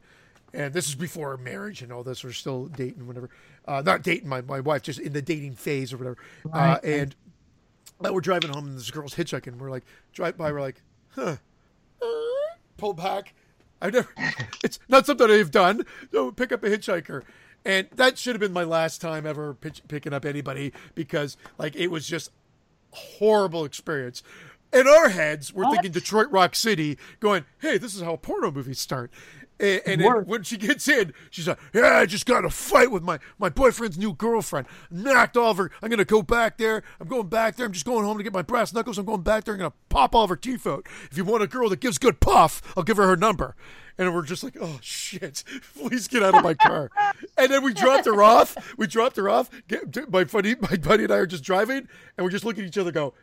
And this is before our marriage and all this. We're still dating, whatever. Uh, not dating my, my wife, just in the dating phase or whatever. Right. Uh, and uh, we're driving home, and this girl's hitchhiking. We're like, drive by. We're like, huh. Pull back. I've never. It's not something I've done. No, pick up a hitchhiker. And that should have been my last time ever pitch, picking up anybody because, like, it was just a horrible experience. In our heads, we're what? thinking Detroit Rock City, going, hey, this is how porno movies start. And, and it, when she gets in, she's like, yeah, I just got in a fight with my, my boyfriend's new girlfriend. Knocked all of her. I'm going to go back there. I'm going back there. I'm just going home to get my brass knuckles. I'm going back there. I'm going to pop all of her teeth out. If you want a girl that gives good puff, I'll give her her number. And we're just like, oh, shit. Please get out of my car. And then we dropped her off. We dropped her off. Get, my, buddy, my buddy and I are just driving, and we're just looking at each other go,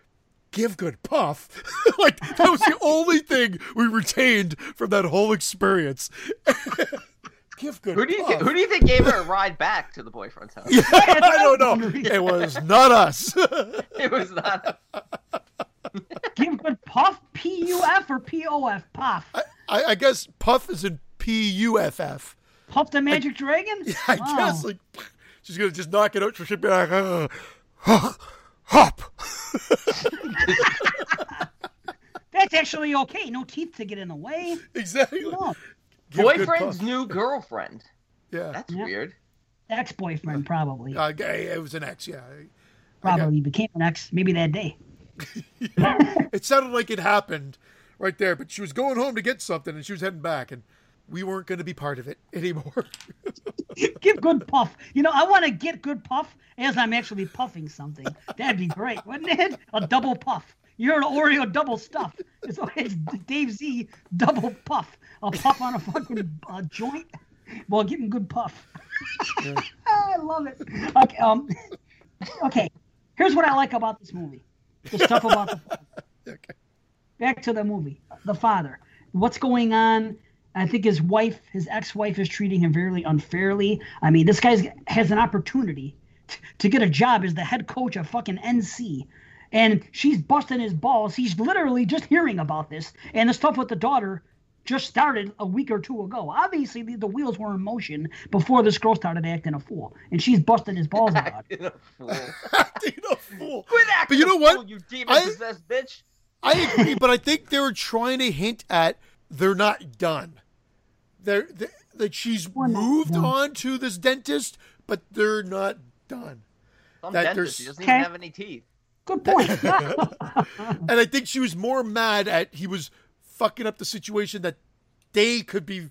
give good puff. Like, that was the only thing we retained from that whole experience. Give good who do you puff. Th- who do you think gave her a ride back to the boyfriend's house? Yeah, I don't know. It was not us. It was not us. Give good puff, P U F or P O F, puff? I, I, I guess puff is in P U F F. Puff the Magic I, Dragon? Yeah, I wow. guess. Like, she's going to just knock it out. She'll be like, uh, huh. Hop. That's actually okay. No teeth to get in the way. Exactly. No. Boyfriend's new girlfriend. Yeah. That's yeah. weird. Ex-boyfriend, probably. Uh, it was an ex, yeah. Probably got... became an ex maybe that day. It sounded like it happened right there, but she was going home to get something, and she was heading back, and we weren't going to be part of it anymore. Give good puff. You know, I want to get good puff as I'm actually puffing something. That'd be great, wouldn't it? A double puff. You're an Oreo double stuff. It's, it's Dave Z double puff. I'll puff on a fucking uh, joint while getting good puff. I love it. Okay, um, okay, here's what I like about this movie. The stuff about the father. Okay. Back to the movie. The father. What's going on? I think his wife, his ex-wife, is treating him very unfairly. I mean, this guy has an opportunity t- to get a job as the head coach of fucking N C. And she's busting his balls. He's literally just hearing about this. And the stuff with the daughter just started a week or two ago. Obviously, the, the wheels were in motion before this girl started acting a fool. And she's busting his balls about it. Acting a fool. Acting a fool. Quit acting but you know what? Fool, you demon-possessed I, bitch. I agree, but I think they were trying to hint at they're not done. They're, they're, like she's we're moved on to this dentist, but they're not done. Some that dentist, she doesn't even have any teeth. Good point. And I think she was more mad at he was fucking up the situation that they could be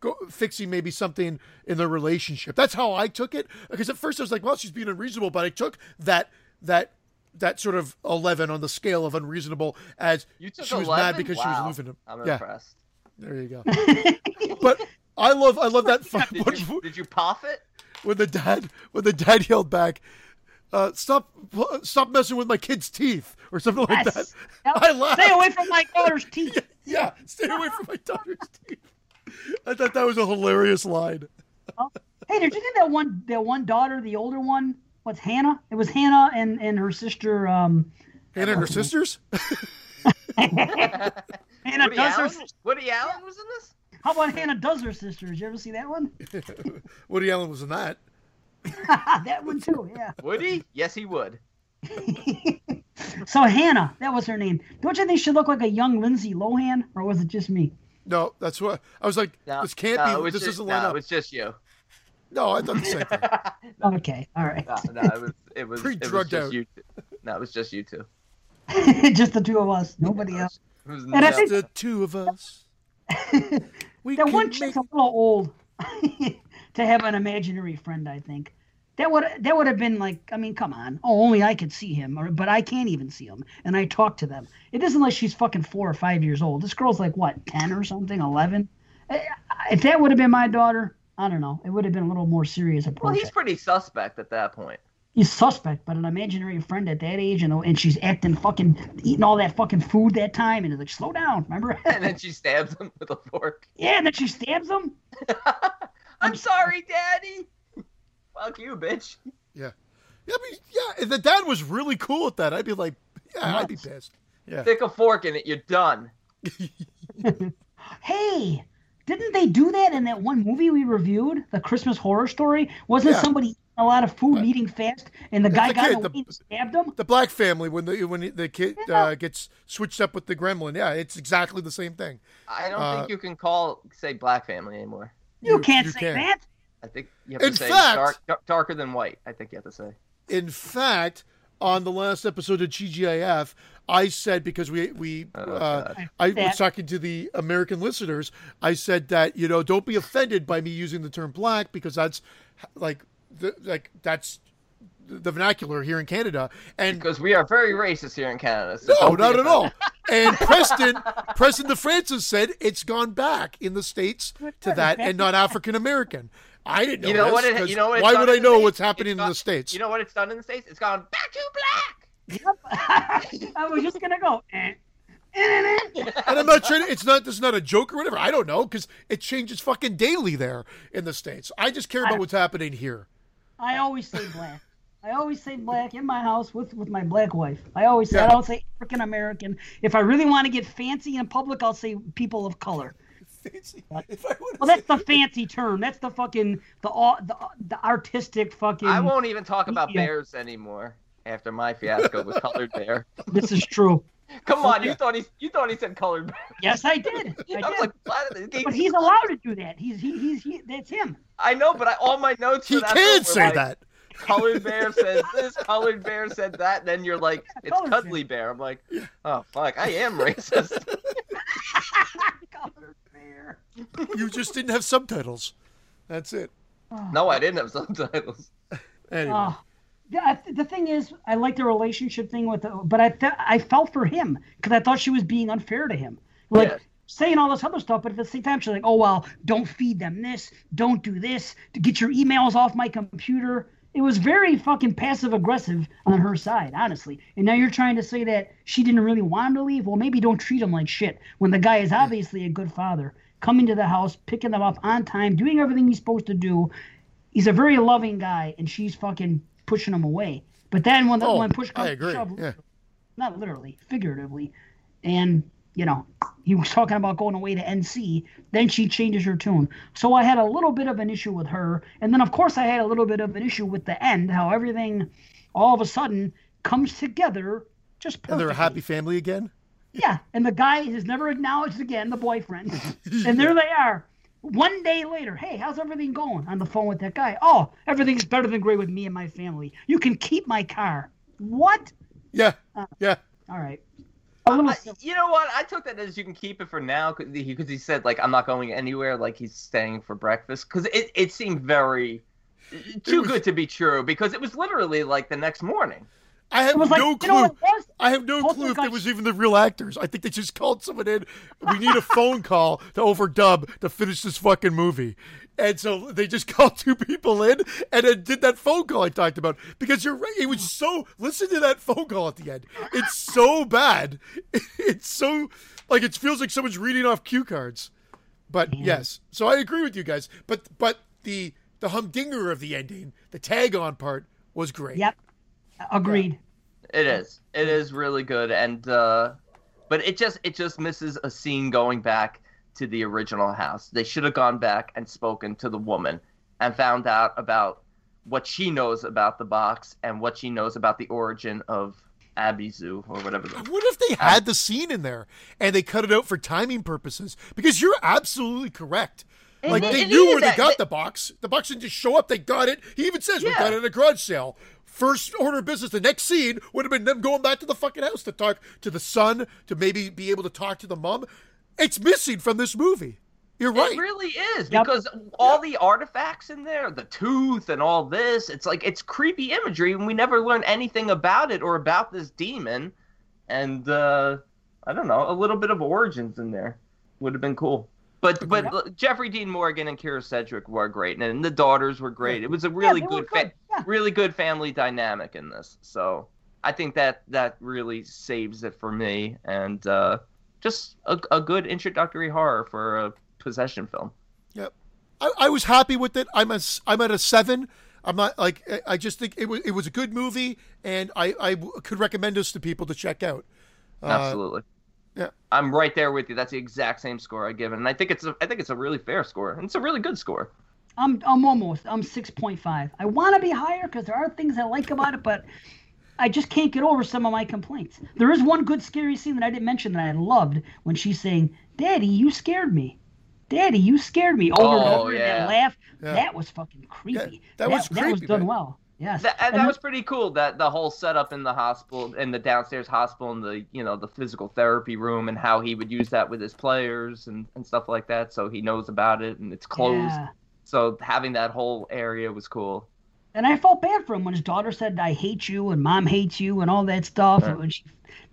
go- fixing maybe something in their relationship. That's how I took it. Because at first I was like, well, she's being unreasonable, but I took that that that sort of eleven on the scale of unreasonable as you took she was eleven? Mad because wow. she was losing him. I'm yeah. impressed. There you go. But I love I love that. Fun did, you, point. Did you pop it? When the dad when the dad yelled back, Uh, stop stop messing with my kid's teeth or something like yes. that. Yep. I laughed. Stay away from my daughter's teeth. yeah, yeah, stay away from my daughter's teeth. I thought that was a hilarious line. Oh. Hey, did you think that one that one daughter, the older one, what's Hannah? It was Hannah and, and her sister. Um, Hannah and her sisters? Hannah Woody does Allen? Her sisters. Woody Allen was in this? How about Hannah does her sisters? You ever see that one? Woody Allen was in that. That one too, yeah. Would he? Yes, he would. So Hannah, that was her name. Don't you think she looked like a young Lindsay Lohan, or was it just me? No, that's what I was like. No, this can't no, be. This just, doesn't line no, up. It's just you. No, I thought the same thing. Okay, all right. No, no, it was it was, it was just out. You. Two. No, it was just you two. Just the two of us. Nobody else. It was and I think the two of us. We that one chick's make... a little old. To have an imaginary friend, I think. That would that would have been like, I mean, come on. Oh, only I could see him, or, but I can't even see him. And I talk to them. It isn't like she's fucking four or five years old. This girl's like, what, ten or something, eleven? If that would have been my daughter, I don't know. It would have been a little more serious approach. Well, he's pretty suspect at that point. He's suspect, but an imaginary friend at that age, and, and she's acting fucking, eating all that fucking food that time, and it's like, slow down, remember? And then she stabs him with a fork. Yeah, and then she stabs him. I'm sorry, Daddy. Fuck you, bitch. Yeah. Yeah, I mean, yeah, if the dad was really cool with that, I'd be like, yeah, nuts. I'd be pissed. Yeah. Stick a fork in it, you're done. Hey, didn't they do that in that one movie we reviewed, The Christmas Horror Story? Wasn't yeah. somebody eating a lot of food, right. eating fast, and the it's guy the got away and stabbed him? The black family, when the when the kid yeah. uh, gets switched up with the gremlin. Yeah, it's exactly the same thing. I don't uh, think you can call, say, black family anymore. You, you can't you say can. That. I think you have in to say fact, dark, dark, darker than white. I think you have to say. In fact, on the last episode of G G I F, I said because we we oh, uh, I was talking to the American listeners. I said that you know don't be offended by me using the term black because that's like the, like that's the vernacular here in Canada, and because we are very racist here in Canada. So no, not at all. And Preston, Preston DeFrancis said it's gone back in the States to that and not African American. I didn't know. You know this, what? It, you know what why would I know States? What's happening gone, in the States? You know what it's done in the States? It's gone back to black. Yep. I was just gonna go. Eh. And I'm not trying. It's not. This is not a joke or whatever. I don't know because it changes fucking daily there in the States. I just care about what's happening here. I always say black. I always say black in my house with, with my black wife. I always say, yeah. I don't say African American. If I really want to get fancy in public, I'll say people of color. Fancy. But, if I well, that's the fancy term. That's the fucking the the the artistic fucking. I won't even talk media. About bears anymore after my fiasco with colored bear. This is true. Come on, you thought he you thought he said colored bear. Yes, I did. I, I was did. Like, he, but he's allowed to do that. He's he he's he, that's him. I know, but I, all my notes. He can't say like, that. Colored bear says this, colored bear said that, and then you're like, it's colored cuddly bear. bear. I'm like, oh, fuck, I am racist. Colored bear. You just didn't have subtitles. That's it. Oh. No, I didn't have subtitles. Anyway. Oh. I, the thing is, I like the relationship thing with, the, but I th- I felt for him because I thought she was being unfair to him, like yeah. saying all this other stuff. But at the same time, she's like, "Oh well, don't feed them this, don't do this, to get your emails off my computer." It was very fucking passive aggressive on her side, honestly. And now you're trying to say that she didn't really want him to leave. Well, maybe don't treat him like shit when the guy is obviously a good father, coming to the house, picking them up on time, doing everything he's supposed to do. He's a very loving guy, and she's fucking pushing him away. But then when the oh, one push comes to shove, yeah. not literally, figuratively, and, you know, he was talking about going away to N C, then she changes her tune. So I had a little bit of an issue with her, and then, of course, I had a little bit of an issue with the end, how everything all of a sudden comes together just perfectly. And they're a happy family again? Yeah, and the guy is never acknowledged again, the boyfriend, and there they are. One day later, hey, how's everything going? On the phone with that guy. Oh, everything's better than great with me and my family. You can keep my car. What? Yeah, uh, yeah. All right. Uh, you know what? I took that as you can keep it for now because he, he said, like, I'm not going anywhere. Like, he's staying for breakfast. Because it, it seemed very too was, good to be true because it was literally, like, the next morning. I have no like, clue. You know I have no clue if it was even the real actors. I think they just called someone in. We need a phone call to overdub to finish this fucking movie. And so they just called two people in and then did that phone call I talked about. Because you're right. It was so... Listen to that phone call at the end. It's so bad. It's so... Like, it feels like someone's reading off cue cards. But, yeah. yes. So I agree with you guys. But but the the humdinger of the ending, the tag-on part, was great. Yep. Agreed. It is. It is really good, and uh, but it just it just misses a scene going back to the original house. They should have gone back and spoken to the woman and found out about what she knows about the box and what she knows about the origin of Abizu or whatever. What if they had the scene in there and they cut it out for timing purposes? Because you're absolutely correct. And like it, they knew where that. they got the box. The box didn't just show up. They got it. He even says yeah. we got it at a garage sale. First order of business, the next scene would have been them going back to the fucking house to talk to the son, to maybe be able to talk to the mom. It's missing from this movie. You're right. It really is, because yep. all yep. the artifacts in there, the tooth and all this, it's like, it's creepy imagery, and we never learn anything about it or about this demon. And, uh, I don't know, a little bit of origins in there would have been cool. But but yeah. Jeffrey Dean Morgan and Keira Sedgwick were great, and the daughters were great. It was a really yeah, good, good. Fa- yeah. really good family dynamic in this. So I think that that really saves it for me, and uh, just a, a good introductory horror for a possession film. Yep, I, I was happy with it. I'm a, I'm at a seven. I'm not like I just think it was it was a good movie, and I, I could recommend this to people to check out. Uh, Absolutely. Yeah, I'm right there with you. That's the exact same score I give it, and I think it's a, I think it's a really fair score, and it's a really good score. I'm I'm almost I'm six point five. I want to be higher because there are things I like about it, but I just can't get over some of my complaints. There is one good scary scene that I didn't mention that I loved when she's saying, "Daddy, you scared me. Daddy, you scared me." Over oh, and over, yeah. and that laugh. Yeah. That was fucking creepy. Yeah, that, that was that, creepy, that was done man. well. Yes. That, that was pretty cool, that the whole setup in the hospital, in the downstairs hospital, and the, you know, the physical therapy room, and how he would use that with his players and, and stuff like that, so he knows about it, and it's closed. Yeah. So having that whole area was cool. And I felt bad for him when his daughter said, "I hate you," and "Mom hates you," and all that stuff. Right. And she,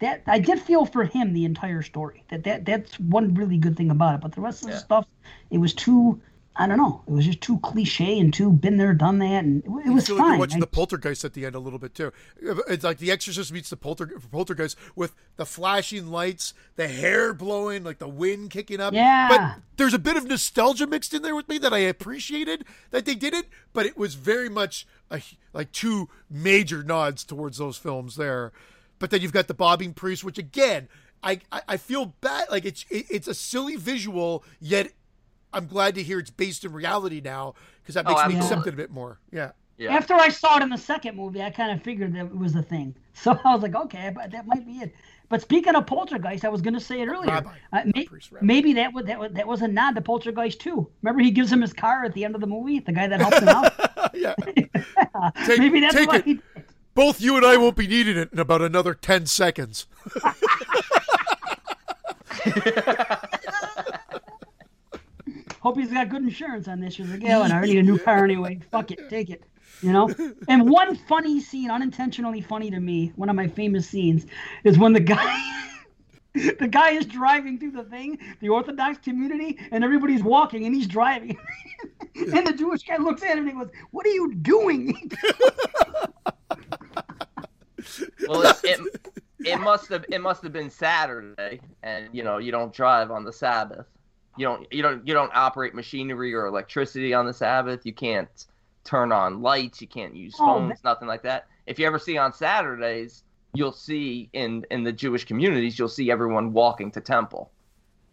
that I did feel for him the entire story. That, that That's one really good thing about it, but the rest of yeah. the stuff, it was too... I don't know. It was just too cliche and too been there, done that, and it was I feel like fine. You're watching I... the Poltergeist at the end a little bit too. It's like The Exorcist meets the Polter- Poltergeist with the flashing lights, the hair blowing, like the wind kicking up. Yeah. But there's a bit of nostalgia mixed in there with me that I appreciated that they did it, but it was very much a, like two major nods towards those films there. But then you've got the bobbing priest, which again, I I, I feel bad. Like it's it, it's a silly visual, yet. I'm glad to hear it's based in reality now because that makes oh, me accept it a bit more. Yeah. yeah. After I saw it in the second movie, I kind of figured that it was a thing. So I was like, okay, but that might be it. But speaking of Poltergeist, I was going to say it earlier. Rabbi, uh, may- priest, maybe that was, that was that was a nod to Poltergeist too. Remember, he gives him his car at the end of the movie. The guy that helped him out. yeah. yeah. Take, maybe that's why. He did. Both you and I won't be needing it in about another ten seconds. Hope he's got good insurance on this. She's like, yeah, I need a new car anyway. Fuck it. Take it. You know? And one funny scene, unintentionally funny to me, one of my famous scenes, is when the guy... The guy is driving through the thing, the Orthodox community, and everybody's walking, and he's driving. Yeah. And the Jewish guy looks at him and he goes, "What are you doing?" Well, it, it it must have it must have been Saturday, and you know you don't drive on the Sabbath. You don't you don't you don't operate machinery or electricity on the Sabbath. You can't turn on lights. You can't use phones. Oh, nothing like that. If you ever see on Saturdays, you'll see in, in the Jewish communities, you'll see everyone walking to temple.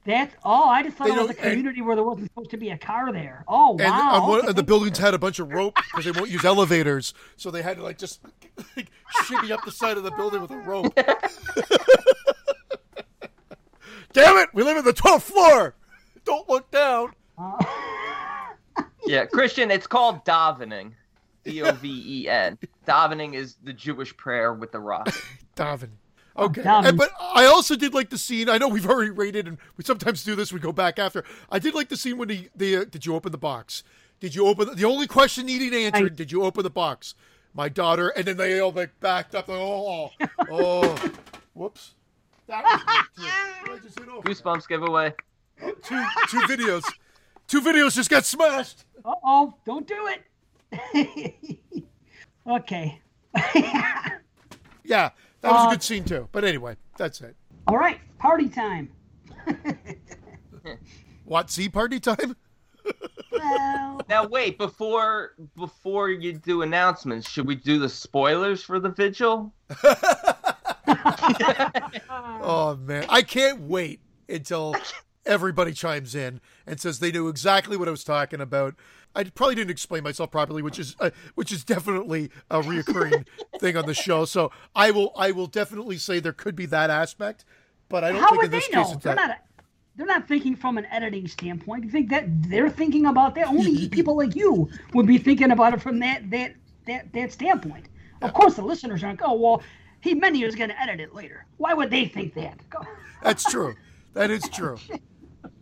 That's oh, I just thought it was a community and, where there wasn't supposed to be a car there. Oh, wow. And, on one, okay. and the buildings had a bunch of rope because they won't use elevators, so they had to like just like, shimmy up the side of the building with a rope. Damn it! We live in the twelfth floor! Don't look down! Uh, yeah, Christian, it's called davening. D O V E N. Davening is the Jewish prayer with the rock. Daven. Okay. Daven. And, but I also did like the scene. I know we've already rated, and we sometimes do this. We go back after. I did like the scene when he, the, uh, did you open the box? Did you open the, the only question needing answered? I... Did you open the box? My daughter. And then they all like backed up. Like, oh, oh, whoops. That was just hit over. Goosebumps giveaway. Oh, two, two videos. Two videos just got smashed. Uh oh. Don't do it. Okay. Yeah, that was uh, a good scene too. But anyway, that's it. All right, party time. What? See, party time. Well... Now wait, before before you do announcements, should we do the spoilers for the vigil? Oh man, I can't wait until everybody chimes in and says they knew exactly what I was talking about. I probably didn't explain myself properly, which is uh, which is definitely a reoccurring thing on the show. So I will I will definitely say there could be that aspect, but I don't How think in this know? case it's they're that. Not, they're not thinking from an editing standpoint. You think that they're thinking about that? Only people like you would be thinking about it from that that that, that standpoint. Of yeah. course, the listeners aren't. Oh well, he many is going to edit it later. Why would they think that? That's true. That is true.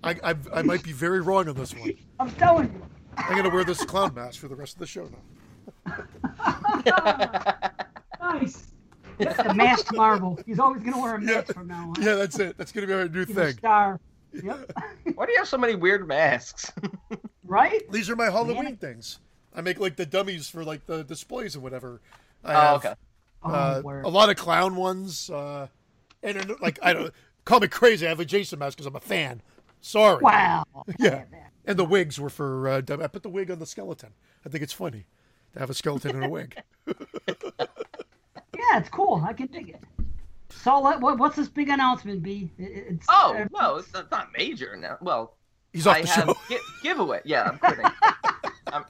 I, I I might be very wrong on this one. I'm telling you. I'm going to wear this clown mask for the rest of the show now. Nice. That's the masked Marvel. He's always going to wear a mask yeah. from now on. Yeah, that's it. That's going to be our new He's thing. A star. Yep. Why do you have so many weird masks? Right? These are my Halloween Man. things. I make like the dummies for like the displays and whatever. I oh, have, okay. Uh, oh, a lot of clown ones. Uh, and like, I don't call me crazy. I have a Jason mask because I'm a fan. Sorry. Wow. Yeah. And the wigs were for, uh, I put the wig on the skeleton. I think it's funny to have a skeleton and a wig. Yeah, it's cool. I can dig it. So what, what's this big announcement, B? It's, oh, uh, no, it's not, not major now. Well, he's off I the have show. Gi- giveaway. Yeah, I'm kidding. I'm,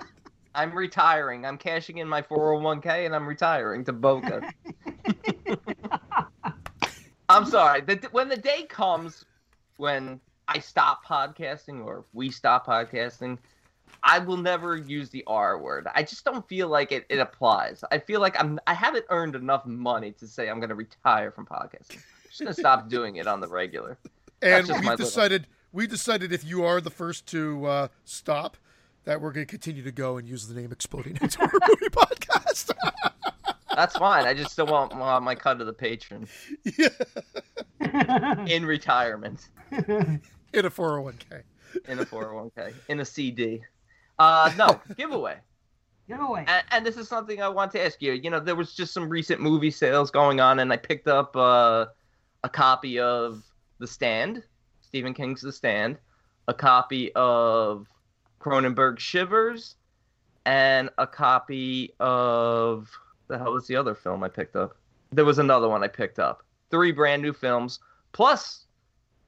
I'm retiring. I'm cashing in my four oh one k and I'm retiring to Boca. I'm sorry. The, when the day comes when... I stop podcasting or we stop podcasting, I will never use the R word. I just don't feel like it, it applies. I feel like I'm I haven't earned enough money to say I'm going to retire from podcasting. I'm just going to stop doing it on the regular. And we decided little. we decided if you are the first to uh, stop, that we're going to continue to go and use the name Exploding Heads Horror Movie Podcast. That's fine. I just still want, want my cut of the patron. Yeah. In retirement. In a four oh one k. In a four oh one k. In a C D. Uh, no, giveaway. Giveaway. And, and this is something I want to ask you. You know, there was just some recent movie sales going on, and I picked up uh, a copy of The Stand, Stephen King's The Stand, a copy of Cronenberg's Shivers, and a copy of... the hell was the other film I picked up? There was another one I picked up. Three brand new films. Plus,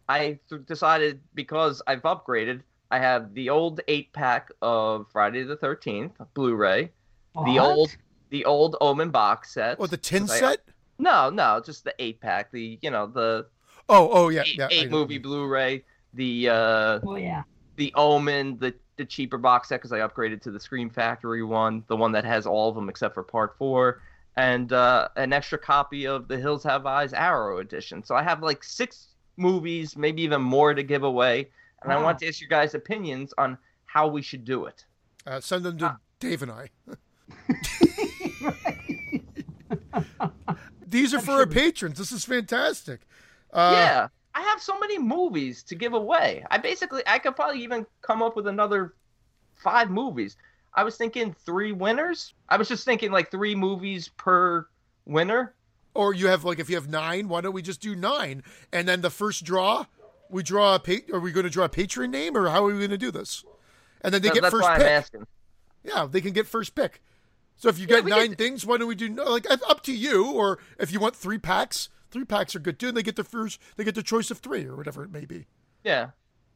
I th- decided because I've upgraded, I have the old eight pack of Friday the thirteenth Blu-ray, what? the old the old Omen box set. Oh, the tin set? I, no, no, just the eight pack. The you know the oh oh yeah eight, yeah, eight movie Blu-ray. The uh, oh yeah the Omen the. The cheaper box set because I upgraded to the Scream Factory one, the one that has all of them except for part four, and uh, an extra copy of The Hills Have Eyes Arrow edition. So I have like six movies, maybe even more to give away, and wow. I want to ask you guys opinions on how we should do it. Uh, send them to uh, Dave and I. these are for our patrons. This is fantastic. Uh, yeah, I have so many movies to give away. I basically, I could probably even come up with another five movies. I was thinking three winners. I was just thinking like three movies per winner. Or you have like, if you have nine, why don't we just do nine? And then the first draw, we draw a pa- are we going to draw a patron name, or how are we going to do this? And then they no, get that's first why pick. I'm asking. Yeah, they can get first pick. So if you yeah, got nine get... things, why don't we do like up to you? Or if you want three packs, three packs are good too. And they get the first, they get the choice of three or whatever it may be. Yeah,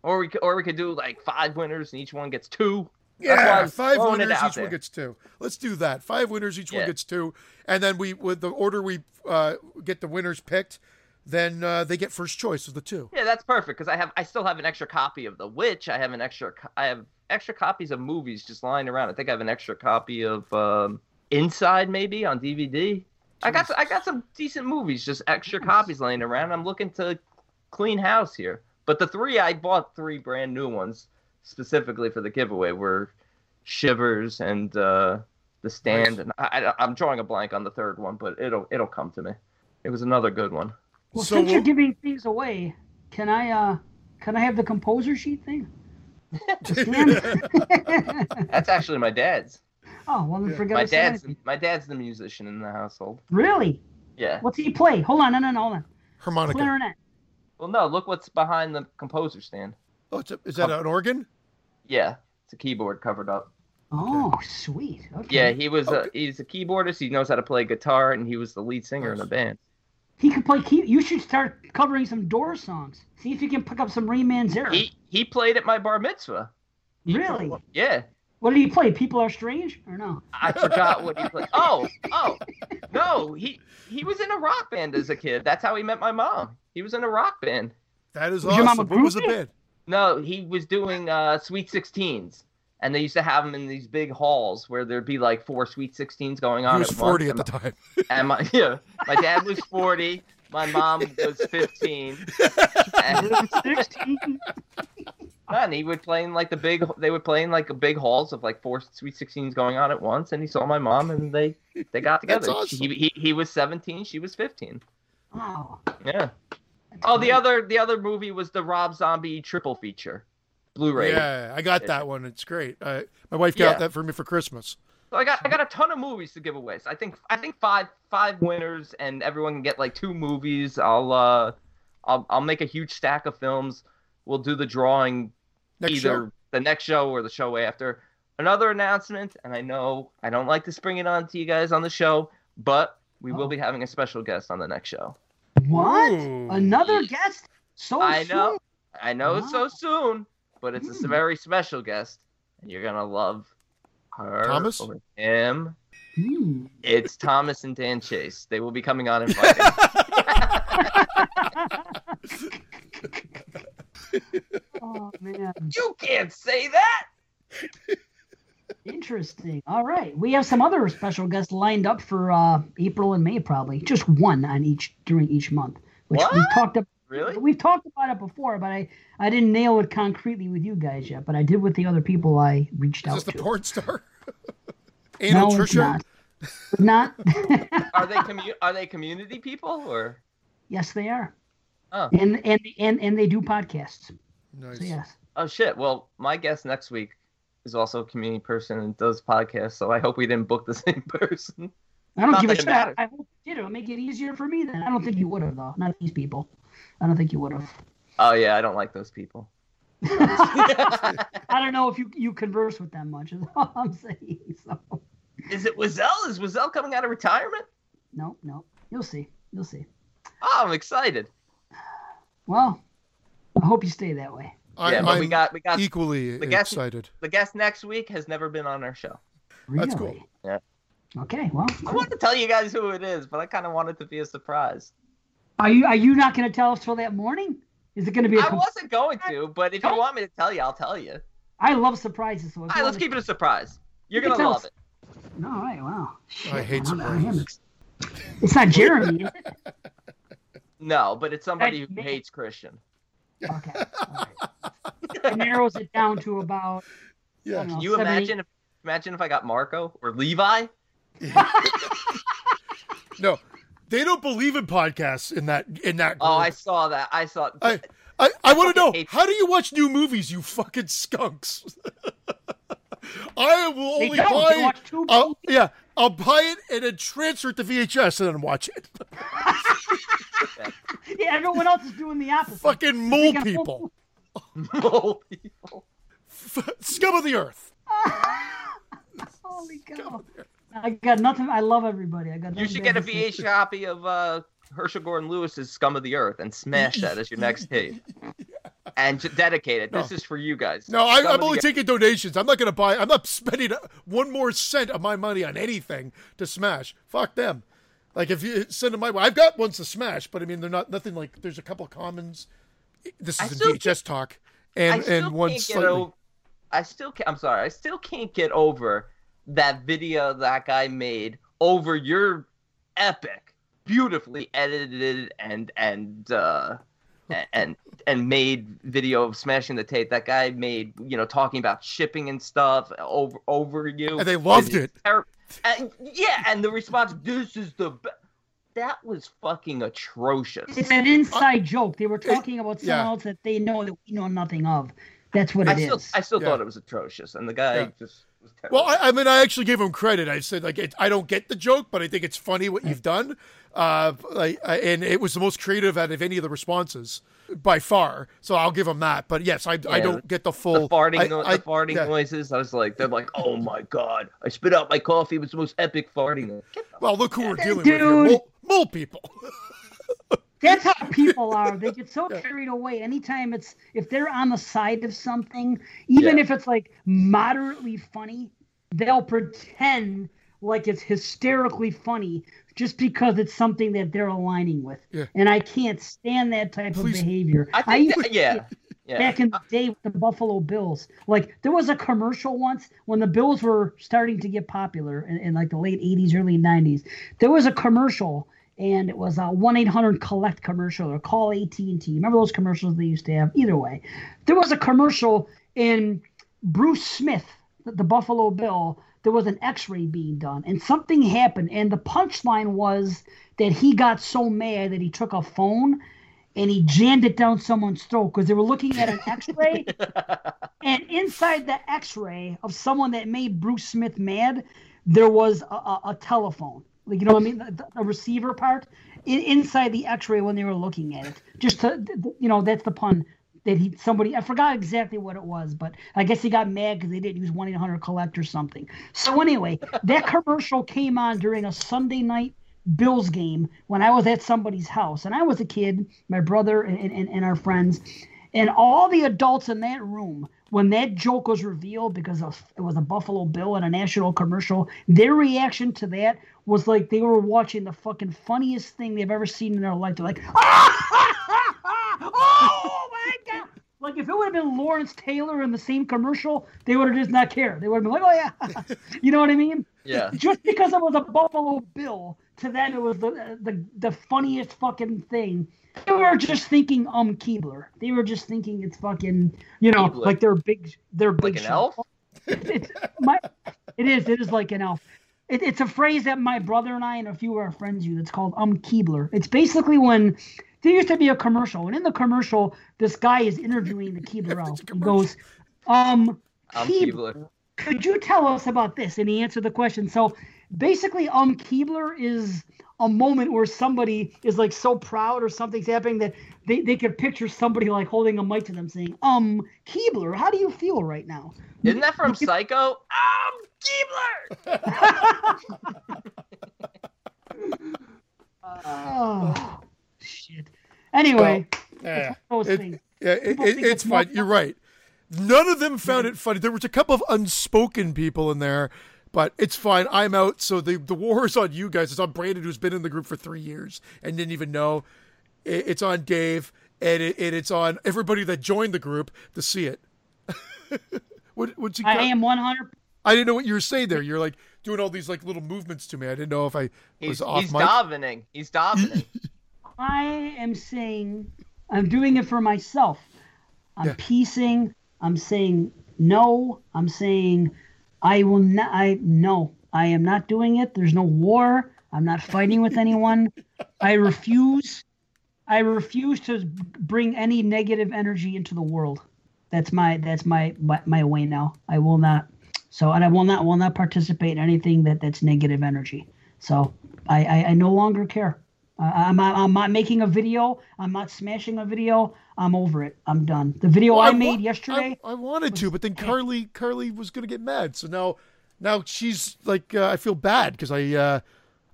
or we or we could do like five winners and each one gets two. Yeah, five winners, each there. one gets two. Let's do that. Five winners, each yeah. one gets two, and then we with the order we uh, get the winners picked. Then uh, they get first choice of the two. Yeah, that's perfect because I have I still have an extra copy of The Witch. I have an extra I have extra copies of movies just lying around. I think I have an extra copy of um, Inside maybe on D V D. Jeez. I got I got some decent movies, just extra Jeez. copies laying around. I'm looking to clean house here. But the three I bought three brand new ones. Specifically for the giveaway were Shivers and uh, The Stand. Nice. And I, I, I'm drawing a blank on the third one, but it'll it'll come to me. It was another good one. Well, so since we'll... you're giving these away, can I uh, can I have the composer sheet thing? That's actually my dad's. Oh, well, then forget my dad's. The, my dad's the musician in the household. Really? Yeah. What's he play? Hold on, no, no, no, hold on. Harmonica. Clarinet. Well, no, look what's behind the composer stand. Oh, it's a, is that an organ? Yeah, it's a keyboard covered up. Oh, okay. Sweet. Okay. Yeah, he was okay. a, he's a keyboardist. He knows how to play guitar, and he was the lead singer nice. in a band. He could play key. You should start covering some Doors songs. See if you can pick up some Ray Manzarek. He he played at my bar mitzvah. He really? Played, yeah. What did he play? People Are Strange or no? I forgot what he played. Oh, oh, no. He he was in a rock band as a kid. That's how he met my mom. He was in a rock band. That is was awesome. Your mama what was the band? No, he was doing uh, Sweet sixteens, and they used to have them in these big halls where there'd be like four Sweet sixteens going on. He was forty at the time. And my, yeah, my dad was forty, my mom was fifteen. And, and he would play in like the big. They would play in like a big halls of like four Sweet sixteens going on at once. And he saw my mom, and they they got together. That's awesome. He he, he was seventeen, she was fifteen. Wow. Yeah. Oh, the other the other movie was the Rob Zombie triple feature, Blu-ray. Yeah, I got that one. It's great. Uh, my wife got yeah. that for me for Christmas. So I got I got a ton of movies to give away. So I think I think five five winners, and everyone can get like two movies. I'll uh, I'll I'll make a huge stack of films. We'll do the drawing next either show. the next show or the show after. Another announcement, and I know I don't like to bring it on to you guys on the show, but we oh. will be having a special guest on the next show. What? Ooh. Another guest? So I soon? know, I know, wow. so soon, but it's mm. a very special guest, and you're gonna love her Thomas? or him. Mm. It's Thomas and Dan Chase. They will be coming on invited. Oh man! You can't say that. Interesting. All right. We have some other special guests lined up for uh, April and May, probably. Just one on each during each month. Which what? We've talked about, really? We've talked about it before, but I, I didn't nail it concretely with you guys yet, but I did with the other people I reached Is out to. Is this the porn star? Anna no, Trisha? It's not. not. Are they commu- Are they community people? Or? Yes, they are. Oh. And, and, and, and they do podcasts. Nice. So, yes. Oh, shit. Well, my guest next week is also a community person and does podcasts, so I hope we didn't book the same person. I don't Not give a shit. Matters. I hope you did. It'll make it easier for me then. I don't think you would have, though. Not these people. I don't think you would have. Oh, yeah. I don't like those people. I don't know if you, you converse with them much, is all I'm saying. So. Is it Wazelle? Is Wazelle coming out of retirement? No, no. You'll see. You'll see. Oh, I'm excited. Well, I hope you stay that way. Yeah, I'm but we got we got equally the guest, excited. The guest next week has never been on our show. Really? That's cool. Yeah. Okay. Well, cool. I want to tell you guys who it is, but I kind of want it to be a surprise. Are you Are you not going to tell us till that morning? Is it going to be? A I com- wasn't going to, but if you want me to tell you, I'll tell you. I love surprises. So all right, let's keep it a surprise. You're you going to love us. it. All right. Wow. Shit, I hate surprises. I it's not Jeremy, is it? No, but it's somebody That's who me. hates Christian. Okay. All right. It narrows it down to about. Yeah. Know, Can you imagine? If, imagine if I got Marco or Levi. No, They don't believe in podcasts in that in that group. Oh, I saw that. I saw. I I, I want to know, how do you watch new movies, you fucking skunks? I will only buy. I'll, yeah, I'll buy it and then transfer it to V H S and then watch it. Yeah, everyone else is doing the opposite. Fucking mole people. Mole people. F- scum of the earth. Holy cow. I got nothing. I love everybody. I got. You should get a V H copy of uh, Herschel Gordon Lewis's "Scum of the Earth" and smash that as your next tape, and to dedicate it. No. This is for you guys. No, I, I'm only taking donations. I'm not going to buy. I'm not spending one more cent of my money on anything to smash. Fuck them. Like if you send them my way, I've got ones to smash, but I mean they're not nothing like. There's a couple of commons. This is a V H S talk, and and one slightly. I still can't. I'm sorry. I still can't get over that video that guy made over your epic, beautifully edited and and uh, and and made video of smashing the tape. That guy made, you know, talking about shipping and stuff over over you. And they loved it. Ter- and, yeah, and the response, "This is the best." That was fucking atrocious. It's an inside uh, joke. They were talking it, about something yeah. else that they know that we know nothing of. That's what it I still, is. I still yeah. thought it was atrocious, and the guy yeah. just. Well, I, I mean, I actually gave him credit. I said, like, it, I don't get the joke, but I think it's funny what you've done. Uh, like, I, and it was the most creative out of any of the responses by far. So I'll give him that. But yes, I, yeah, I don't get the full the farting, I, no- I, the farting yeah. noises. I was like, they're like, oh my god, I spit out my coffee. It was the most epic farting. Well, look who we're dealing Dude. with here. Mole, mole people. That's how people are. They get so yeah. carried away. Anytime it's, if they're on the side of something, even yeah. if it's like moderately funny, they'll pretend like it's hysterically funny just because it's something that they're aligning with. Yeah. And I can't stand that type Please. of behavior. I, I used that, yeah. yeah. Back in the day with the Buffalo Bills, like there was a commercial once when the Bills were starting to get popular in, in like the late eighties, early nineties. There was a commercial. And it was a one eight hundred collect commercial or call A T and T. Remember those commercials they used to have? Either way. There was a commercial in Bruce Smith, the Buffalo Bill. There was an x-ray being done. And something happened. And the punchline was that he got so mad that he took a phone and he jammed it down someone's throat because they were looking at an x-ray. And inside the x-ray of someone that made Bruce Smith mad, there was a, a, a telephone. Like, you know what I mean? The, the receiver part in, inside the x-ray when they were looking at it. Just to, you know, that's the pun that he, somebody, I forgot exactly what it was, but I guess he got mad because they didn't use one eight hundred collect or something. So anyway, that commercial came on during a Sunday night Bills game when I was at somebody's house. And I was a kid, my brother and, and, and our friends, and all the adults in that room, when that joke was revealed because it was a Buffalo Bill and a national commercial, their reaction to that was like they were watching the fucking funniest thing they've ever seen in their life. They're like, ah! Oh, my God! Like, if it would have been Lawrence Taylor in the same commercial, they would have just not cared. They would have been like, oh, yeah. You know what I mean? Yeah. Just because it was a Buffalo Bill, to them it was the the, the funniest fucking thing. They were just thinking um Keebler. They were just thinking it's fucking, you know, Keebler. Like they're big, they're big. Like an show. elf? It's, it's my, it is. It is like an elf. It, it's a phrase that my brother and I and a few of our friends use. It's called um Keebler. It's basically when there used to be a commercial, and in the commercial, this guy is interviewing the Keebler elf. He goes, um, um Keebler, Keebler, could you tell us about this? And he answered the question. So basically, um Keebler is a moment where somebody is like so proud or something's happening that they, they could picture somebody like holding a mic to them saying, um, Keebler, how do you feel right now? Isn't that from Psycho? Um, Keebler! Oh, shit. Anyway. Well, yeah, it's, it, yeah, it, it, it's, it's fun. You're right. None of them found it funny. There was a couple of unspoken people in there. But it's fine. I'm out. So the, the war is on you guys. It's on Brandon, who's been in the group for three years and didn't even know. It, it's on Dave, and, it, and it's on everybody that joined the group to see it. what, what'd you I got? am one hundred. I didn't know what you were saying there. You're like doing all these like little movements to me. I didn't know if I he's, was off He's mic. davening. He's davening. I am saying I'm doing it for myself. I'm yeah. piecing. I'm saying no. I'm saying... I will not, I, no, I am not doing it. There's no war. I'm not fighting with anyone. I refuse. I refuse to bring any negative energy into the world. That's my that's my, my my way now. I will not. So and I will not will not participate in anything that, that's negative energy. So I, I, I no longer care. Uh, I'm I'm not making a video. I'm not smashing a video. I'm over it. I'm done. The video well, I, I made wa- yesterday. I, I wanted was, to, but then Carly Carly was gonna get mad. So now now she's like, uh, I feel bad because I uh,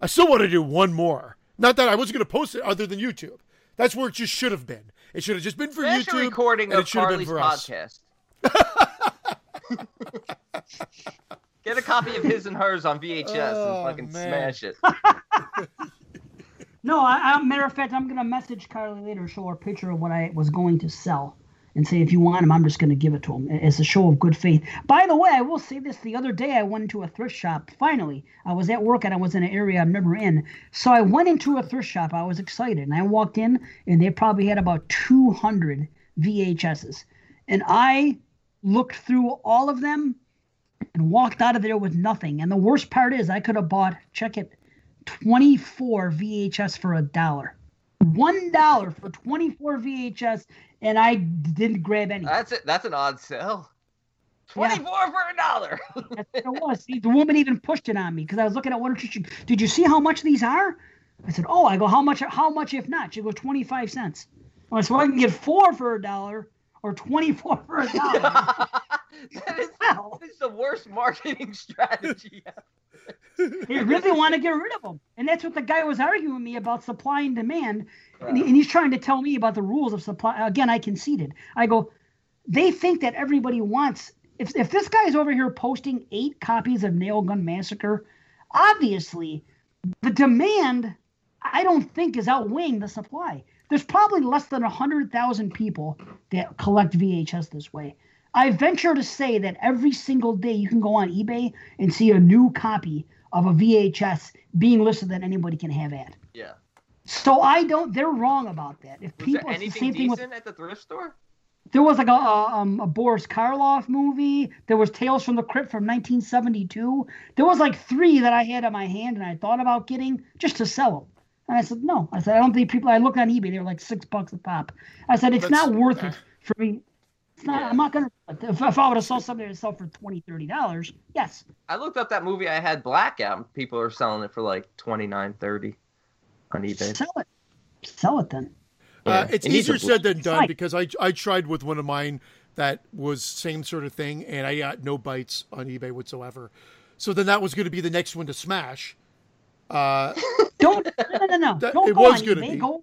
I still want to do one more. Not that I wasn't gonna post it other than YouTube. That's where it just should have been. It should have just been for That's YouTube. A recording and of it should Carly's have been for podcast. Get a copy of his and hers on V H S oh, and fucking man. Smash it. No, I, I, matter of fact, I'm gonna message Carly later, show her a picture of what I was going to sell, and say if you want him, I'm just gonna give it to him. It's a show of good faith. By the way, I will say this: the other day, I went into a thrift shop. Finally, I was at work and I was in an area I'm never in, so I went into a thrift shop. I was excited, and I walked in, and they probably had about two hundred V H Ses, and I looked through all of them and walked out of there with nothing. And the worst part is, I could have bought. Check it. twenty-four V H S for a dollar. One dollar for twenty-four V H S, and I didn't grab any. That's it. That's an odd sell. twenty-four yeah. for a dollar. That's what it was. See, the woman even pushed it on me because I was looking at one. She, did you see how much these are? I said, oh, I go, how much? How much if not? She goes, twenty-five cents. Well, so I can get four for a dollar or twenty-four for a dollar. that, is, wow. that is the worst marketing strategy ever. You really want to get rid of them, and that's what the guy was arguing with me about supply and demand, wow. and, he, and he's trying to tell me about the rules of supply. Again, I conceded. I go, they think that everybody wants. If if this guy is over here posting eight copies of Nail Gun Massacre, obviously the demand I don't think is outweighing the supply. There's probably less than a hundred thousand people that collect V H S this way. I venture to say that every single day you can go on eBay and see a new copy of a V H S being listed that anybody can have at. Yeah. So I don't. They're wrong about that. If was people, there anything the same decent thing with, at the thrift store? There was like a, a, um, a Boris Karloff movie. There was Tales from the Crypt from nineteen seventy-two. There was like three that I had in my hand and I thought about getting just to sell them. And I said no. I said I don't think people. I looked on eBay. They were like six bucks a pop. I said it's That's, not worth uh, it for me. It's not, yeah. I'm not going to... If, if I would have sold something to sell for twenty dollars, thirty dollars, yes. I looked up that movie I had, Blackout. People are selling it for like twenty-nine dollars, thirty dollars on eBay. Sell it. Sell it then. Uh, yeah. It's it easier said than done right. because I I tried with one of mine that was same sort of thing, and I got no bites on eBay whatsoever. So then that was going to be the next one to smash. Uh, Don't... No, no, no. That, Don't it go was on eBay. Be. Go,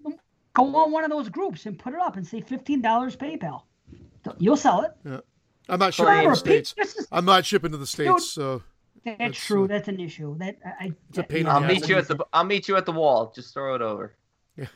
go on one of those groups and put it up and say fifteen dollars PayPal. You'll sell it. Yeah. I'm not shipping to the States. Is, I'm not shipping to the States, dude, so that's, that's true. Uh, that's an issue. That I. It's a pain. I'll meet you at the. I'll meet you at the wall. Just throw it over. Yeah.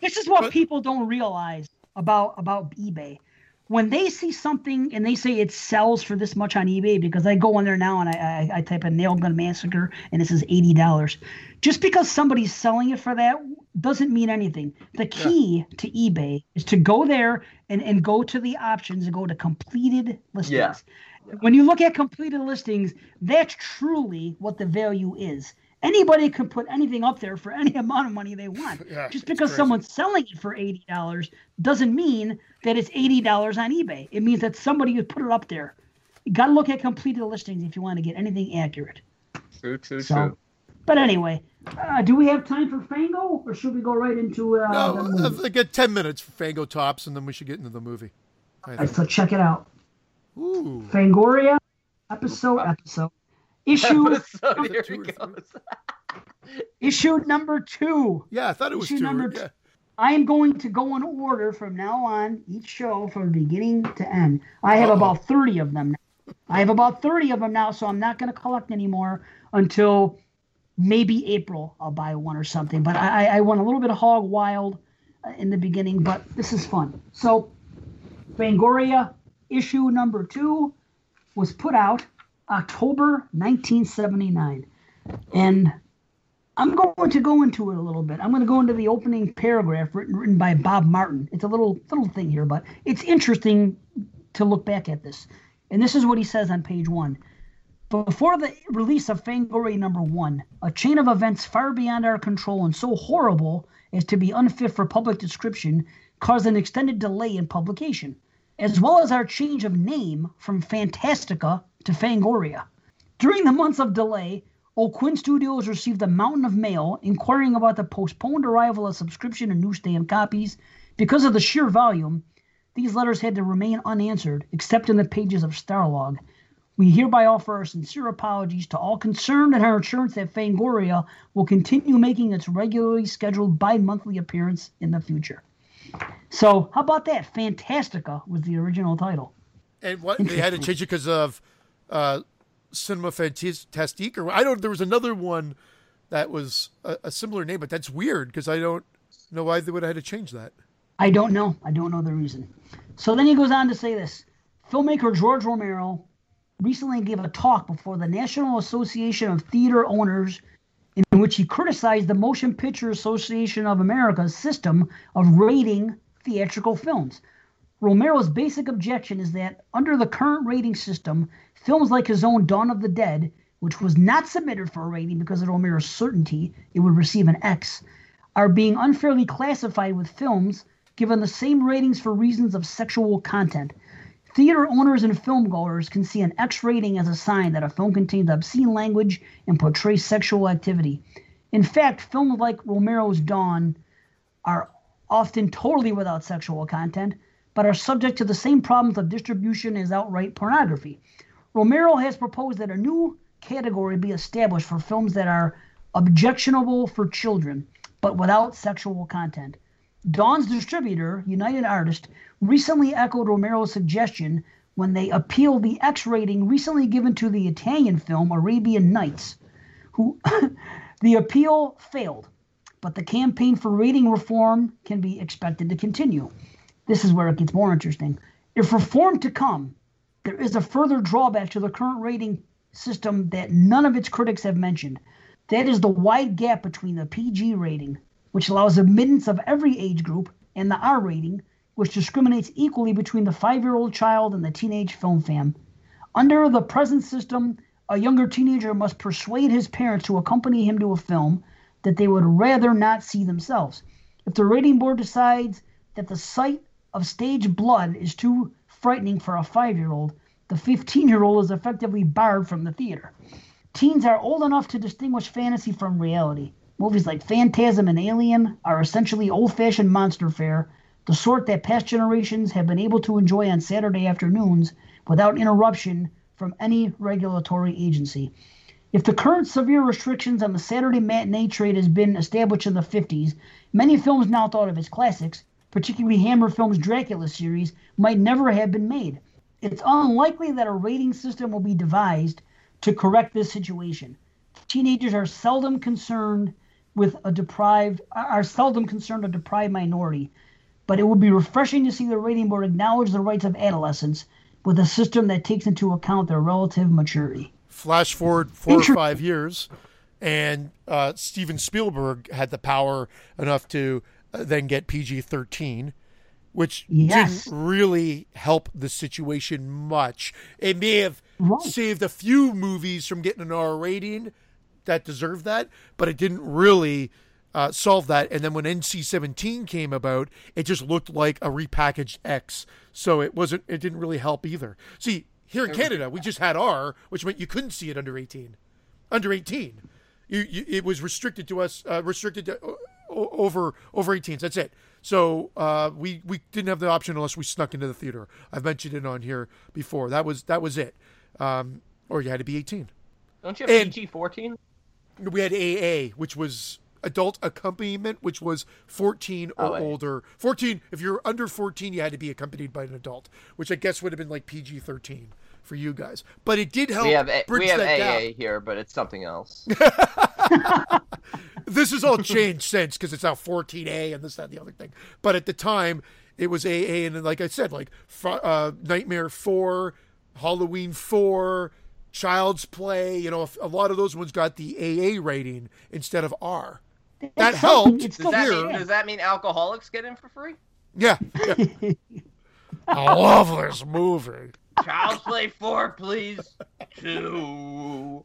This is what but, people don't realize about about eBay. When they see something and they say it sells for this much on eBay, because I go in there now and I I, I type in Nail Gun Massacre and it says eighty dollars. Just because somebody's selling it for that doesn't mean anything. The key yeah. to eBay is to go there and, and go to the options and go to completed listings. Yeah. Yeah. When you look at completed listings, that's truly what the value is. Anybody can put anything up there for any amount of money they want. Yeah, just because someone's selling it for eighty dollars doesn't mean that it's eighty dollars on eBay. It means that somebody would put it up there. You got to look at completed listings if you want to get anything accurate. True, true, so, true. But anyway, uh, do we have time for Fango, or should we go right into uh, no, the movie? I get ten minutes for Fango Tops, and then we should get into the movie. All right, so check it out. Ooh. Fangoria, episode, episode. Issue number two. Issue number two. Yeah, I thought it was two. Yeah. I am going to go in order from now on, each show from beginning to end. I have Uh-oh. about thirty of them now. I have about thirty of them now, so I'm not going to collect anymore until maybe April. I'll buy one or something. But I, I went a little bit hog wild in the beginning, but this is fun. So, Fangoria issue number two was put out October nineteen seventy-nine, and I'm going to go into it a little bit. I'm going to go into the opening paragraph written written by Bob Martin. It's a little little thing here, but it's interesting to look back at this. And this is what he says on page one. Before the release of Fangoria number one, a chain of events far beyond our control and so horrible as to be unfit for public description caused an extended delay in publication, as well as our change of name from Fantastica to Fangoria. During the months of delay, O'Quinn Studios received a mountain of mail inquiring about the postponed arrival of subscription and newsstand copies. Because of the sheer volume, these letters had to remain unanswered, except in the pages of Starlog. We hereby offer our sincere apologies to all concerned and our assurance that Fangoria will continue making its regularly scheduled bi-monthly appearance in the future. So, how about that? Fantastica was the original title. And what they had to change it because of uh, Cinema Fantastique, or I don't. There was another one that was a, a similar name, but that's weird because I don't know why they would have had to change that. I don't know. I don't know the reason. So then he goes on to say this. Filmmaker George Romero recently gave a talk before the National Association of Theater Owners in which he criticized the Motion Picture Association of America's system of rating theatrical films. Romero's basic objection is that under the current rating system, films like his own Dawn of the Dead, which was not submitted for a rating because of Romero's certainty it would receive an X, are being unfairly classified with films given the same ratings for reasons of sexual content. Theater owners and filmgoers can see an X rating as a sign that a film contains obscene language and portrays sexual activity. In fact, films like Romero's Dawn are often totally without sexual content, but are subject to the same problems of distribution as outright pornography. Romero has proposed that a new category be established for films that are objectionable for children, but without sexual content. Dawn's distributor, United Artists, recently echoed Romero's suggestion when they appealed the X rating recently given to the Italian film Arabian Nights. Who the appeal failed, but the campaign for rating reform can be expected to continue. This is where it gets more interesting. If reform to come, there is a further drawback to the current rating system that none of its critics have mentioned. That is the wide gap between the P G rating, which allows admittance of every age group, and the R rating, which discriminates equally between the five-year-old child and the teenage film fan. Under the present system, a younger teenager must persuade his parents to accompany him to a film that they would rather not see themselves. If the rating board decides that the sight of stage blood is too frightening for a five-year-old, the fifteen-year-old is effectively barred from the theater. Teens are old enough to distinguish fantasy from reality. Movies like Phantasm and Alien are essentially old-fashioned monster fare, the sort that past generations have been able to enjoy on Saturday afternoons without interruption from any regulatory agency. If the current severe restrictions on the Saturday matinee trade has been established in the fifties, many films now thought of as classics, particularly Hammer Film's Dracula series, might never have been made. It's unlikely that a rating system will be devised to correct this situation. Teenagers are seldom concerned with a deprived are seldom concerned a deprived minority, but it would be refreshing to see the rating board acknowledge the rights of adolescents with a system that takes into account their relative maturity. Flash forward four or five years, and uh, Steven Spielberg had the power enough to then get P G thirteen, which yes. didn't really help the situation much. It may have right. saved a few movies from getting an R rating that deserved that, but it didn't really uh, solve that. And then when N C seventeen came about, it just looked like a repackaged X. So it wasn't, it didn't really help either. See, here in Canada, we just had R, which meant you couldn't see it under eighteen. Under eighteen, you, you it was restricted to us, uh, restricted to uh, over over eighteens. That's it. So uh, we we didn't have the option unless we snuck into the theater. I've mentioned it on here before. That was that was it, um, or you had to be eighteen. Don't you have P G fourteen? We had A A, which was adult accompaniment, which was fourteen or oh, older. fourteen, if you're under fourteen, you had to be accompanied by an adult, which I guess would have been like P G thirteen for you guys. But it did help. We have, a- we have A A gap. Here, but it's something else. This has all changed since because it's now fourteen A and this, that, and the other thing. But at the time, it was A A, and then, like I said, like uh, Nightmare four, Halloween four, Child's Play, you know, a lot of those ones got the A A rating instead of R. That helped. Does that, mean, does that mean alcoholics get in for free? Yeah. yeah. I love this movie. Child's Play four, please. Two.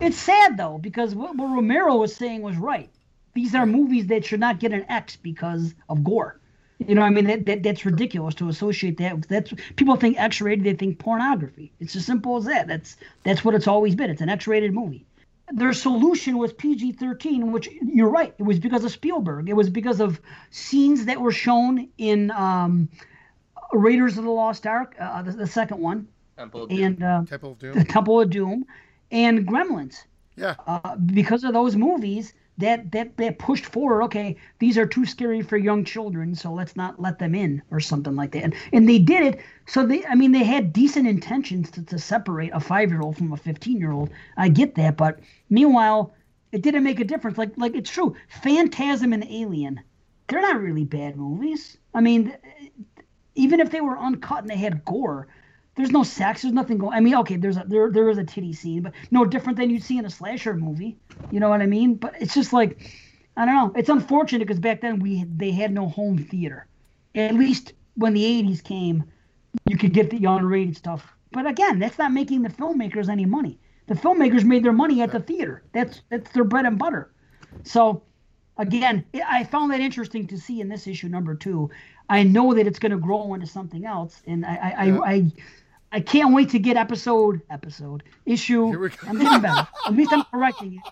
It's sad, though, because what, what Romero was saying was right. These are movies that should not get an X because of gore. You know what I mean? That, that That's ridiculous to associate that. That's People think X-rated, they think pornography. It's as simple as that. That's that's what it's always been. It's an X-rated movie. Their solution was P G thirteen, which, you're right, it was because of Spielberg. It was because of scenes that were shown in um, Raiders of the Lost Ark, uh, the, the second one. Temple of Doom. And, uh, Temple of Doom. The Temple of Doom. And Gremlins. Yeah. Uh, because of those movies... That, that that pushed forward, okay, these are too scary for young children, so let's not let them in, or something like that. And, and they did it, so they, I mean, they had decent intentions to, to separate a five-year-old from a fifteen-year-old. I get that, but meanwhile, it didn't make a difference. Like, like it's true, Phantasm and Alien, they're not really bad movies. I mean, even if they were uncut and they had gore, there's no sex, there's nothing going. I mean, okay, there's a, there there is a titty scene, but no different than you'd see in a slasher movie. You know what I mean? But it's just like, I don't know. It's unfortunate because back then we they had no home theater. At least when the eighties came, you could get the unrated stuff. But again, that's not making the filmmakers any money. The filmmakers made their money at the theater. That's that's their bread and butter. So, again, I found that interesting to see in this issue number two. I know that it's going to grow into something else, and I I. Yeah. I, I I can't wait to get episode, episode, issue. Here we go. I'm getting better. At least I'm correcting it.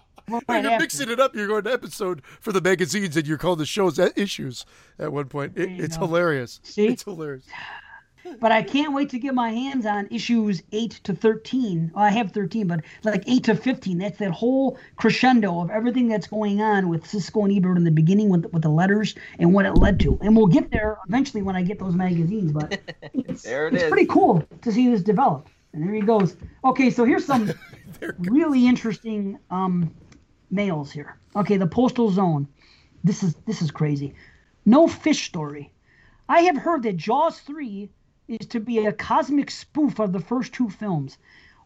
Right, you're mixing it up. You're going to episode for the magazines, and you're calling the shows issues at one point. It, it's know. hilarious. See? It's hilarious. But I can't wait to get my hands on issues eight to thirteen. Well, I have thirteen, but like eight to fifteen. That's that whole crescendo of everything that's going on with Siskel and Ebert in the beginning with, with the letters and what it led to. And we'll get there eventually when I get those magazines, but it's, there it it's is. pretty cool to see this develop. And there he goes. Okay, so here's some really interesting um, mails here. Okay, the Postal Zone. This is This is crazy. No Fish Story. I have heard that Jaws three... is to be a cosmic spoof of the first two films,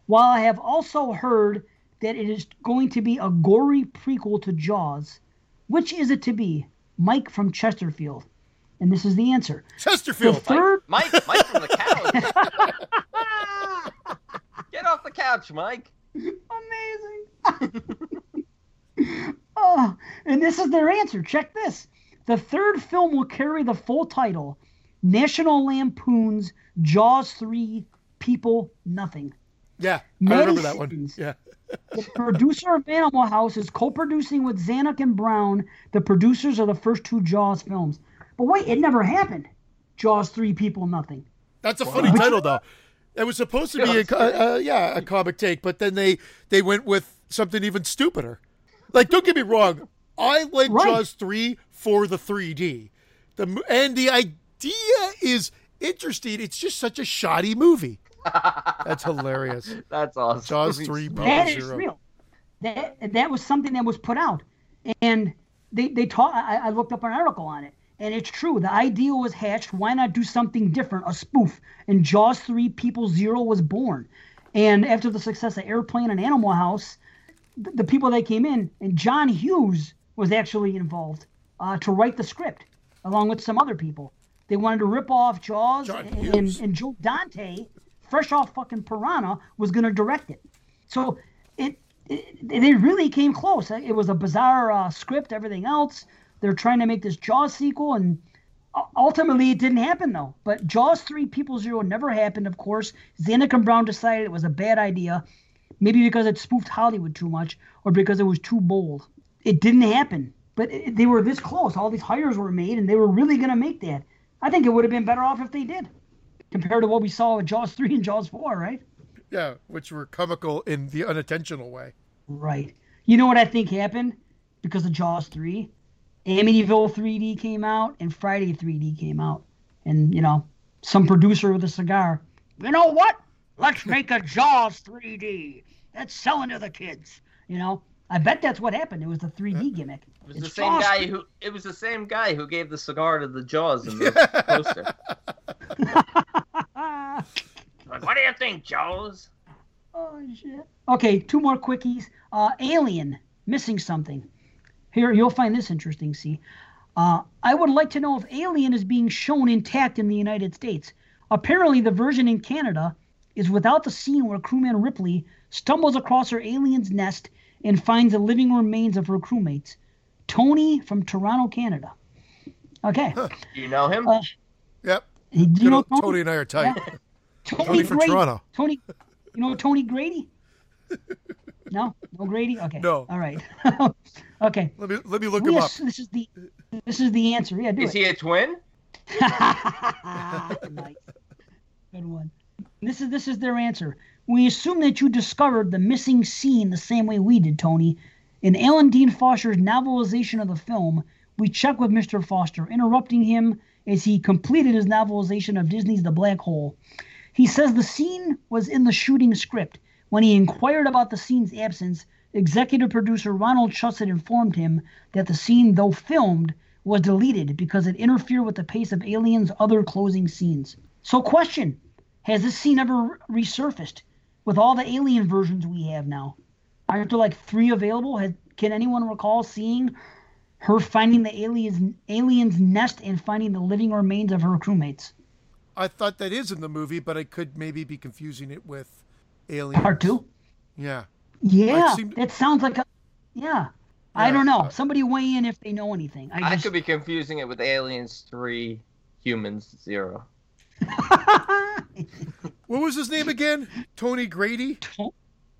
while I have also heard that it is going to be a gory prequel to Jaws. Which is it to be? Mike from Chesterfield. And this is the answer. Chesterfield. The third... Mike, Mike, Mike from the couch. Get off the couch, Mike. Amazing. Oh, and this is their answer. Check this. The third film will carry the full title, National Lampoon's Jaws three People Nothing. Yeah, Maddie I remember that Simmons, one. Yeah. The producer of Animal House is co-producing with Zanuck and Brown, the producers of the first two Jaws films. But wait, it never happened. Jaws three People Nothing. That's a wow. funny title, though. It was supposed to be, a, uh, yeah, a comic take, but then they, they went with something even stupider. Like, don't get me wrong, I like right. Jaws three for the three D. The And the idea... idea is interesting. It's just such a shoddy movie. That's hilarious. That's awesome. Jaws three. That is real. That that was something that was put out, and they they taught. I, I looked up an article on it, and it's true. The idea was hatched. Why not do something different? A spoof. And Jaws three: People Zero was born. And after the success of Airplane and Animal House, the, the people that came in, and John Hughes was actually involved uh, to write the script, along with some other people. They wanted to rip off Jaws, and, and, and Joe Dante, fresh off fucking Piranha, was going to direct it. So it, it they really came close. It was a bizarre uh, script, everything else. They're trying to make this Jaws sequel, and ultimately it didn't happen, though. But Jaws three People Zero never happened, of course. Zanuck and Brown decided it was a bad idea, maybe because it spoofed Hollywood too much or because it was too bold. It didn't happen, but it, they were this close. All these hires were made, and they were really going to make that. I think it would have been better off if they did, compared to what we saw with Jaws three and Jaws four, right? Yeah, which were comical in the unintentional way. Right. You know what I think happened? Because of Jaws three, Amityville three D came out, and Friday three D came out. And, you know, some producer with a cigar, you know what? Let's make a Jaws three D. That's selling to the kids, you know? I bet that's what happened. It was the three D gimmick. It was it's the same Jaws guy who. It was the same guy who gave the cigar to the Jaws in the poster. Like, what do you think, Jaws? Oh shit. Okay, two more quickies. Uh, Alien, missing something. Here, you'll find this interesting. See, uh, I would like to know if Alien is being shown intact in the United States. Apparently, the version in Canada is without the scene where crewman Ripley stumbles across her alien's nest and finds the living remains of her crewmates. Tony from Toronto, Canada. Okay. Huh. Do you know him? Uh, yep. Do you Good know Tony? Tony and I are tight. Yeah. Tony, Tony from Grady. Toronto. Tony, you know Tony Grady? No, no Grady. Okay. No. All right. Okay. Let me let me look we him ass- up. This is the this is the answer. Yeah. Do is it. He a twin? Nice. Good one. This is this is their answer. We assume that you discovered the missing scene the same way we did, Tony. In Alan Dean Foster's novelization of the film, we checked with Mister Foster, interrupting him as he completed his novelization of Disney's The Black Hole. He says the scene was in the shooting script. When he inquired about the scene's absence, executive producer Ronald Chusett informed him that the scene, though filmed, was deleted because it interfered with the pace of Alien's other closing scenes. So question, has this scene ever resurfaced with all the Alien versions we have now? Aren't there like three available? Has, can anyone recall seeing her finding the alien's, alien's nest and finding the living remains of her crewmates? I thought that is in the movie, but I could maybe be confusing it with Alien Part Two. Yeah. Yeah. Seemed... That sounds like a. Yeah. yeah I don't know. Uh, Somebody weigh in if they know anything. I, I just... could be confusing it with Aliens Three, Humans Zero. What was his name again? Tony Grady. To-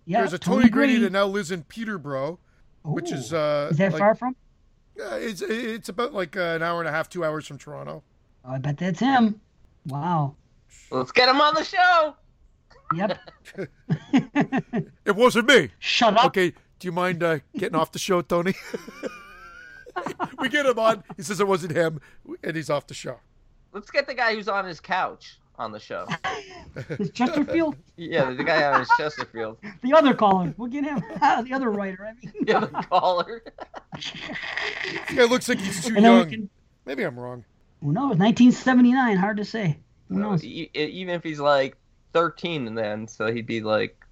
Yeah, there's a Tony, Tony Grady that now lives in Peterborough, Ooh. which is... Uh, is that like, far from? Uh, it's it's about like uh, an hour and a half, two hours from Toronto. Oh, I bet that's him. Wow. Let's get him on the show. Yep. It wasn't me. Shut up. Okay, do you mind uh, getting off the show, Tony? We get him on. He says it wasn't him, and he's off the show. Let's get the guy who's on his couch on the show. Is Chesterfield? Yeah, the guy out of Chesterfield. The other caller. We'll get him. The other writer, I mean. The other caller. This guy looks like he's too young. Can... Maybe I'm wrong. Who knows? nineteen seventy-nine, hard to say. Who knows? E- even if he's like thirteen then, so he'd be like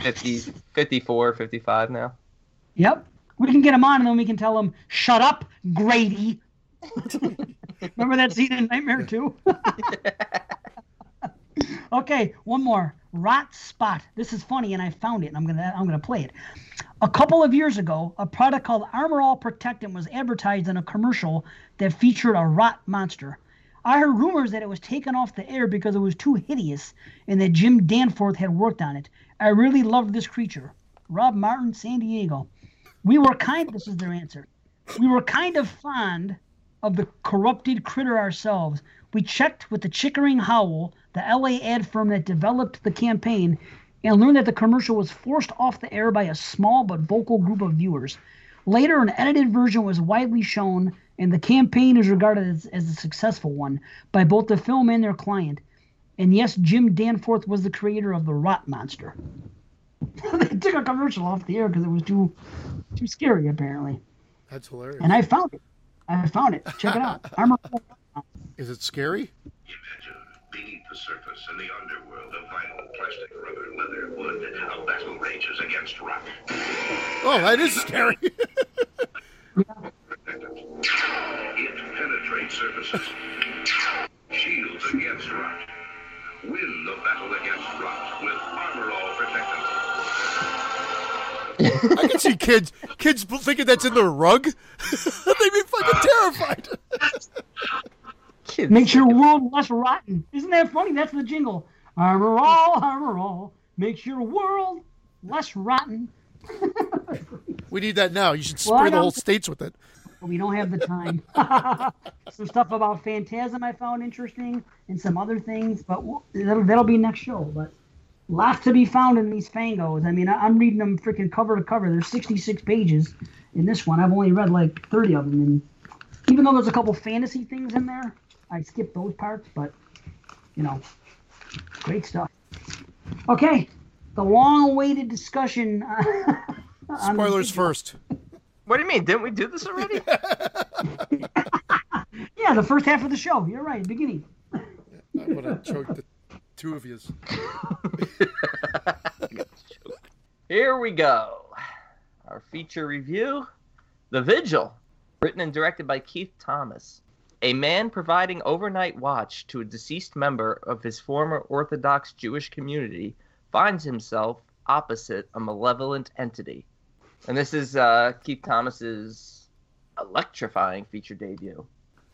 fifty, fifty-four, fifty-five now. Yep. We can get him on and then we can tell him, shut up, Grady. Remember that scene in Nightmare two? Okay, one more. Rot Spot. This is funny, and I found it, and I'm gonna I'm gonna play it. A couple of years ago, a product called Armor All Protectant was advertised in a commercial that featured a rot monster. I heard rumors that it was taken off the air because it was too hideous, and that Jim Danforth had worked on it. I really loved this creature. Rob Martin, San Diego. We were kind. This is their answer. We were kind of fond of the corrupted critter ourselves. We checked with the Chickering Howl, the L A ad firm that developed the campaign, and learned that the commercial was forced off the air by a small but vocal group of viewers. Later, an edited version was widely shown, and the campaign is regarded as, as a successful one by both the film and their client. And yes, Jim Danforth was the creator of the Rot Monster. They took a commercial off the air because it was too too scary, apparently. That's hilarious. And I found it. I found it. Check it out. Armor. Is it scary? Imagine beneath the surface in the underworld of vinyl, plastic, rubber, leather, wood, a battle rages against rock. Oh, that is scary. It penetrates surfaces, shields against rock. Win the battle against rock with Armor All Protectant. I can see kids kids thinking that's in their rug. They'd be fucking terrified. Kids. Makes your world less rotten. Isn't that funny? That's the jingle. Armor all, armor all. Makes your world less rotten. We need that now. You should spray well, the whole states with it. We don't have the time. Some stuff about Phantasm I found interesting and some other things, but we'll, that'll, that'll be next show. But lots to be found in these Fangos. I mean, I, I'm reading them freaking cover to cover. There's sixty-six pages in this one. I've only read like thirty of them. And even though there's a couple fantasy things in there, I skipped those parts, but, you know, great stuff. Okay, the long-awaited discussion. Spoilers first. What do you mean? Didn't we do this already? Yeah, the first half of the show. You're right, beginning. I would have choked the two of you. Here we go. Our feature review, The Vigil, written and directed by Keith Thomas. a man providing overnight watch to a deceased member of his former Orthodox Jewish community finds himself opposite a malevolent entity. And this is uh, Keith Thomas's electrifying feature debut.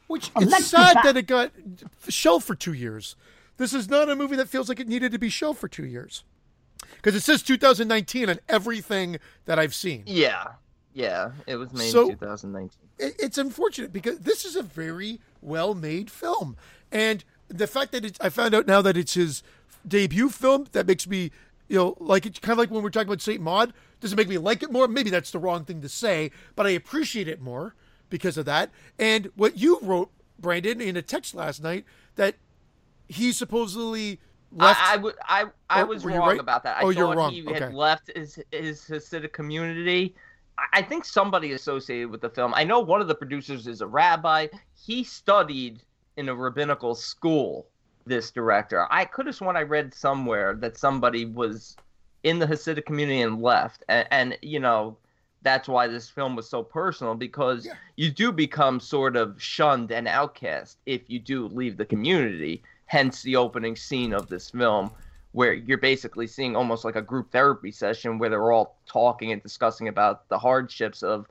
Which it's sad that it got shelved for two years. This is not a movie that feels like it needed to be shelved for two years. Because it says two thousand nineteen on everything that I've seen. Yeah. Yeah, it was made so, in two thousand nineteen. It's unfortunate because this is a very well-made film. And the fact that it's, I found out now that it's his debut film, that makes me, you know, like it's kind of like when we're talking about Saint Maud. Does it make me like it more? Maybe that's the wrong thing to say, but I appreciate it more because of that. And what you wrote, Brandon, in a text last night, that he supposedly... Left. I, I, would, I, I oh, was wrong right? about that. I oh, you're wrong. He had okay. left his, his Hasidic community. I, I think somebody associated with the film. I know one of the producers is a rabbi. He studied in a rabbinical school, this director. I could have sworn I read somewhere that somebody was in the Hasidic community and left. And, and you know, that's why this film was so personal, because yeah. you do become sort of shunned and outcast if you do leave the community. Hence the opening scene of this film, where you're basically seeing almost like a group therapy session where they're all talking and discussing about the hardships of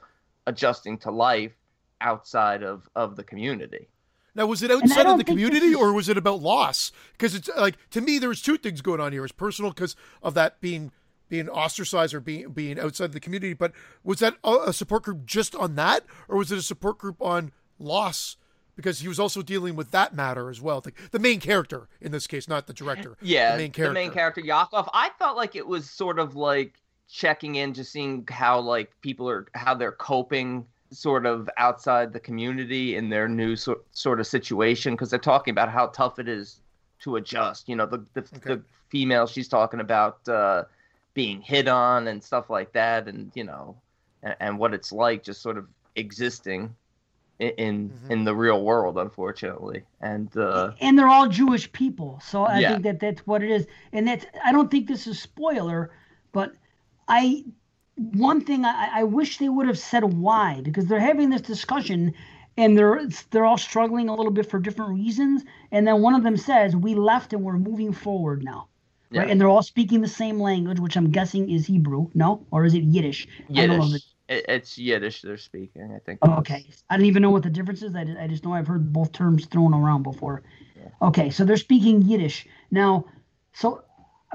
adjusting to life outside of, of the community. Now, was it outside of the community or was it about loss? Because it's like, to me, there's two things going on here. It's personal because of that being being ostracized or being, being outside of the community. But was that a support group just on that, or was it a support group on loss? Because he was also dealing with that matter as well. Like the main character in this case, not the director. Yeah, the main character, the main character Yakov. I felt like it was sort of like checking in, just seeing how like people are, how they're coping sort of outside the community in their new so, sort of situation. Because they're talking about how tough it is to adjust. You know, the the, okay. the female, she's talking about uh, being hit on and stuff like that. And, you know, and, and what it's like just sort of existing in mm-hmm. in the real world, unfortunately. And uh and they're all Jewish people, so I yeah. think that that's what it is. And that's, I don't think this is spoiler, but I one thing I, I wish they would have said why, because they're having this discussion and they're they're all struggling a little bit for different reasons, and then one of them says we left and we're moving forward now. Yeah. Right? And they're all speaking the same language, which I'm guessing is Hebrew, no? Or is it Yiddish? Yiddish. I don't know. It's Yiddish they're speaking, I think. Okay. I don't even know what the difference is. I, I just know I've heard both terms thrown around before. Yeah. Okay, so they're speaking Yiddish. Now, so,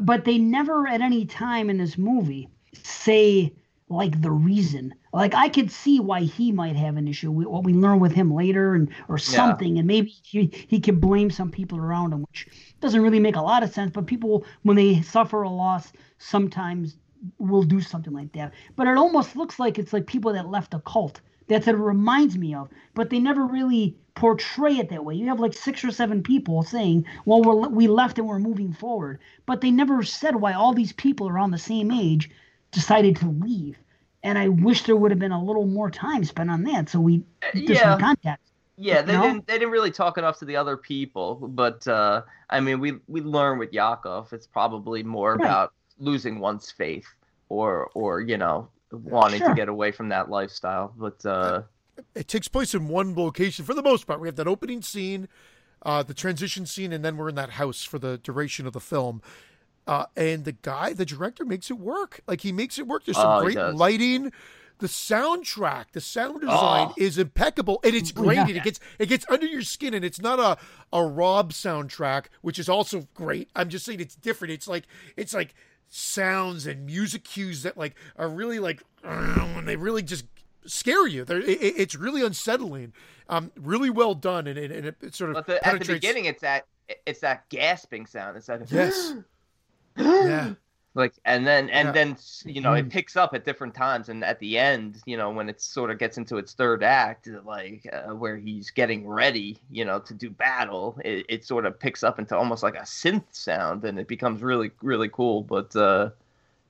but they never at any time in this movie say, like, the reason. Like, I could see why he might have an issue. We, what we learn with him later and or something, yeah. and maybe he, he can blame some people around him, which doesn't really make a lot of sense, but people, when they suffer a loss, sometimes will do something like that. But it almost looks like it's like people that left a cult. That's what it reminds me of. But they never really portray it that way. You have like six or seven people saying, well, we're, we left and we're moving forward. But they never said why all these people around the same age decided to leave. And I wish there would have been a little more time spent on that. So we did yeah. some context. Yeah, they no? didn't. They didn't really talk enough to the other people. But uh, I mean, we we learn with Yakov, it's probably more right. about losing one's faith, or or you know, wanting sure. to get away from that lifestyle. But uh, it takes place in one location for the most part. We have that opening scene, uh, the transition scene, and then we're in that house for the duration of the film. Uh, and the guy, the director, makes it work. Like he makes it work. There's some oh, great lighting. The soundtrack, the sound design oh. is impeccable, and it's grainy. Yeah. It gets it gets under your skin, and it's not a, a Rob soundtrack, which is also great. I'm just saying it's different. It's like it's like sounds and music cues that like are really like, and they really just scare you. They're, it, it's really unsettling. Um, really well done, and, and, and it, it sort of. But the, at the beginning, it's that it's that gasping sound. It's that yes, yeah. Like, and then, and yeah. then, you know, it picks up at different times. And at the end, you know, when it sort of gets into its third act, like uh, where he's getting ready, you know, to do battle, it, it sort of picks up into almost like a synth sound, and it becomes really, really cool. But, uh,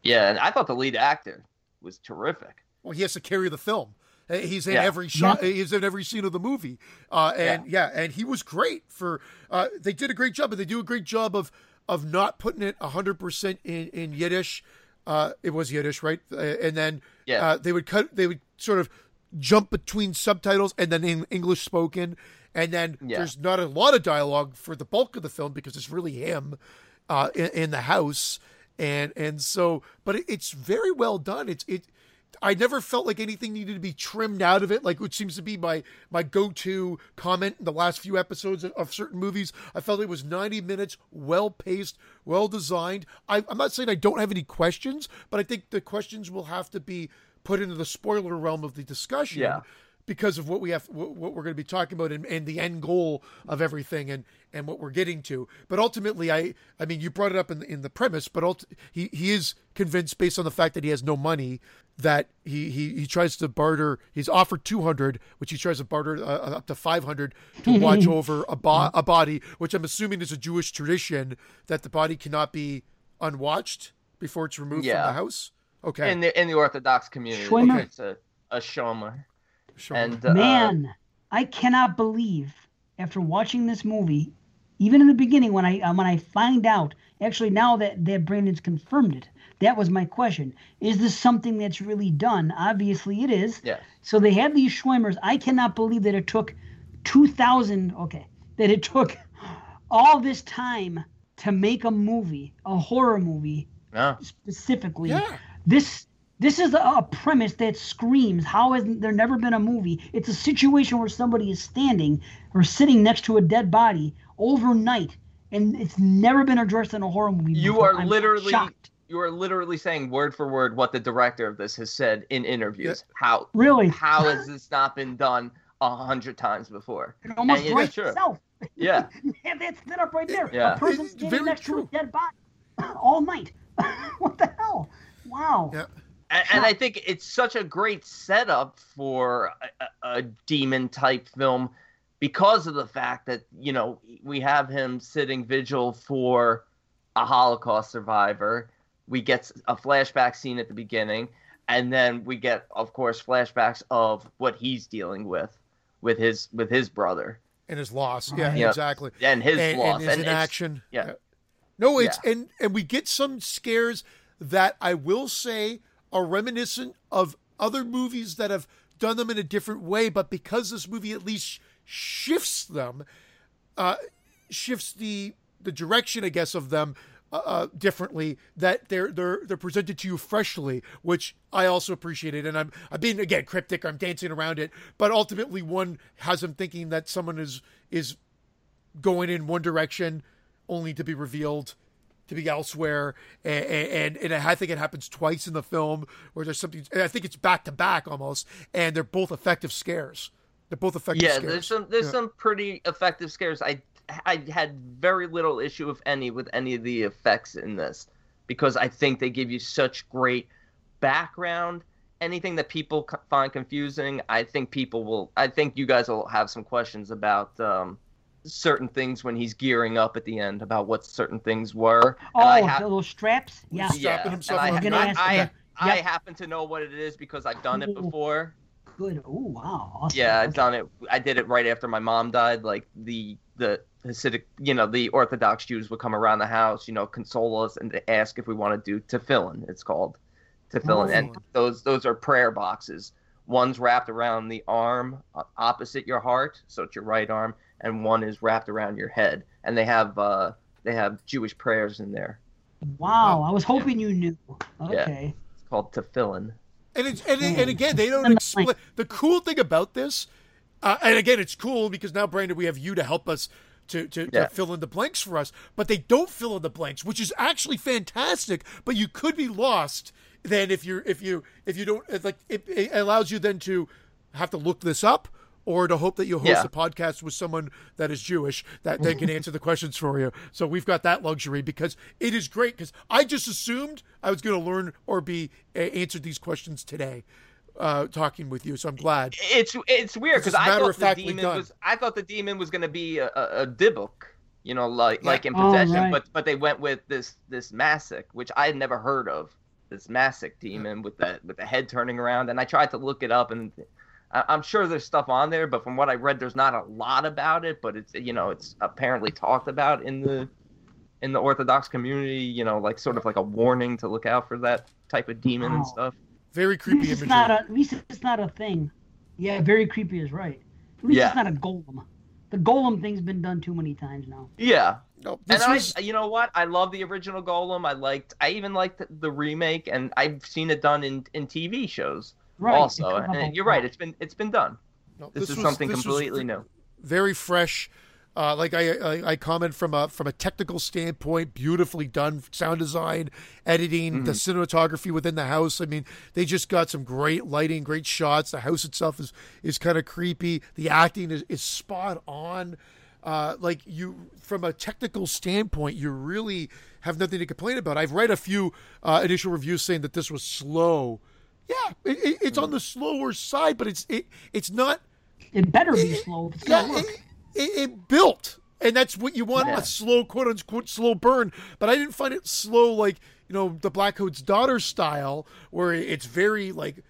yeah, and I thought the lead actor was terrific. Well, he has to carry the film. He's in yeah. every shot. He's in every scene of the movie. Uh, and yeah. yeah, and he was great for, uh, they did a great job, and they do a great job of, of not putting it one hundred percent in, in Yiddish. Uh, it was Yiddish, right? Uh, and then yeah. uh, they would cut, they would sort of jump between subtitles and then in English spoken. And then yeah. there's not a lot of dialogue for the bulk of the film because it's really him uh, in, in the house. And and so, but it, it's very well done. It's it. I never felt like anything needed to be trimmed out of it, like which seems to be my my go-to comment in the last few episodes of, of certain movies. I felt it was ninety minutes, well-paced, well-designed. I, I'm not saying I don't have any questions, but I think the questions will have to be put into the spoiler realm of the discussion yeah. because of what we have, what, what we're going to be talking about, and, and the end goal of everything, and and what we're getting to. But ultimately, I I mean, you brought it up in in the premise, but ult- he he is convinced based on the fact that he has no money. That he, he he tries to barter. He's offered two hundred, which he tries to barter uh, up to five hundred to watch over a, bo- a body, which I'm assuming is a Jewish tradition that the body cannot be unwatched before it's removed yeah. from the house. Okay, in the in the Orthodox community, okay. it's a a shomer. And uh, man, I cannot believe after watching this movie, even in the beginning when I uh, when I find out. Actually, now that, that Brandon's confirmed it, that was my question. Is this something that's really done? Obviously, it is. Yeah. So they have these Schweimers. I cannot believe that it took two thousand, okay, that it took all this time to make a movie, a horror movie yeah. specifically. Yeah. This this is a, a premise that screams, how has there never been a movie? It's a situation where somebody is standing or sitting next to a dead body overnight. And it's never been addressed in a horror movie before. You are I'm literally shocked. You are literally saying word for word what the director of this has said in interviews. Yeah. How really? How has this not been done a hundred times before? It almost and writes itself. Yeah. yeah, that's set up right there. Yeah. A person it's standing next true. to a dead body all night. What the hell? Wow. Yeah. And, and I think it's such a great setup for a, a, a demon type film. Because of the fact that, you know, we have him sitting vigil for a Holocaust survivor. We get a flashback scene at the beginning. And then we get, of course, flashbacks of what he's dealing with, with his with his brother. And his loss. Yeah, you exactly. know, and his and, loss. And his inaction. Yeah. No, it's yeah. and, and we get some scares that I will say are reminiscent of other movies that have done them in a different way. But because this movie at least... shifts them, uh, shifts the the direction, I guess, of them uh, differently. That they're they're they're presented to you freshly, which I also appreciated. And I'm I'm being again cryptic. I'm dancing around it, but ultimately one has them thinking that someone is is going in one direction, only to be revealed to be elsewhere. And and, and I think it happens twice in the film where there's something. I think it's back to back almost, and they're both effective scares. They're both effective yeah, scares. There's some, there's yeah. some pretty effective scares. I I had very little issue, if any, with any of the effects in this because I think they give you such great background. Anything that people co- find confusing, I think people will – I think you guys will have some questions about um, certain things when he's gearing up at the end about what certain things were. Oh, and I ha- the little straps? Yeah. yeah. Himself I, ha- I, I, yep. I happen to know what it is because I've done it before. Good. Oh wow. Awesome. Yeah, I've done it. I did it right after my mom died. Like the the Hasidic, you know, the Orthodox Jews would come around the house, you know, console us and ask if we want to do tefillin. It's called tefillin, oh. and those those are prayer boxes. One's wrapped around the arm opposite your heart, so it's your right arm, and one is wrapped around your head. And they have uh they have Jewish prayers in there. Wow, I was hoping you knew. Okay. Yeah. It's called tefillin. And it's, and and again, they don't explain. The cool thing about this, uh, and again, it's cool because now, Brandon, we have you to help us to, to, yeah. to fill in the blanks for us. But they don't fill in the blanks, which is actually fantastic. But you could be lost then if you if you if you don't like. It, it allows you then to have to look this up or to hope that you host yeah. a podcast with someone that is Jewish that they can answer the questions for you. So we've got that luxury because it is great because I just assumed I was going to learn or be uh, answered these questions today uh, talking with you. So I'm glad. It's it's weird because I, I thought the demon was going to be a, a, a dibuk, you know, like yeah. like in Possession. Oh, right. But but they went with this this Masik, which I had never heard of, this Masik demon yeah. with, the, with the head turning around. And I tried to look it up and – I'm sure there's stuff on there, but from what I read, there's not a lot about it. But it's you know it's apparently talked about in the in the Orthodox community. You know, like sort of like a warning to look out for that type of demon wow. and stuff. Very creepy. At least, it's not a, at least it's not a thing. Yeah, very creepy is right. At least yeah. it's not a golem. the Golem thing's been done too many times now. Yeah. Oh, and I, was... you know what? I love the original Golem. I liked. I even liked the remake, and I've seen it done in in T V shows right. also. And, and you're right. It's been it's been done. No, this, this is was, something this completely v- new, very fresh. Uh, like I, I, I comment from a from a technical standpoint, beautifully done sound design, editing, mm-hmm. the cinematography within the house. I mean, they just got some great lighting, great shots. The house itself is is kind of creepy. The acting is, is spot on. Uh, like you, from a technical standpoint, you really have nothing to complain about. I've read a few uh, initial reviews saying that this was slow. Yeah, it, it, it's mm-hmm. on the slower side, but it's it, it's not. It better be it, slow. It's yeah, it, it, it built, and that's what you want—a yeah. slow, quote unquote, slow burn. But I didn't find it slow, like you know, the Black Hood's Daughter style, where it's very like.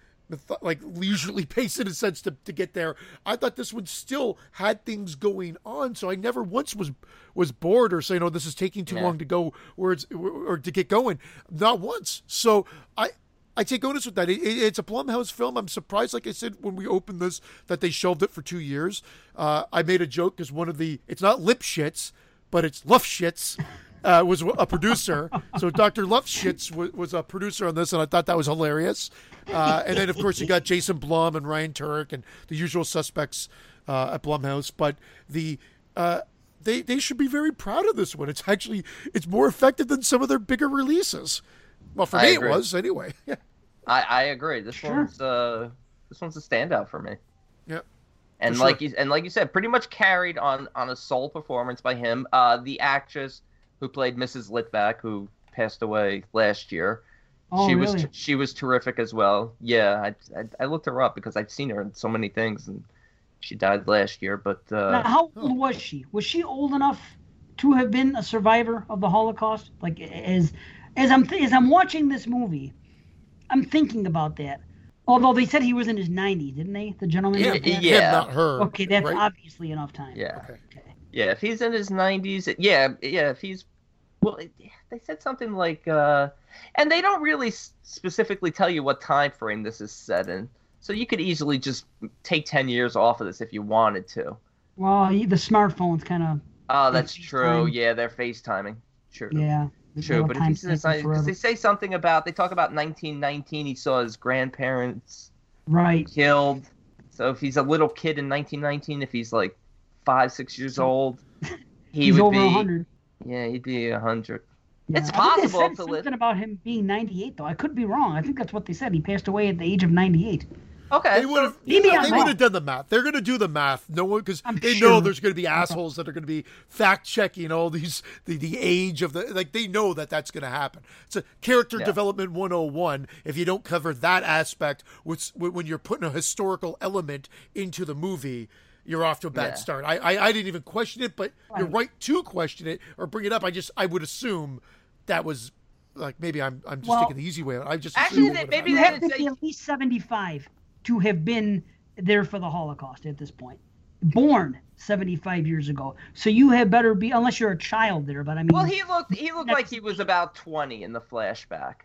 like leisurely pace in a sense to, to get there. I thought this one still had things going on, so I never once was was bored or saying, "Oh, this is taking too yeah. long to go," or, it's, or to get going. Not once. So I I take onus with that. It, it, it's a Blumhouse film. I'm surprised, like I said when we opened this, that they shelved it for two years. Uh, I made a joke because one of the it's not lip shits, but it's luff shits. Uh, was a producer, so Doctor Lufschitz was, was a producer on this, and I thought that was hilarious. Uh, and then, of course, you got Jason Blum and Ryan Turek and the usual suspects uh, at Blumhouse. But the uh, they they should be very proud of this one. It's actually it's more effective than some of their bigger releases. Well, for I me, agree. It was anyway. Yeah. I, I agree. This sure. one's uh, this one's a standout for me. Yeah. And for like sure. you and like you said, pretty much carried on on a sole performance by him. Uh, the actress who played Missus Litvak, who passed away last year. Oh, she really? was she was terrific as well. Yeah, I, I I looked her up because I've seen her in so many things, and she died last year. But uh, now, how old was she? Was she old enough to have been a survivor of the Holocaust? Like as as I'm th- as I'm watching this movie, I'm thinking about that. Although they said he was in his nineties, didn't they? The gentleman. Yeah, yeah. Not her. Okay, that's right? Obviously enough time. Yeah. Okay. Okay. Yeah, if he's in his nineties, yeah, yeah, if he's Well, they said something like, uh, and they don't really s- specifically tell you what time frame this is set in, so you could easily just take ten years off of this if you wanted to. Well, the smartphone's kind of... Oh, that's true. FaceTime. Yeah, they're FaceTiming. True. Yeah. True, but if he's in his nineties, they say something about, they talk about nineteen nineteen, he saw his grandparents right. killed. So if he's a little kid in nineteen nineteen, if he's like five, six years old, he he's would over be... one hundred. Yeah, he'd be a hundred. Yeah. It's possible I think they said to live. Something about him being ninety-eight, though. I could be wrong. I think that's what they said. He passed away at the age of ninety-eight. Okay, they would have. Yeah, they would have done the math. They're going to do the math. No one, because they sure. know there's going to be assholes that are going to be fact checking all these the, the age of the like. They know that that's going to happen. It's a character yeah. development one oh one. If you don't cover that aspect, which when you're putting a historical element into the movie, you're off to a bad yeah. start. I, I I didn't even question it, but right. you're right to question it or bring it up. I just I would assume that was like maybe I'm I'm just well, taking the easy way. I just actually they, maybe you have to be at least seventy-five to have been there for the Holocaust at this point, born seventy-five years ago. So you had better be unless you're a child there. But I mean, well, he looked he looked like he was about twenty in the flashback.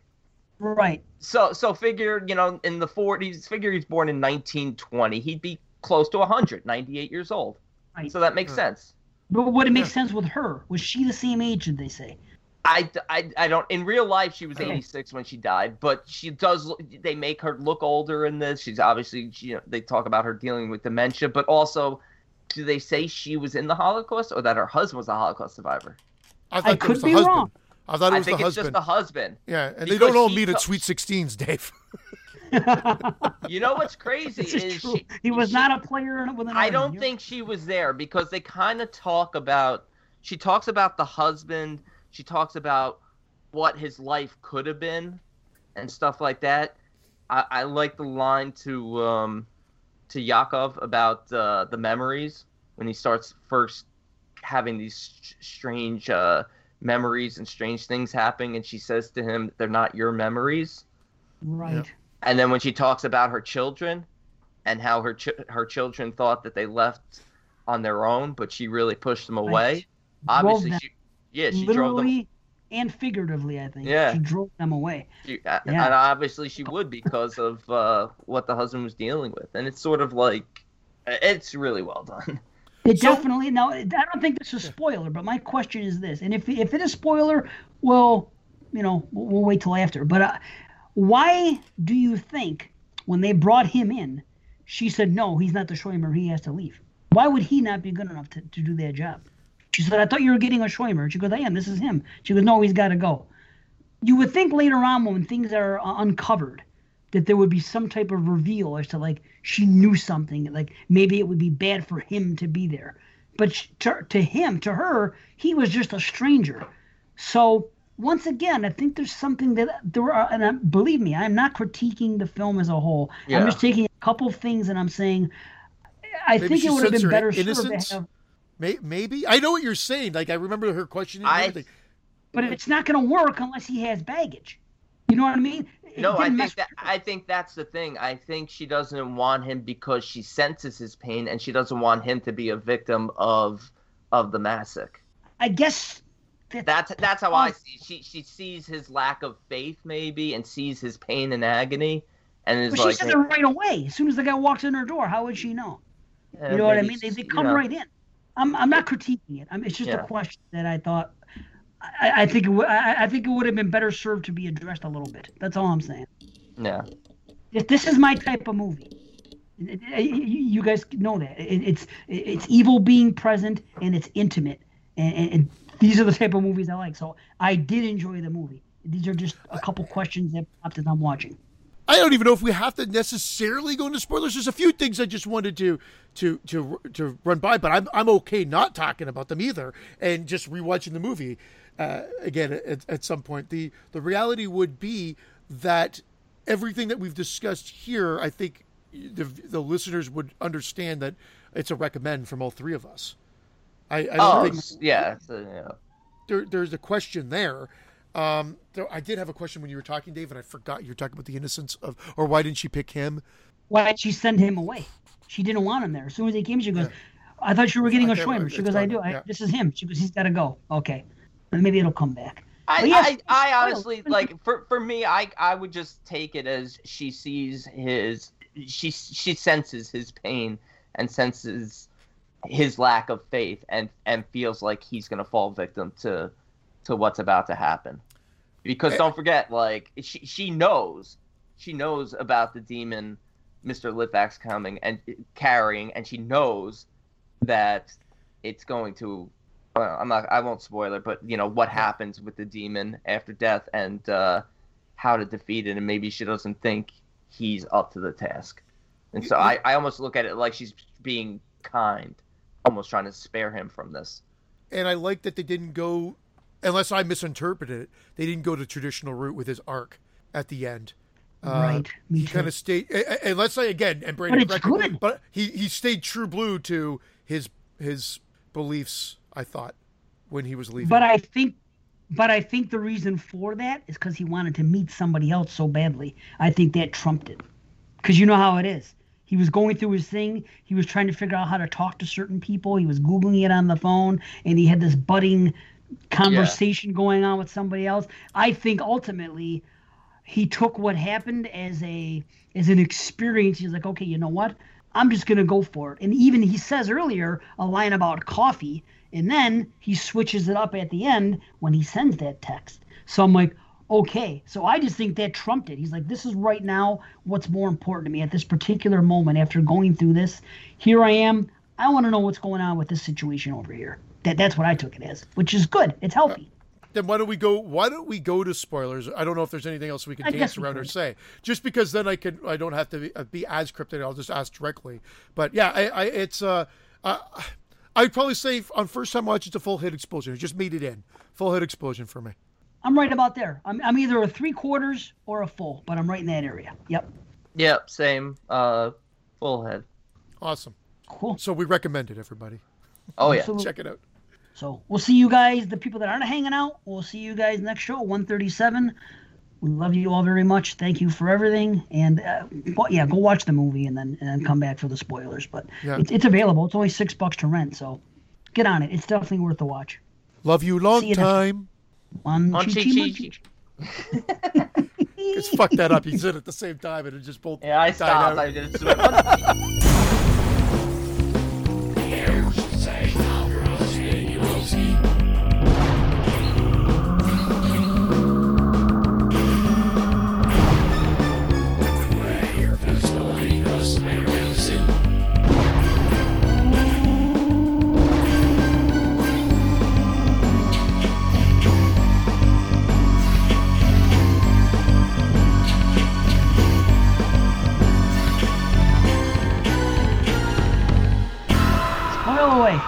Right. So so figure you know in the forties. Figure he's born in nineteen twenty. He'd be close to one hundred, ninety-eight years old. Right. So that makes yeah. sense. But would it make yeah. sense with her? Was she the same age, did they say? I, I, I don't... In real life, she was okay. eighty-six when she died, but she does... They make her look older in this. She's obviously... You know, they talk about her dealing with dementia, but also, do they say she was in the Holocaust or that her husband was a Holocaust survivor? I, I could be husband. wrong. I thought it was I think the it's husband. Just the husband. Yeah, and they don't all meet t- at Sweet sixteens, Dave. You know what's crazy is, is she, he was she, not a player with an I don't you. think she was there because they kind of talk about she talks about the husband, she talks about what his life could have been and stuff like that. I, I like the line to um, to Yaakov about uh, the memories when he starts first having these strange uh, memories and strange things happening, and she says to him, "They're not your memories." Right. Yeah. And then when she talks about her children and how her ch- her children thought that they left on their own, but she really pushed them away. Right. Obviously, she, yeah, she drove them. Literally and figuratively, I think. Yeah. She drove them away. She, yeah. And obviously she would because of uh, what the husband was dealing with. And it's sort of like, it's really well done. It so, definitely, now, I don't think this is a spoiler, but my question is this, and if if it is a spoiler, well, you know, we'll wait till after. But uh, why do you think when they brought him in, she said, no, he's not the Schweimer, he has to leave? Why would he not be good enough to, to do their job? She said, I thought you were getting a Schweimer. She goes, I am, this is him. She goes, no, he's got to go. You would think later on when things are uh, uncovered, that there would be some type of reveal as to, like, she knew something. Like, maybe it would be bad for him to be there. But she, to, to him, to her, he was just a stranger. So, once again, I think there's something that there are, and I, believe me, I'm not critiquing the film as a whole. Yeah. I'm just taking a couple things and I'm saying, I maybe think it would have been better served to have. Maybe? I know what you're saying. Like, I remember her questioning everything. But it's not going to work unless he has baggage. You know what I mean? No, I think that I think that's the thing. I think she doesn't want him because she senses his pain, and she doesn't want him to be a victim of of the massacre. I guess that's that's, that's how I see. She she sees his lack of faith, maybe, and sees his pain and agony, and is but like. She said it right away. As soon as the guy walks in her door, how would she know? You know what I mean? They they come you know. right in. I'm I'm not critiquing it. I mean, it's just yeah. a question that I thought. I, I think it w- I, I think it would have been better served to be addressed a little bit. That's all I'm saying. Yeah. If this is my type of movie, it, it, you guys know that it, it's it's evil being present and it's intimate, and, and, and these are the type of movies I like. So I did enjoy the movie. These are just a couple questions that popped as I'm watching. I don't even know if we have to necessarily go into spoilers. There's a few things I just wanted to to to to run by, but I'm I'm okay not talking about them either and just rewatching the movie uh, again at, at some point. The the reality would be that everything that we've discussed here, I think the the listeners would understand that it's a recommend from all three of us. I, I don't oh, think yeah, a, yeah. There, there's a question there. Um, there, I did have a question when you were talking, Dave, and I forgot you were talking about the innocence of, or why didn't she pick him? Why did she send him away? She didn't want him there. As soon as he came, she goes, yeah. I thought you were getting it's a Schweimer. She goes, I do. I, yeah. This is him. She goes, he's got to go. Okay. And maybe it'll come back. I, yes, I, I honestly, like, for, for me, I, I would just take it as she sees his, she, she senses his pain and senses his lack of faith and, and feels like he's going to fall victim to to what's about to happen. Because don't forget, like, she she knows. She knows about the demon, Mister Litvak's coming and carrying, and she knows that it's going to, well, I'm not, I won't spoil it, but, you know, what happens with the demon after death and uh, how to defeat it, and maybe she doesn't think he's up to the task. And so I, I almost look at it like she's being kind, almost trying to spare him from this. And I like that they didn't go... Unless I misinterpreted it, they didn't go the traditional route with his arc at the end. Right. Uh, he kind of stayed. Unless I again, and Brady, but, it's good. but he he stayed true blue to his his beliefs. I thought when he was leaving. But I think, but I think the reason for that is because he wanted to meet somebody else so badly. I think that trumped it, because you know how it is. He was going through his thing. He was trying to figure out how to talk to certain people. He was Googling it on the phone, and he had this budding conversation yeah. going on with somebody else. I think ultimately he took what happened as a as an experience. He's like, okay, you know what? I'm just gonna go for it. And even he says earlier a line about coffee, and then he switches it up at the end when he sends that text. So I'm like, okay. So I just think that trumped it. He's like, this is right now what's more important to me at this particular moment after going through this. Here I am. I want to know what's going on with this situation over here. That that's what I took it as, which is good. It's healthy. Uh, then why don't we go? Why don't we go to spoilers? I don't know if there's anything else we can I dance around can. or say, just because then I can. I don't have to be, uh, be as cryptic. I'll just ask directly. But yeah, I, I it's. Uh, uh, I'd probably say on first time watch, it's a full head explosion. It just made it in full head explosion for me. I'm right about there. I'm I'm either a three quarters or a full, but I'm right in that area. Yep. Yep. Same. Uh, full head. Awesome. Cool. So we recommend it, everybody. Oh yeah, absolutely. Check it out. So we'll see you guys, the people that aren't hanging out, we'll see you guys next show, one thirty-seven. We love you all very much. Thank you for everything. And uh, well, yeah, go watch the movie and then and then come back for the spoilers. But yeah. it's, it's available. It's only six bucks to rent. So get on it. It's definitely worth the watch. Love you long you time. One cheech. Just fuck that up. You said it at the same time and it just both. Yeah, I stopped. Out. I did it. Bill away.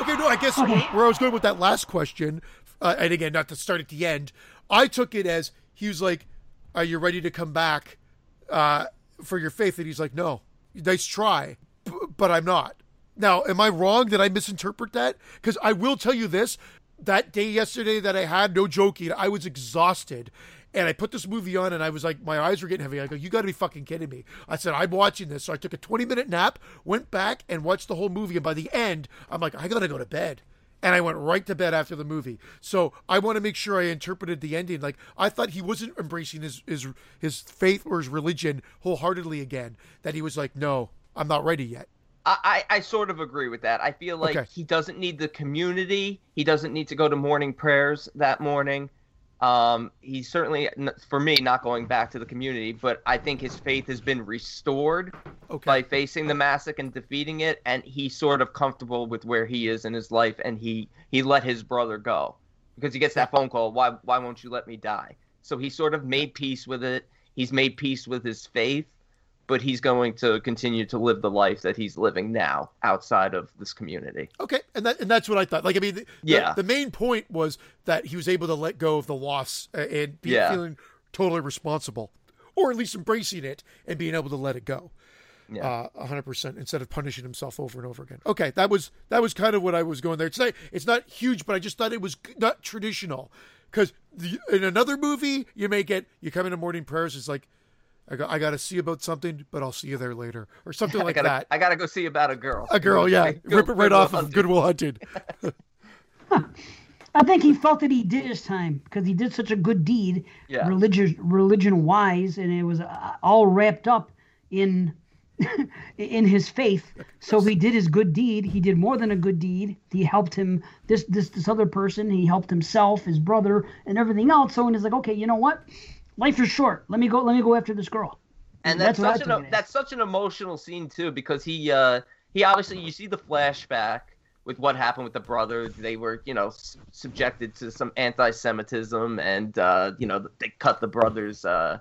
Okay, no, I guess okay. where I was going with that last question, uh, and again, not to start at the end, I took it as he was like, are you ready to come back uh, for your faith? And he's like, no, nice try, b- but I'm not. Now, am I wrong? Did I misinterpret that? Because I will tell you this, that day yesterday that I had, no joking, I was exhausted. And I put this movie on, and I was like, my eyes were getting heavy. I go, you got to be fucking kidding me. I said, I'm watching this. So I took a twenty-minute nap, went back, and watched the whole movie. And by the end, I'm like, I got to go to bed. And I went right to bed after the movie. So I want to make sure I interpreted the ending. Like, I thought he wasn't embracing his, his, his faith or his religion wholeheartedly again. That he was like, no, I'm not ready yet. I, I sort of agree with that. I feel like okay. he doesn't need the community. He doesn't need to go to morning prayers that morning. Um, he's certainly, for me, not going back to the community, but I think his faith has been restored okay. by facing the massacre and defeating it, and he's sort of comfortable with where he is in his life, and he, he let his brother go because he gets that phone call, why why won't you let me die? So he sort of made peace with it. He's made peace with his faith, but he's going to continue to live the life that he's living now outside of this community. Okay, and that and that's what I thought. Like, I mean, the, yeah. the, the main point was that he was able to let go of the loss and be yeah. feeling totally responsible, or at least embracing it and being able to let it go, yeah, uh, one hundred percent, instead of punishing himself over and over again. Okay, that was that was kind of what I was going there. It's not, it's not huge, but I just thought it was not traditional. Because in another movie, you may get, you come into morning prayers, it's like, I got, I got to see about something, but I'll see you there later, or something like I gotta, that. I got to go see about a girl. A girl, yeah. Go, Rip it right off of Good Will Hunting. huh. I think he felt that he did his time because he did such a good deed, yeah. religious, religion-wise, and it was uh, all wrapped up in in his faith. So he did his good deed. He did more than a good deed. He helped him, this this this other person. He helped himself, his brother, and everything else. So and he's like, okay, you know what? Life is short. Let me go. Let me go after this girl. And that's, that's, such, an, that's such an emotional scene too, because he uh, he obviously, you see the flashback with what happened with the brother. They were, you know, s- subjected to some anti-Semitism, and uh, you know, they cut the brother's uh,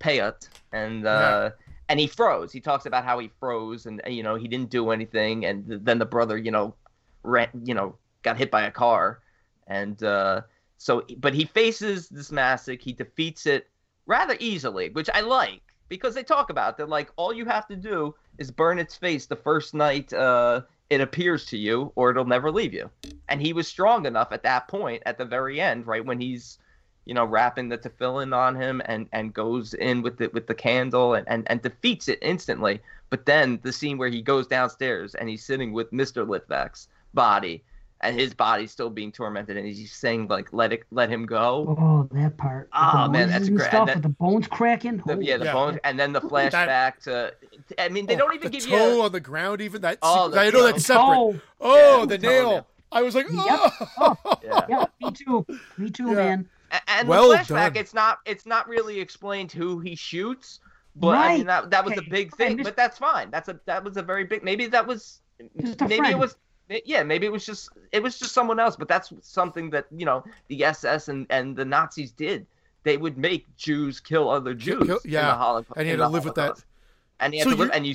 peyot, and uh, yeah. and he froze. He talks about how he froze, and you know, he didn't do anything, and th- then the brother, you know, ran, you know, got hit by a car, and. Uh, So, but he faces this massacre. He defeats it rather easily, which I like, because they talk about it. They're like, all you have to do is burn its face the first night uh, it appears to you, or it'll never leave you. And he was strong enough at that point, at the very end, right when he's, you know, wrapping the tefillin on him, and, and goes in with it with the candle, and, and, and defeats it instantly. But then the scene where he goes downstairs and he's sitting with Mister Litvak's body. And his body's still being tormented, and he's saying, like, let it, let him go. Oh, that part. Oh, man, that's great. Stuff that, with the bones cracking. The, yeah, the yeah. bones, and then the flashback to. I mean, they oh, don't even the give toe you toe on the ground. Even that. Oh, I know that's separate. Toe. Oh, yeah, the nail. Now. I was like, oh. Yep. oh yeah. yeah, me too, me too, yeah. man. And well the flashback, done. it's not, it's not really explained who he shoots, but right. I mean, that that was okay. the big thing. Just, but that's fine. That's a that was a very big. Maybe that was. Maybe friend. it was. Yeah, maybe it was just it was just someone else, but that's something that, you know, the S S and, and the Nazis did. They would make Jews kill other Jews. Kill, yeah, in the Holocaust, and he had to live Holocaust. with that. And he had so to live, and you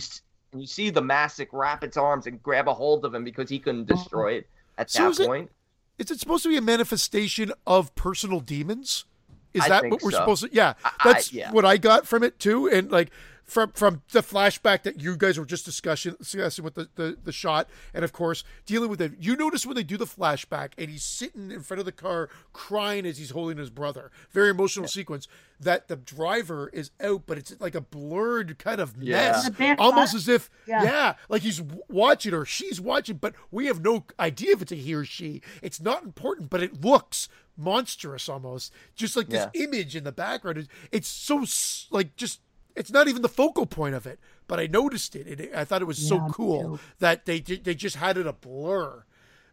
and you see the Masik wrap its arms and grab a hold of him because he couldn't destroy it at so that is point. It, is it supposed to be a manifestation of personal demons? Is I that think what we're so. supposed to? Yeah, that's I, yeah. what I got from it too, and like. From from the flashback that you guys were just discussing, discussing with the, the, the shot, and of course dealing with it. You notice when they do the flashback, and he's sitting in front of the car crying as he's holding his brother. Very emotional yeah. sequence. That the driver is out, but it's like a blurred kind of mess, yeah. almost as if yeah. yeah, like he's watching or she's watching, but we have no idea if it's a he or she. It's not important, but it looks monstrous almost, just like this yeah. image in the background. It's so like just. It's not even the focal point of it, but I noticed it. it I thought it was yeah, so cool that they they just had it a blur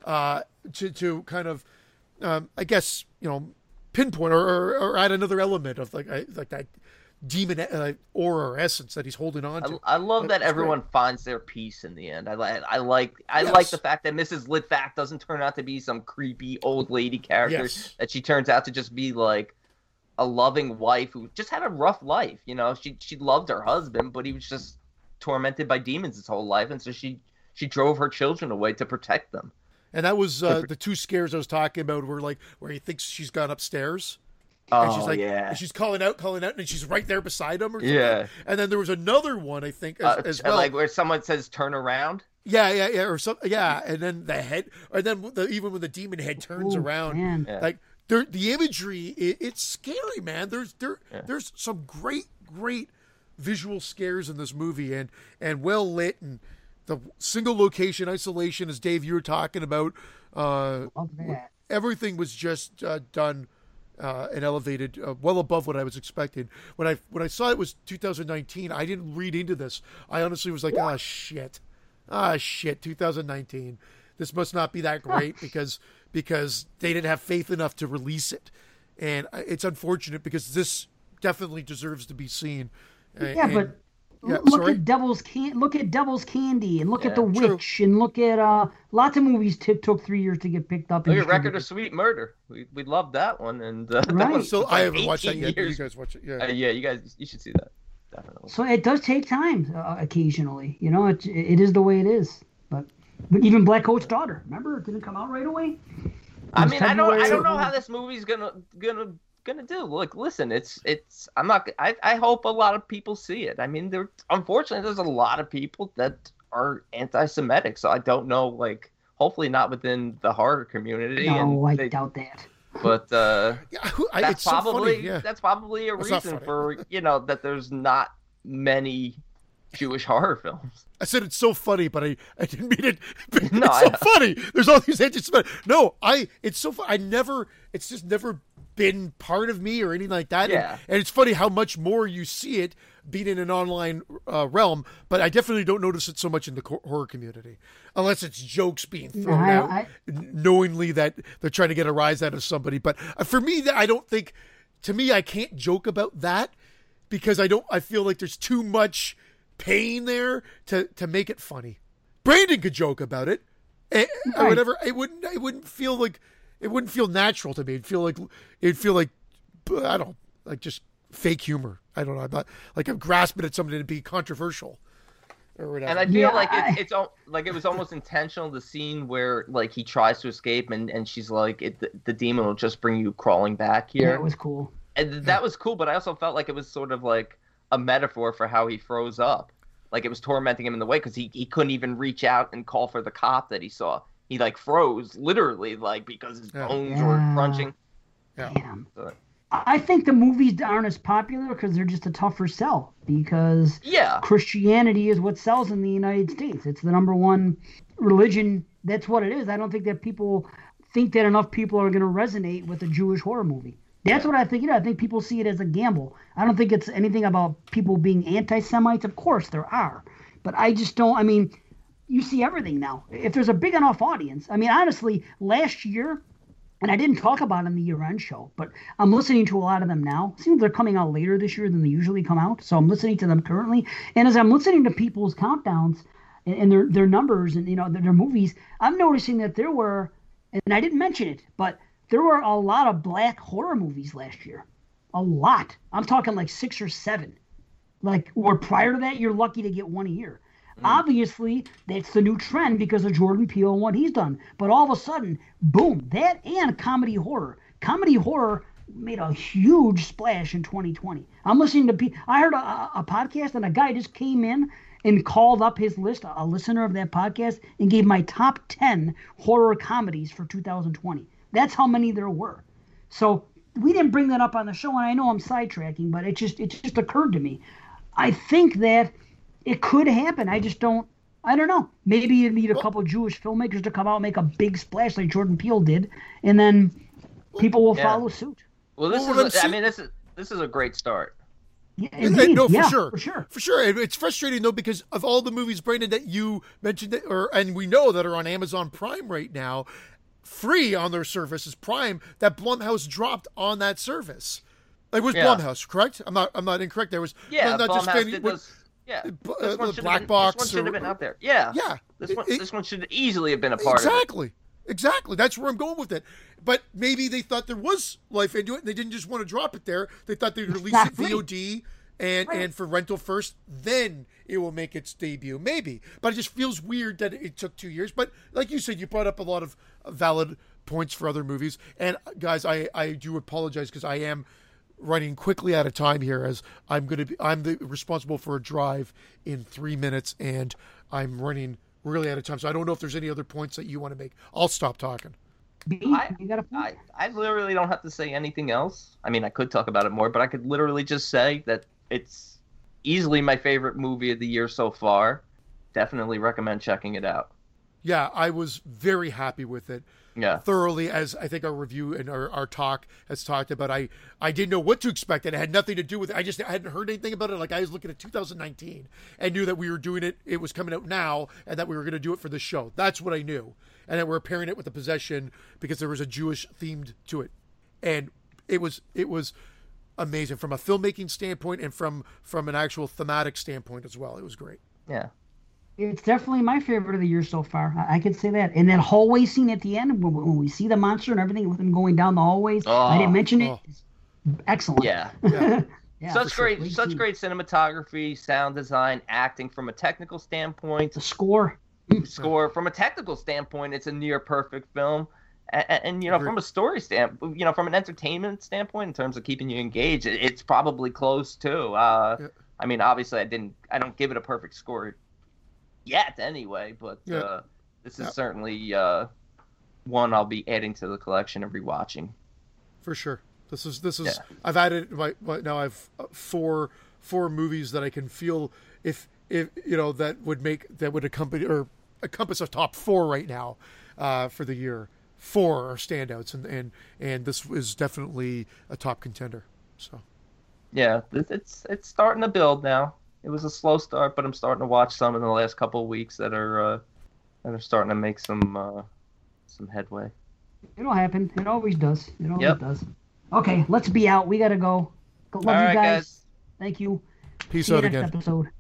uh, to to kind of, um, I guess, you know, pinpoint or, or, or add another element of like like that demon uh, aura or essence that he's holding on to. I, I love that, that everyone great. finds their peace in the end. I like I like I yes. like the fact that Missus Litvak doesn't turn out to be some creepy old lady character. Yes. That she turns out to just be like. A loving wife who just had a rough life, you know. She she loved her husband, but he was just tormented by demons his whole life, and so she She drove her children away to protect them. And that was uh, the two scares I was talking about were like where he thinks she's gone upstairs. Oh, and she's like, yeah. And she's calling out, calling out, and she's right there beside him. Or something. Yeah. And then there was another one, I think, as, uh, as well. Like where someone says, turn around. Yeah, yeah, yeah. Or some, yeah. And then the head, or then the, even when the demon head turns Ooh, around, man. Like there, the imagery, it, it's scary, man. There's there, yeah. there's some great, great visual scares in this movie, and and well lit, and the single location isolation, as Dave, you were talking about, uh, oh, everything was just uh, done uh, and elevated uh, well above what I was expecting. When I when I saw it was two thousand nineteen, I didn't read into this. I honestly was like, ah, oh, shit. Ah, shit, two thousand nineteen. This must not be that great because because they didn't have faith enough to release it. And it's unfortunate because this definitely deserves to be seen. Yeah, and, but yeah, look sorry? at Devil's Can- look at Devil's Candy and look yeah, at The Witch true. and look at uh, lots of movies t- took three years to get picked up. Look at Record of Sweet Murder. We we loved that one. And uh, right. that one still, I haven't watched that yet. Years. You guys watch it? Yeah, uh, yeah, you guys, you should see that. Definitely. So it does take time uh, occasionally, you know. It it is the way it is. But, but even Black Coat's Daughter, remember, it didn't come out right away. I mean, I don't I don't know how this movie's gonna gonna gonna do. Look, listen, it's it's I'm not. I I hope a lot of people see it. I mean, there unfortunately there's a lot of people that are anti-Semitic, so I don't know. Like, hopefully not within the horror community. No, and I they, doubt that. But uh, yeah, I, that's probably so yeah. that's probably a that's reason for you know that there's not many Jewish horror films. I said it's so funny, but I, I didn't mean it. It's no, so funny. There's all these anti-Semitic. No, I it's so I never. It's just never been part of me or anything like that. Yeah. And, and it's funny how much more you see it being in an online uh, realm, but I definitely don't notice it so much in the cor- horror community, unless it's jokes being thrown no, I, out I, knowingly that they're trying to get a rise out of somebody. But uh, for me, I don't think, to me, I can't joke about that because I don't, I feel like there's too much pain there to, to make it funny. Brandon could joke about it and, right. or whatever. It wouldn't, it wouldn't feel like, it wouldn't feel natural to me. It'd feel like, it'd feel like, I don't like just fake humor. I don't know. I'm not like I'm grasping at something to be controversial or whatever. And I feel yeah. like it, it's like it was almost intentional. The scene where like he tries to escape and, and she's like, it, the, the demon will just bring you crawling back here. That yeah, was cool. And that yeah. was cool. But I also felt like it was sort of like a metaphor for how he froze up. Like it was tormenting him in the way because he, he couldn't even reach out and call for the cop that he saw. He like froze literally, like because his yeah. bones yeah. were crunching. Yeah. Damn. So. I think the movies aren't as popular because they're just a tougher sell. Because yeah. Christianity is what sells in the United States. It's the number one religion. That's what it is. I don't think that people think that enough people are going to resonate with a Jewish horror movie. That's yeah. what I think. You know, I think people see it as a gamble. I don't think it's anything about people being anti-Semites. Of course, there are, but I just don't. I mean. You see everything now. If there's a big enough audience, I mean, honestly, last year, and I didn't talk about it in the year-end show, but I'm listening to a lot of them now. It seems they're coming out later this year than they usually come out, so I'm listening to them currently. And as I'm listening to people's countdowns and, and their their numbers and you know their, their movies, I'm noticing that there were, and I didn't mention it, but there were a lot of black horror movies last year. A lot. I'm talking like six or seven. Like, or prior to that, you're lucky to get one a year. Mm. Obviously, that's the new trend because of Jordan Peele and what he's done. But all of a sudden, boom, that and comedy horror. Comedy horror made a huge splash in twenty twenty. I'm listening to P- I heard a, a podcast and a guy just came in and called up his list, a listener of that podcast, and gave my top ten horror comedies for two thousand twenty. That's how many there were. So we didn't bring that up on the show, and I know I'm sidetracking, but it just it just occurred to me. I think that... It could happen. I just don't. I don't know. Maybe you need a well, couple of Jewish filmmakers to come out and make a big splash like Jordan Peele did, and then people will yeah. follow suit. Well, this well, is. A, I mean, this is this is a great start. Yeah, indeed. No, for yeah, sure, for sure, for sure. It's frustrating though because of all the movies, Brandon, that you mentioned, that, or and we know that are on Amazon Prime right now, free on their service is Prime. That Blumhouse dropped on that service. It was yeah. Blumhouse, correct? I'm not. I'm not incorrect. There was yeah, not Blumhouse just Fanny, did those. Yeah, uh, the black been, box. This one should have been out there. Yeah, yeah. This one, it, this one should easily have been a part exactly, of it. Exactly. That's where I'm going with it. But maybe they thought there was life into it, and they didn't just want to drop it there. They thought they'd release it V O D and right. and for rental first, then it will make its debut, maybe. But it just feels weird that it took two years. But like you said, you brought up a lot of valid points for other movies. And guys, I, I do apologize because I am running quickly out of time here, as I'm going to be, I'm the responsible for a drive in three minutes and I'm running really out of time. So I don't know if there's any other points that you want to make. I'll stop talking. I, I, I literally don't have to say anything else. I mean, I could talk about it more, but I could literally just say that it's easily my favorite movie of the year so far. Definitely recommend checking it out. Yeah, I was very happy with it. Yeah, thoroughly, as I think our review and our, our talk has talked about. I, I didn't know what to expect, and it had nothing to do with it. I just I hadn't heard anything about it. Like, I was looking at two thousand nineteen and knew that we were doing it. It was coming out now, and that we were going to do it for the show. That's what I knew. And then we're pairing it with The Possession because there was a Jewish themed to it, and it was it was amazing from a filmmaking standpoint and from from an actual thematic standpoint as well. It was great. Yeah. It's definitely my favorite of the year so far. I, I could say that. And that hallway scene at the end, when, when we see the monster and everything with him going down the hallways, oh, I didn't mention oh. it. Excellent. Yeah. yeah. yeah such great, sure. such great cinematography, sound design, acting from a technical standpoint. The score. Score from a technical standpoint, it's a near perfect film. And, and you know, from a story standpoint, you know, from an entertainment standpoint, in terms of keeping you engaged, it, it's probably close too. Uh, yeah. I mean, obviously, I didn't, I don't give it a perfect score yet anyway, but yeah. uh, this is yeah. certainly uh, one I'll be adding to the collection and rewatching. For sure. This is, this is, yeah. I've added my, my, now I've four, four movies that I can feel if, if, you know, that would make, that would accompany or encompass a top four right now uh, for the year. Four are standouts. And, and, and this is definitely a top contender. So, yeah, it's, it's starting to build now. It was a slow start, but I'm starting to watch some in the last couple of weeks that are uh, that are starting to make some uh, some headway. It'll happen. It always does. It always yep. does. Okay, let's be out. We gotta go. Love All you right, guys. guys. Thank you. Peace See out you next again. Episode.